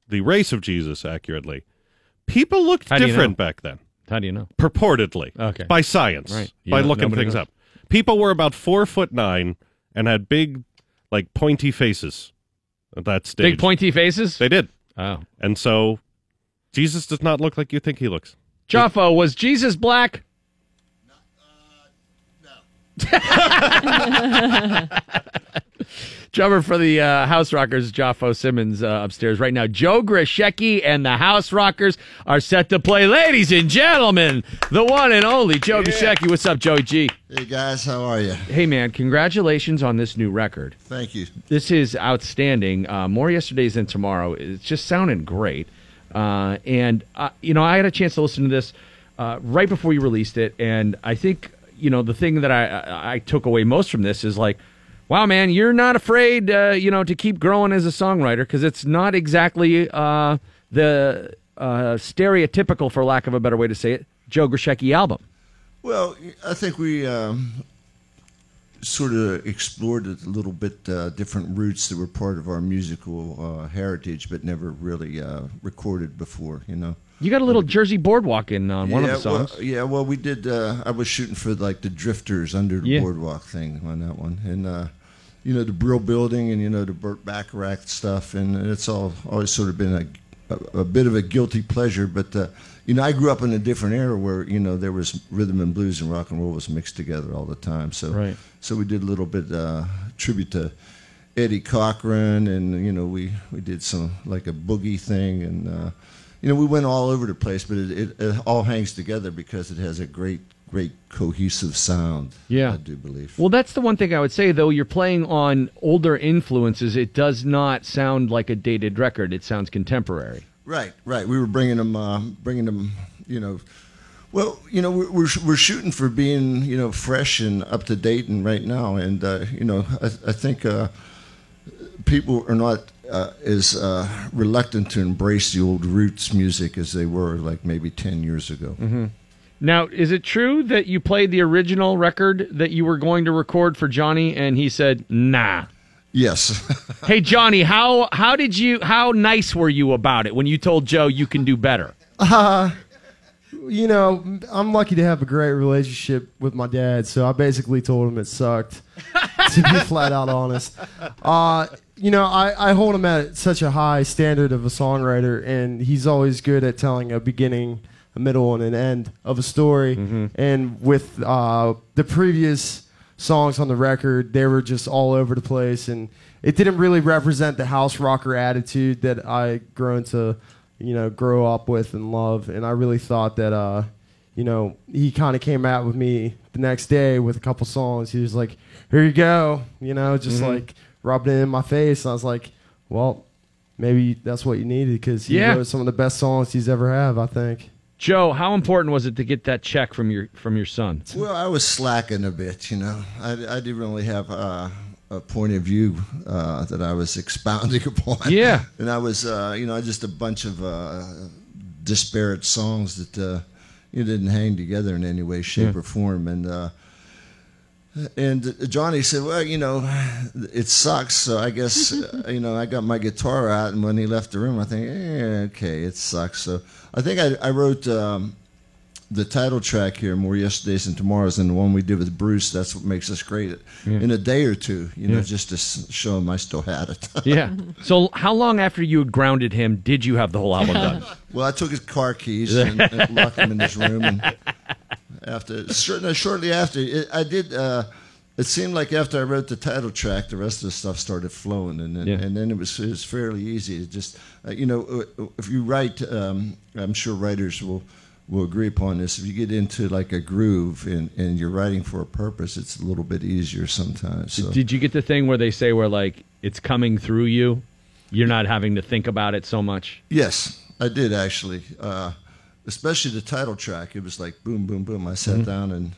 the race of Jesus accurately, people looked different back then. How do you know? Purportedly. Okay. By science. Right. By looking things up. People were about 4'9". And had big, like, pointy faces at that stage. Big pointy faces? They did. Oh. And so, Jesus does not look like you think he looks. Jaffo, was Jesus black? No. Drummer for the House Rockers, Jaffo Simmons, upstairs right now. Joe Grishecki and the House Rockers are set to play. Ladies and gentlemen, the one and only Joe Grishecki. What's up, Joey G? Hey, guys. How are you? Hey, man. Congratulations on this new record. Thank you. This is outstanding. More yesterdays than tomorrow. It's just sounding great. And I had a chance to listen to this right before you released it. And I think, you know, the thing that I took away most from this is like, wow, man, you're not afraid, to keep growing as a songwriter because it's not exactly the stereotypical, for lack of a better way to say it, Joe Grishecki album. Well, I think we sort of explored a little bit different roots that were part of our musical heritage but never really recorded before, you know. You got a little Jersey Boardwalk in on one of the songs. Well, we did. I was shooting for like the Drifters under the Boardwalk thing on that one, and the Brill Building, and the Burt Bacharach stuff, and it's all always sort of been a bit of a guilty pleasure. But I grew up in a different era where there was rhythm and blues and rock and roll was mixed together all the time. So So we did a little bit tribute to Eddie Cochran, and we did some like a boogie thing and. We went all over the place, but it all hangs together because it has a great, great cohesive sound, I do believe. Well, that's the one thing I would say, though. You're playing on older influences. It does not sound like a dated record. It sounds contemporary. Right. We were bringing them, Well, we're shooting for being, fresh and up to date and right now. And, I think people are not is reluctant to embrace the old roots music as they were like maybe 10 years ago. Mm-hmm. Now, is it true that you played the original record that you were going to record for Johnny and he said, nah? Yes. Hey, Johnny, how nice were you about it when you told Joe you can do better? You know, I'm lucky to have a great relationship with my dad, so I basically told him it sucked, to be flat out honest. You know, I hold him at such a high standard of a songwriter, and he's always good at telling a beginning, a middle, and an end of a story. Mm-hmm. And with the previous songs on the record, they were just all over the place, and it didn't really represent the house rocker attitude that I grown to, you know, grow up with and love. And I really thought that, you know, he kind of came out with me the next day with a couple songs. He was like, here you go, you know, just mm-hmm. like rubbed it in my face. And I was like, well, maybe that's what you needed, because he wrote some of the best songs he's ever had, I think. Joe, how important was it to get that check from your son? Well, I was slacking a bit, you know. I didn't really have a point of view that I was expounding upon. Yeah. And I was, you know, just a bunch of disparate songs that you didn't hang together in any way, shape, or form. And Johnny said, well, you know, it sucks. So I guess, you know, I got my guitar out, and when he left the room, I think, okay, it sucks. So I think I wrote the title track here, More Yesterdays and Tomorrows, and the one we did with Bruce, That's What Makes Us Great, in a day or two, you know, just to show him I still had it. Yeah. So how long after you had grounded him did you have the whole album done? Well, I took his car keys and locked him in his room. And shortly after, it seemed like after I wrote the title track, the rest of the stuff started flowing, and then it was fairly easy to just, you know, if you write, I'm sure writers will agree upon this, if you get into like a groove and you're writing for a purpose, it's a little bit easier sometimes. So. Did you get the thing where they say where like it's coming through you? You're not having to think about it so much? Yes, I did actually. Especially the title track, it was like boom, boom, boom. I sat down and,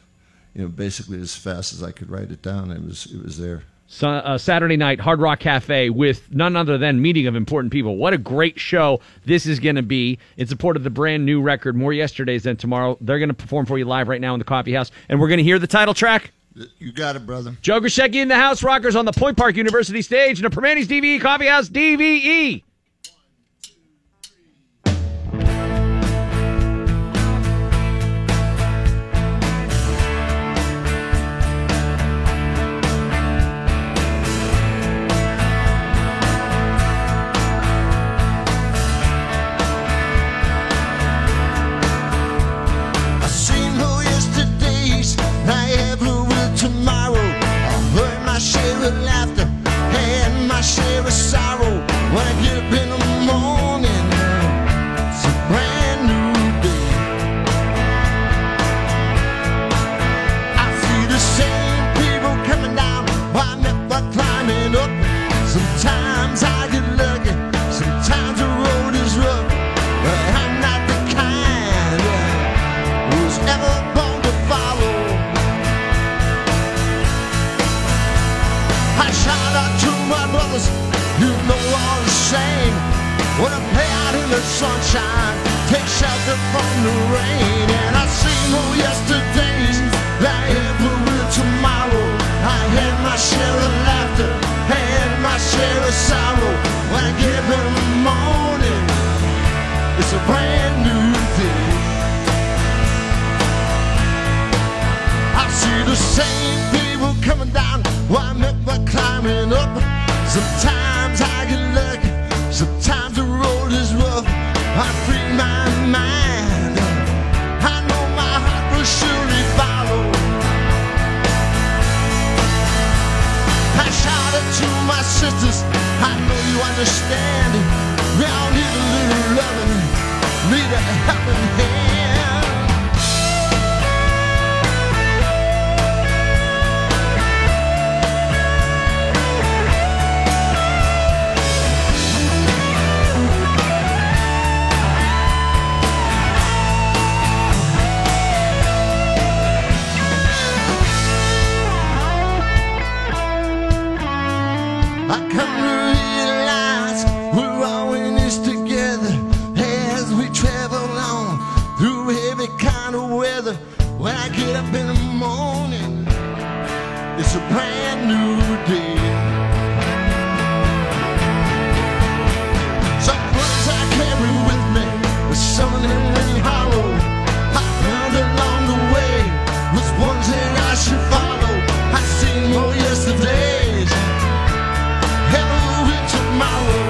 you know, basically as fast as I could write it down, it was there. So, Saturday night, Hard Rock Cafe with none other than Meeting of Important People. What a great show this is going to be in support of the brand new record, More Yesterdays Than Tomorrow. They're going to perform for you live right now in the coffee house, and we're going to hear the title track. You got it, brother. Joe Grusecki in the house, rockers on the Point Park University stage in the Permanis DVE Coffee House, DVE. kind of weather when I get up in the morning. It's a brand new day. Some words I carry with me, but some of them went hollow. I learned along the way which ones that I should follow. I seen more yesterdays, hello in tomorrow.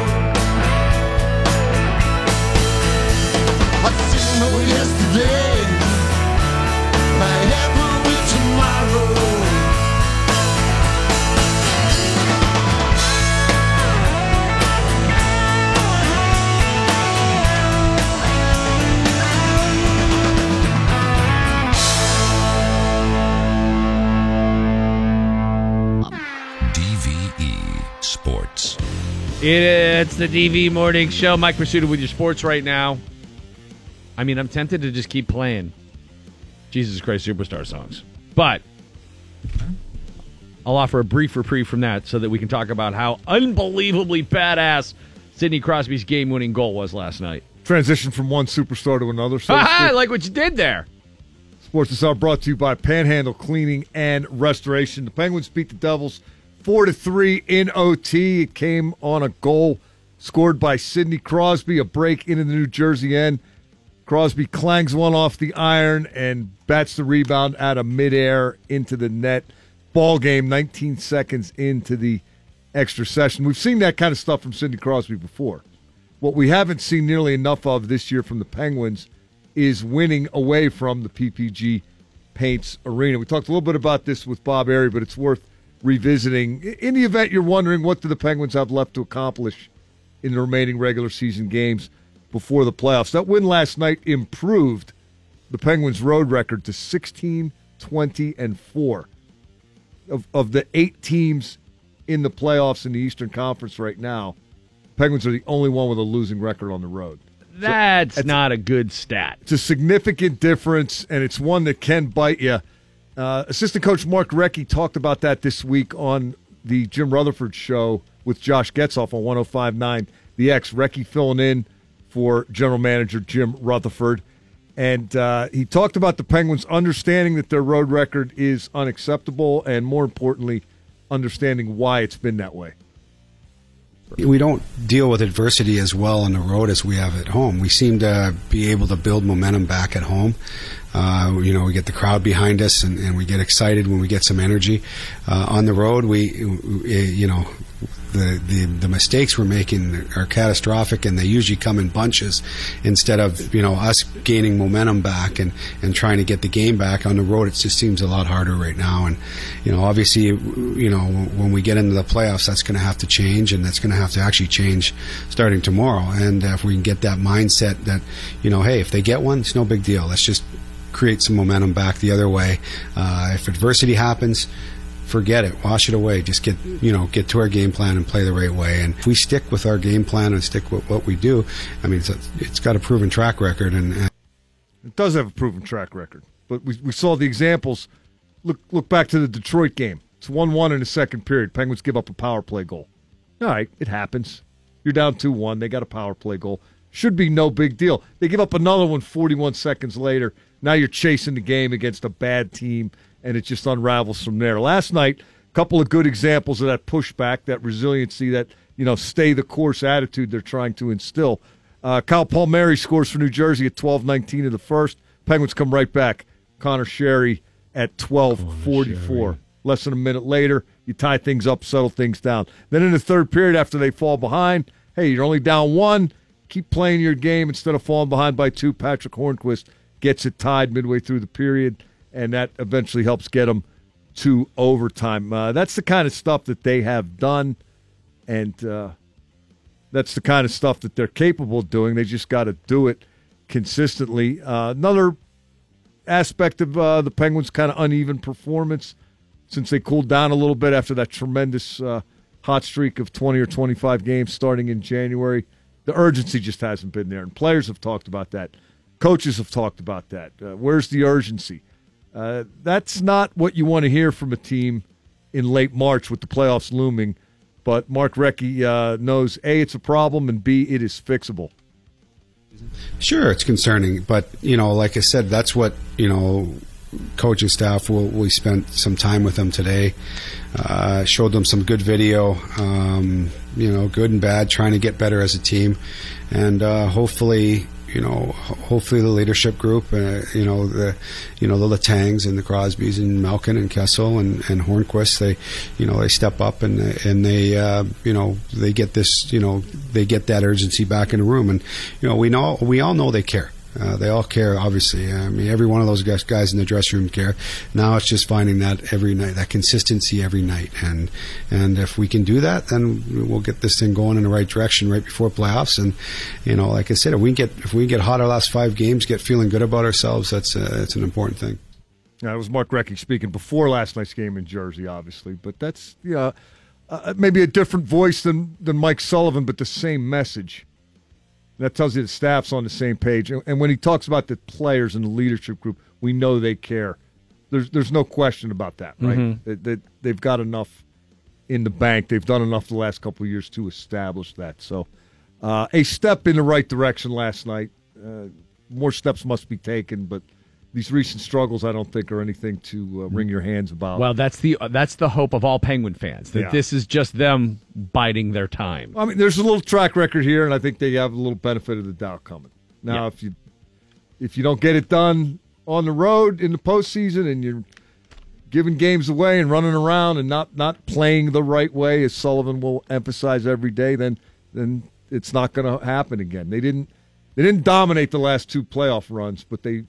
I seen more yesterdays, my ever in tomorrow. It's the DV Morning Show. Mike Pursuta with your sports right now. I mean, I'm tempted to just keep playing Jesus Christ Superstar songs. But I'll offer a brief reprieve from that so that we can talk about how unbelievably badass Sidney Crosby's game-winning goal was last night. Transition from one superstar to another. So I like what you did there. Sports is brought to you by Panhandle Cleaning and Restoration. The Penguins beat the Devils 4-3 in OT. It came on a goal scored by Sidney Crosby, a break into the New Jersey end. Crosby clangs one off the iron and bats the rebound out of midair into the net. Ball game, 19 seconds into the extra session. We've seen that kind of stuff from Sidney Crosby before. What we haven't seen nearly enough of this year from the Penguins is winning away from the PPG Paints Arena. We talked a little bit about this with Bob Airey, but it's worth revisiting. In the event you're wondering what do the Penguins have left to accomplish in the remaining regular season games before the playoffs, that win last night improved the Penguins' road record to 16-20-4. Of the 8 teams in the playoffs in the Eastern Conference right now, Penguins are the only one with a losing record on the road. That's not a good stat. It's a significant difference, and it's one that can bite you. Assistant coach Mark Recchi talked about that this week on the Jim Rutherford Show with Josh Getzoff on 105.9 The X. Recchi filling in for general manager Jim Rutherford. And he talked about the Penguins understanding that their road record is unacceptable and, more importantly, understanding why it's been that way. We don't deal with adversity as well on the road as we have at home. We seem to be able to build momentum back at home. We get the crowd behind us, and we get excited when we get some energy. On the road, the mistakes we're making are catastrophic, and they usually come in bunches instead of, us gaining momentum back and trying to get the game back. On the road, it just seems a lot harder right now. And, obviously, when we get into the playoffs, that's going to have to change, and that's going to have to actually change starting tomorrow. And if we can get that mindset that, hey, if they get one, it's no big deal. Let's just create some momentum back the other way. If adversity happens, forget it, wash it away. Just get to our game plan and play the right way. And if we stick with our game plan and stick with what we do, I mean, it's got a proven track record. And it does have a proven track record. But we saw the examples. Look back to the Detroit game. It's 1-1 in the second period. Penguins give up a power play goal. All right, it happens. You're down 2-1. They got a power play goal. Should be no big deal. They give up another one 41 seconds later. Now you're chasing the game against a bad team, and it just unravels from there. Last night, a couple of good examples of that pushback, that resiliency, that stay-the-course attitude they're trying to instill. Kyle Palmieri scores for New Jersey at 12:19 of the first. Penguins come right back. Connor Sherry at 12:44. Less than a minute later, you tie things up, settle things down. Then in the third period, after they fall behind, hey, you're only down 1. Keep playing your game instead of falling behind by 2. Patrick Hornqvist gets it tied midway through the period, and that eventually helps get them to overtime. That's the kind of stuff that they have done, and that's the kind of stuff that they're capable of doing. They just got to do it consistently. Another aspect of the Penguins' kind of uneven performance, since they cooled down a little bit after that tremendous hot streak of 20 or 25 games starting in January, the urgency just hasn't been there, and players have talked about that. Coaches have talked about that. Where's the urgency? That's not what you want to hear from a team in late March with the playoffs looming. But Mark Recchi knows, A, it's a problem, and B, it is fixable. season? Sure, it's concerning, but like I said, that's what coaching staff. We spent some time with them today, showed them some good video, good and bad, trying to get better as a team, and hopefully the leadership group, the Latangs and the Crosbys and Malkin and Kessel and Hornqvist, they step up and they get this, they get that urgency back in the room, and we all know they care. They all care, obviously. I mean, every one of those guys in the dressing room care. Now it's just finding that every night, that consistency every night. And if we can do that, then we'll get this thing going in the right direction right before playoffs. And, like I said, if we get hot our last 5 games, get feeling good about ourselves, that's an important thing. Now, it was Mark Recchi speaking before last night's game in Jersey, obviously. But that's maybe a different voice than Mike Sullivan, but the same message. That tells you the staff's on the same page. And when he talks about the players and the leadership group, we know they care. There's no question about that, right? Mm-hmm. They've got enough in the bank. They've done enough the last couple of years to establish that. So a step in the right direction last night. More steps must be taken, but these recent struggles I don't think are anything to wring your hands about. Well, that's the hope of all Penguin fans, that this is just them biding their time. I mean, there's a little track record here, and I think they have a little benefit of the doubt coming. Now, if you don't get it done on the road in the postseason and you're giving games away and running around and not playing the right way, as Sullivan will emphasize every day, then it's not going to happen again. They didn't dominate the last 2 playoff runs, but they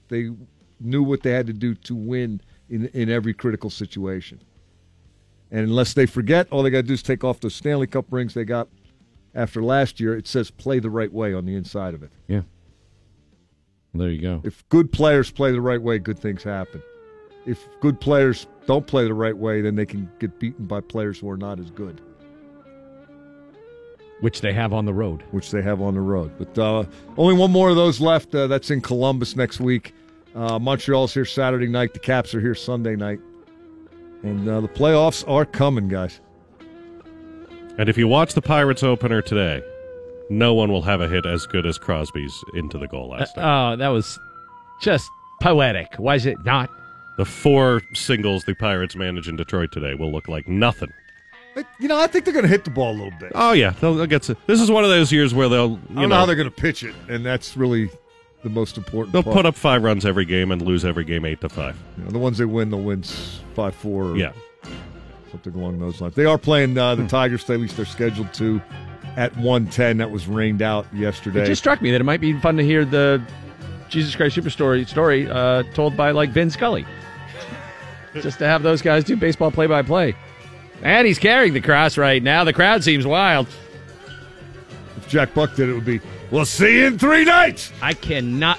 knew what they had to do to win in every critical situation. And unless they forget, all they got to do is take off those Stanley Cup rings they got after last year. It says play the right way on the inside of it. Yeah. There you go. If good players play the right way, good things happen. If good players don't play the right way, then they can get beaten by players who are not as good. Which they have on the road. But only one more of those left. That's in Columbus next week. Montreal's here Saturday night. The Caps are here Sunday night. And the playoffs are coming, guys. And if you watch the Pirates opener today, no one will have a hit as good as Crosby's into the goal last night. Oh, that was just poetic. Why is it not? The 4 singles the Pirates manage in Detroit today will look like nothing. I think they're going to hit the ball a little bit. Oh, yeah. They'll get to, this is one of those years where they'll... I don't know how they're going to pitch it, and that's really... the most important. They'll put up 5 runs every game and lose every game 8-5. The ones they win, they'll win 5-4 or something along those lines. They are playing the Tigers, at least they're scheduled to, at 1:10. That was rained out yesterday. It just struck me that it might be fun to hear the Jesus Christ Superstory story told by, Vin Scully. Just to have those guys do baseball play-by-play. And he's carrying the cross right now. The crowd seems wild. If Jack Buck did it, would be... We'll see you in 3 nights. I cannot.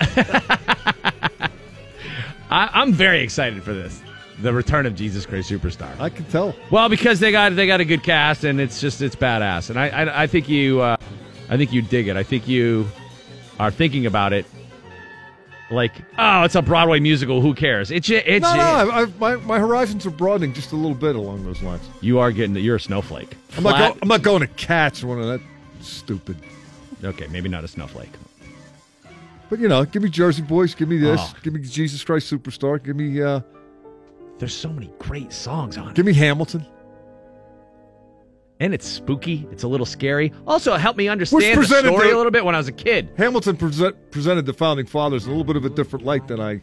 I'm very excited for this. The return of Jesus Christ Superstar. I can tell. Well, because they got a good cast, and it's badass. And I think you dig it. I think you are thinking about it like, oh, it's a Broadway musical. Who cares? My horizons are broadening just a little bit along those lines. You are getting that. You're a snowflake. I'm not going to catch one of that stupid. Okay, maybe not a snowflake. But, give me Jersey Boys, give me this, give me Jesus Christ Superstar, give me... There's so many great songs on it. Give me Hamilton. And it's spooky, it's a little scary. Also, it helped me understand the story a little bit when I was a kid. Hamilton presented the Founding Fathers in a little bit of a different light than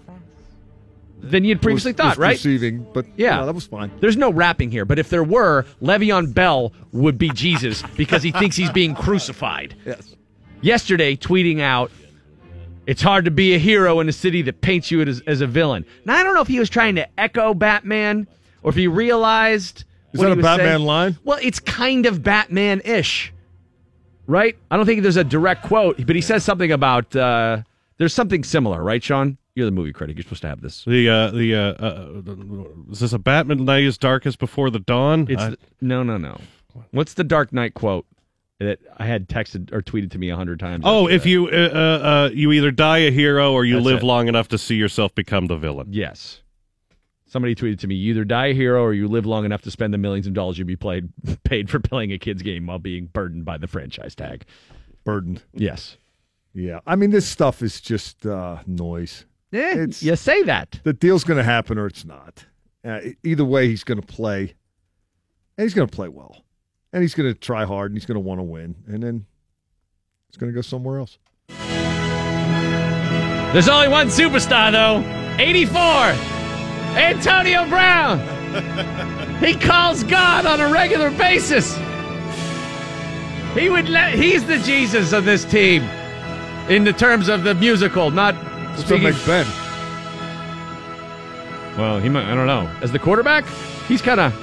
you'd previously thought, right? Perceiving, but that was fine. There's no rapping here, but if there were, Le'Veon Bell would be Jesus because he thinks he's being crucified. Yes. Yesterday, tweeting out, it's hard to be a hero in a city that paints you as a villain. Now, I don't know if he was trying to echo Batman or if he realized what he was saying. Is that a Batman line? Well, it's kind of Batman-ish, right? I don't think there's a direct quote, but he says something about, there's something similar, right, Sean? You're the movie critic. You're supposed to have this. Is this a Batman Night as Dark as Before the Dawn? No. What's the Dark Knight quote that I had texted or tweeted to me 100 times. Oh, if you you either die a hero or you live long enough to see yourself become the villain. Yes. Somebody tweeted to me, you either die a hero or you live long enough to spend the millions of dollars you'd be paid for playing a kid's game while being burdened by the franchise tag. Burdened. Yes. Yeah. I mean, this stuff is just noise. Yeah, you say that. The deal's going to happen or it's not. Either way, he's going to play. And he's going to play well. And he's going to try hard, and he's going to want to win. And then it's going to go somewhere else. There's only one superstar, though. 84. Antonio Brown. He calls God on a regular basis. He's the Jesus of this team in the terms of the musical, not speaking. What's up, Ben? Well, he might, I don't know. As the quarterback, he's kind of...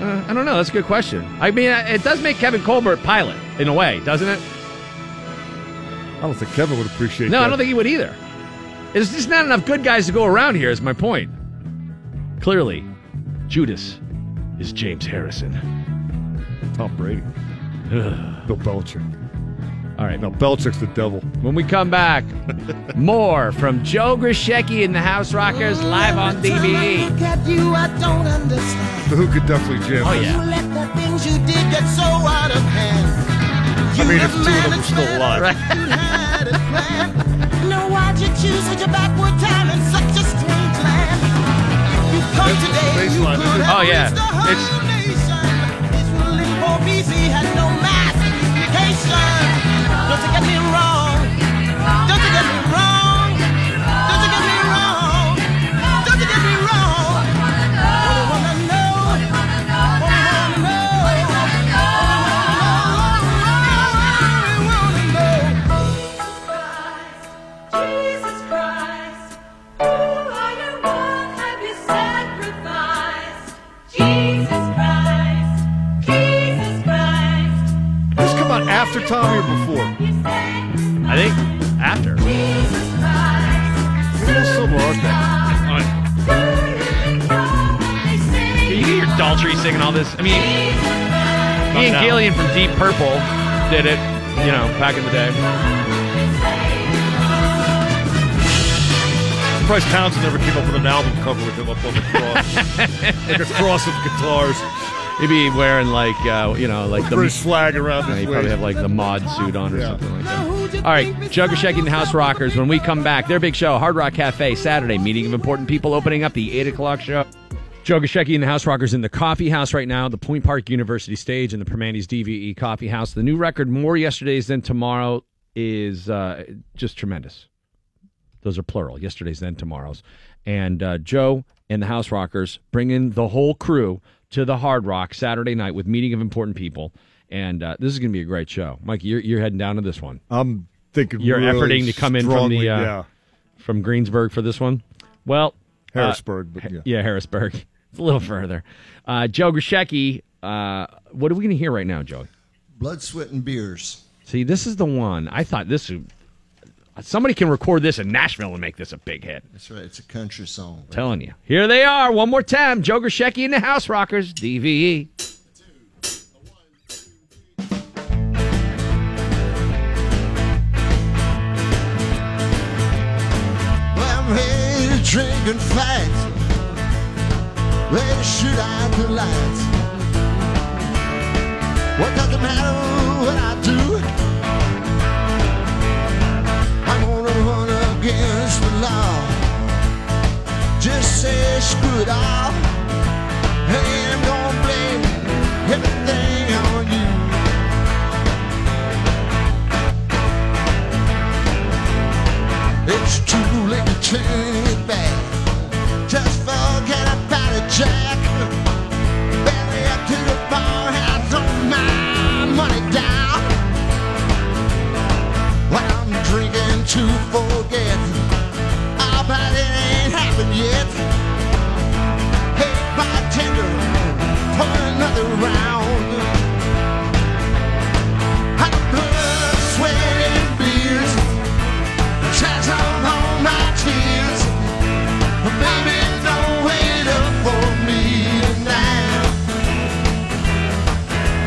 I don't know. That's a good question. I mean, it does make Kevin Colbert pilot, in a way, doesn't it? I don't think Kevin would appreciate that. No, I don't think he would either. There's just not enough good guys to go around here, is my point. Clearly, Judas is James Harrison. Tom Brady. Bill Belichick. All right. No, Belichick's the devil. When we come back, more from Joe Grishecki and the House Rockers live on DVD. The Who could definitely jam. Oh, yeah. I mean, if two of them are still alive. Right. Oh, yeah. It's... After Tommy or before? I think after. Real simple, aren't they? Can you hear Daltrey singing all this? I mean, Ian Gillian from Deep Purple did it, you know, back in the day. Bryce Townsend never came up with an album cover with him up on the cross. Like a cross of guitars. He'd be wearing, like, like the British flag around his waist. He'd probably have, like, the mod suit on or something like that. All right, Joe Grishecki and the House Rockers. When we come back, their big show, Hard Rock Cafe, Saturday. Meeting of important people opening up the 8 o'clock show. Joe Grishecki and the House Rockers in the Coffee House right now, the Point Park University stage and the Permandy's DVE Coffee House. The new record, More Yesterdays Than Tomorrow, is just tremendous. Those are plural, yesterdays than tomorrows. And Joe and the House Rockers bring in the whole crew to the Hard Rock Saturday night with meeting of important people, and this is going to be a great show. Mike, you're heading down to this one. I'm thinking you're really efforting to come in from the from Greensburg for this one. Well, Harrisburg, but yeah, Harrisburg. It's a little further. Joe Grishecki, what are we going to hear right now, Joe? Blood, Sweat, and Beers. See, this is the one. I thought this would... Somebody can record this in Nashville and make this a big hit. That's right. It's a country song. Right? Telling you. Here they are. One more time. Joe Grishecki and the House Rockers. DVE. Well, I'm ready to drink and fight. Ready to shoot out the lights. What does it matter what I do? Against the law, just say screw it all, and I'm gonna blame everything on you. It's too late to turn it back, just forget about it, Jack. Belly up to the bar, I don't mind money down. When I'm drinking to forget, I bet it ain't happened yet. Hey, bartender, pour another round. I'm blood, sweat, and beers. Chats on all my tears. But baby, don't wait up for me tonight.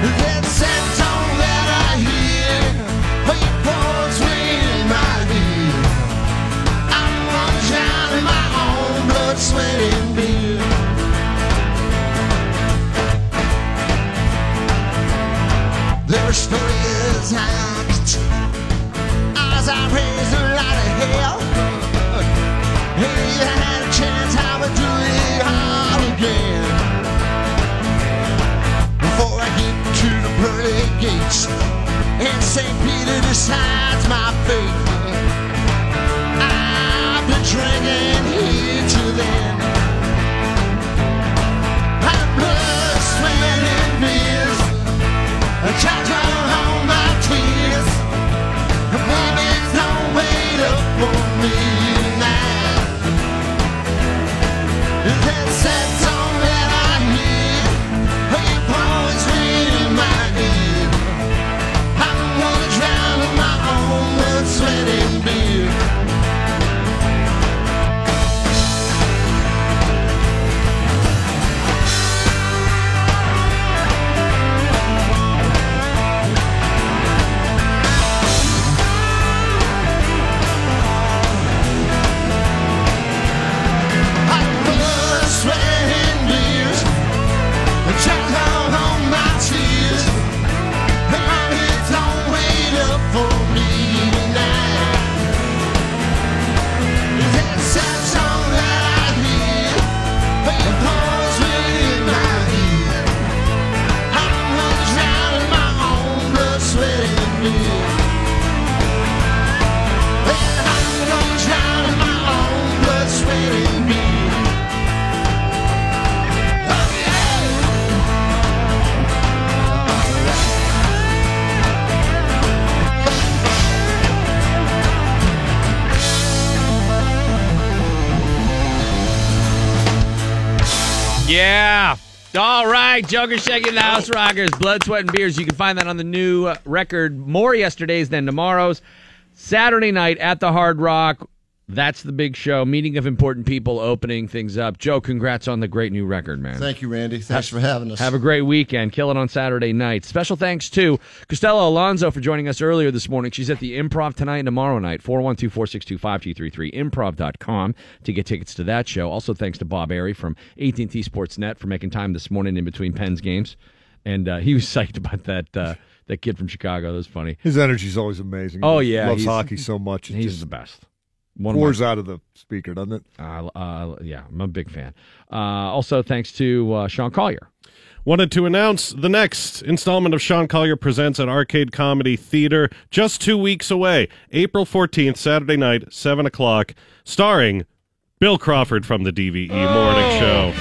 Let's set on that I hear. Hey, sweating beer. There are stories I could tell church, and St. Peter decides my fate. I've been drinking here till then. I'm blood, sweat, and tears. I can't drown all my tears. And woman's no wait up for me now. And that sad song that I hear, hey, boys, in my ear. I don't wanna drown in my own blood, sweat, and beer. Yeah. All right. Joker shaking the house rockers. Blood, sweat, and beers. You can find that on the new record. More yesterdays than tomorrows. Saturday night at the Hard Rock. That's the big show. Meeting of important people, opening things up. Joe, congrats on the great new record, man. Thank you, Randy. Thanks for having us. Have a great weekend. Kill it on Saturday night. Special thanks to Costello Alonso for joining us earlier this morning. She's at the Improv tonight and tomorrow night. 412-462-5233, improv.com to get tickets to that show. Also thanks to Bob Airy from AT&T Sportsnet for making time this morning in between Penn's games. And he was psyched about that that kid from Chicago. That was funny. His energy's always amazing. Oh, yeah. He loves hockey so much. He's the best. Pours out of the speaker, doesn't it? Yeah, I'm a big fan. Also, thanks to Sean Collier. Wanted to announce the next installment of Sean Collier Presents at Arcade Comedy Theater, just 2 weeks away, April 14th, Saturday night, 7 o'clock, starring Bill Crawford from the DVE Morning Show.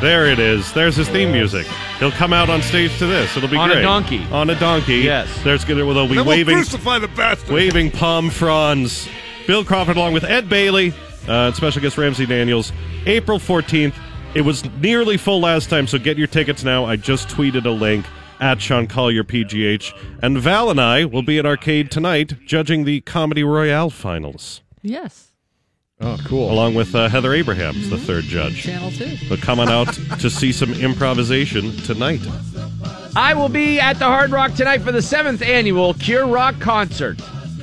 There it is. There's his theme music. He'll come out on stage to this. It'll be great. On a donkey. On a donkey. Yes. There's going to be waving, crucify the bastard. Waving palm fronds. Bill Crawford along with Ed Bailey, and special guest Ramsey Daniels, April 14th. It was nearly full last time, so get your tickets now. I just tweeted a link at Sean Collier PGH. And Val and I will be at Arcade tonight judging the Comedy Royale finals. Yes. Oh, cool. Along with Heather Abrahams, the third judge. Channel 2. But come on out to see some improvisation tonight. I will be at the Hard Rock tonight for the 7th annual Cure Rock concert.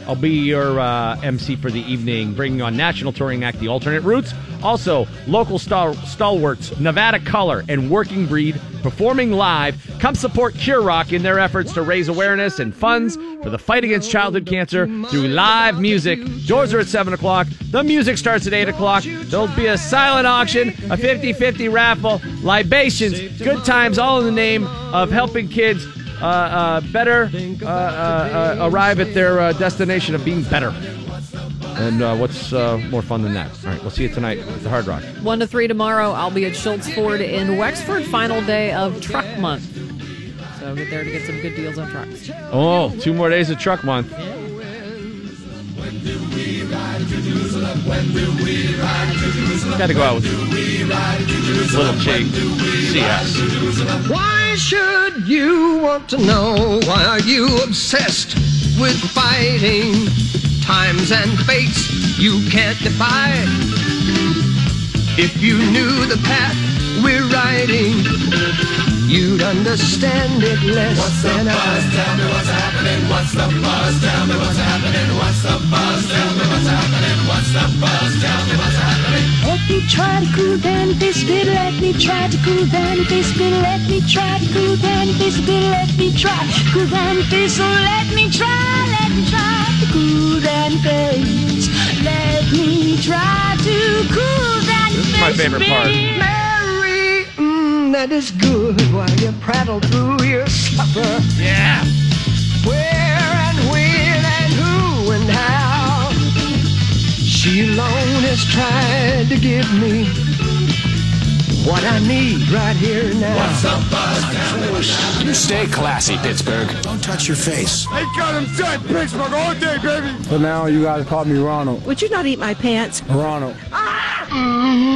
I'll be your MC for the evening, bringing on national touring act The Alternate Routes. Also, local stalwarts, Nevada Color and Working Breed, performing live. Come support Cure Rock in their efforts to raise awareness and funds for the fight against childhood cancer through live music. Doors are at 7 o'clock. The music starts at 8 o'clock. There'll be a silent auction, a 50-50 raffle, libations, good times, all in the name of helping kids arrive at their destination of being better. And what's more fun than that? All right, we'll see you tonight at the Hard Rock. 1 to 3 tomorrow. I'll be at Schultz Ford in Wexford, final day of Truck Month. So get there to get some good deals on trucks. Oh, 2 more days of Truck Month. Yeah. Gotta go out with Little Jake. See us. Why should you want to know? Why are you obsessed with fighting times and fates you can't defy? If you knew the path we're riding, you'd understand it less than I. What's the buzz? Tell me what's happening. What's the buzz? Tell me what's happening. What's the buzz? Tell me what's happening. What's the buzz? Tell me what's happening. Let me try to cool down this bit. Let me try to cool down this bit. Let me try to cool down this bit. Let me try to cool down this. Oh, let me try to cool down this. Let me try to cool down this. This is my favorite part. nothing that is good while you prattle through your supper. Yeah. Where and when and who and how. She alone has tried to give me what I need right here now. What's up, Buzz? You stay classy, Pittsburgh. Don't touch your face. They got him dead, Pittsburgh, all day, baby. But now you guys call me Ronald. Would you not eat my pants? Ronald. Ah! Mm-hmm.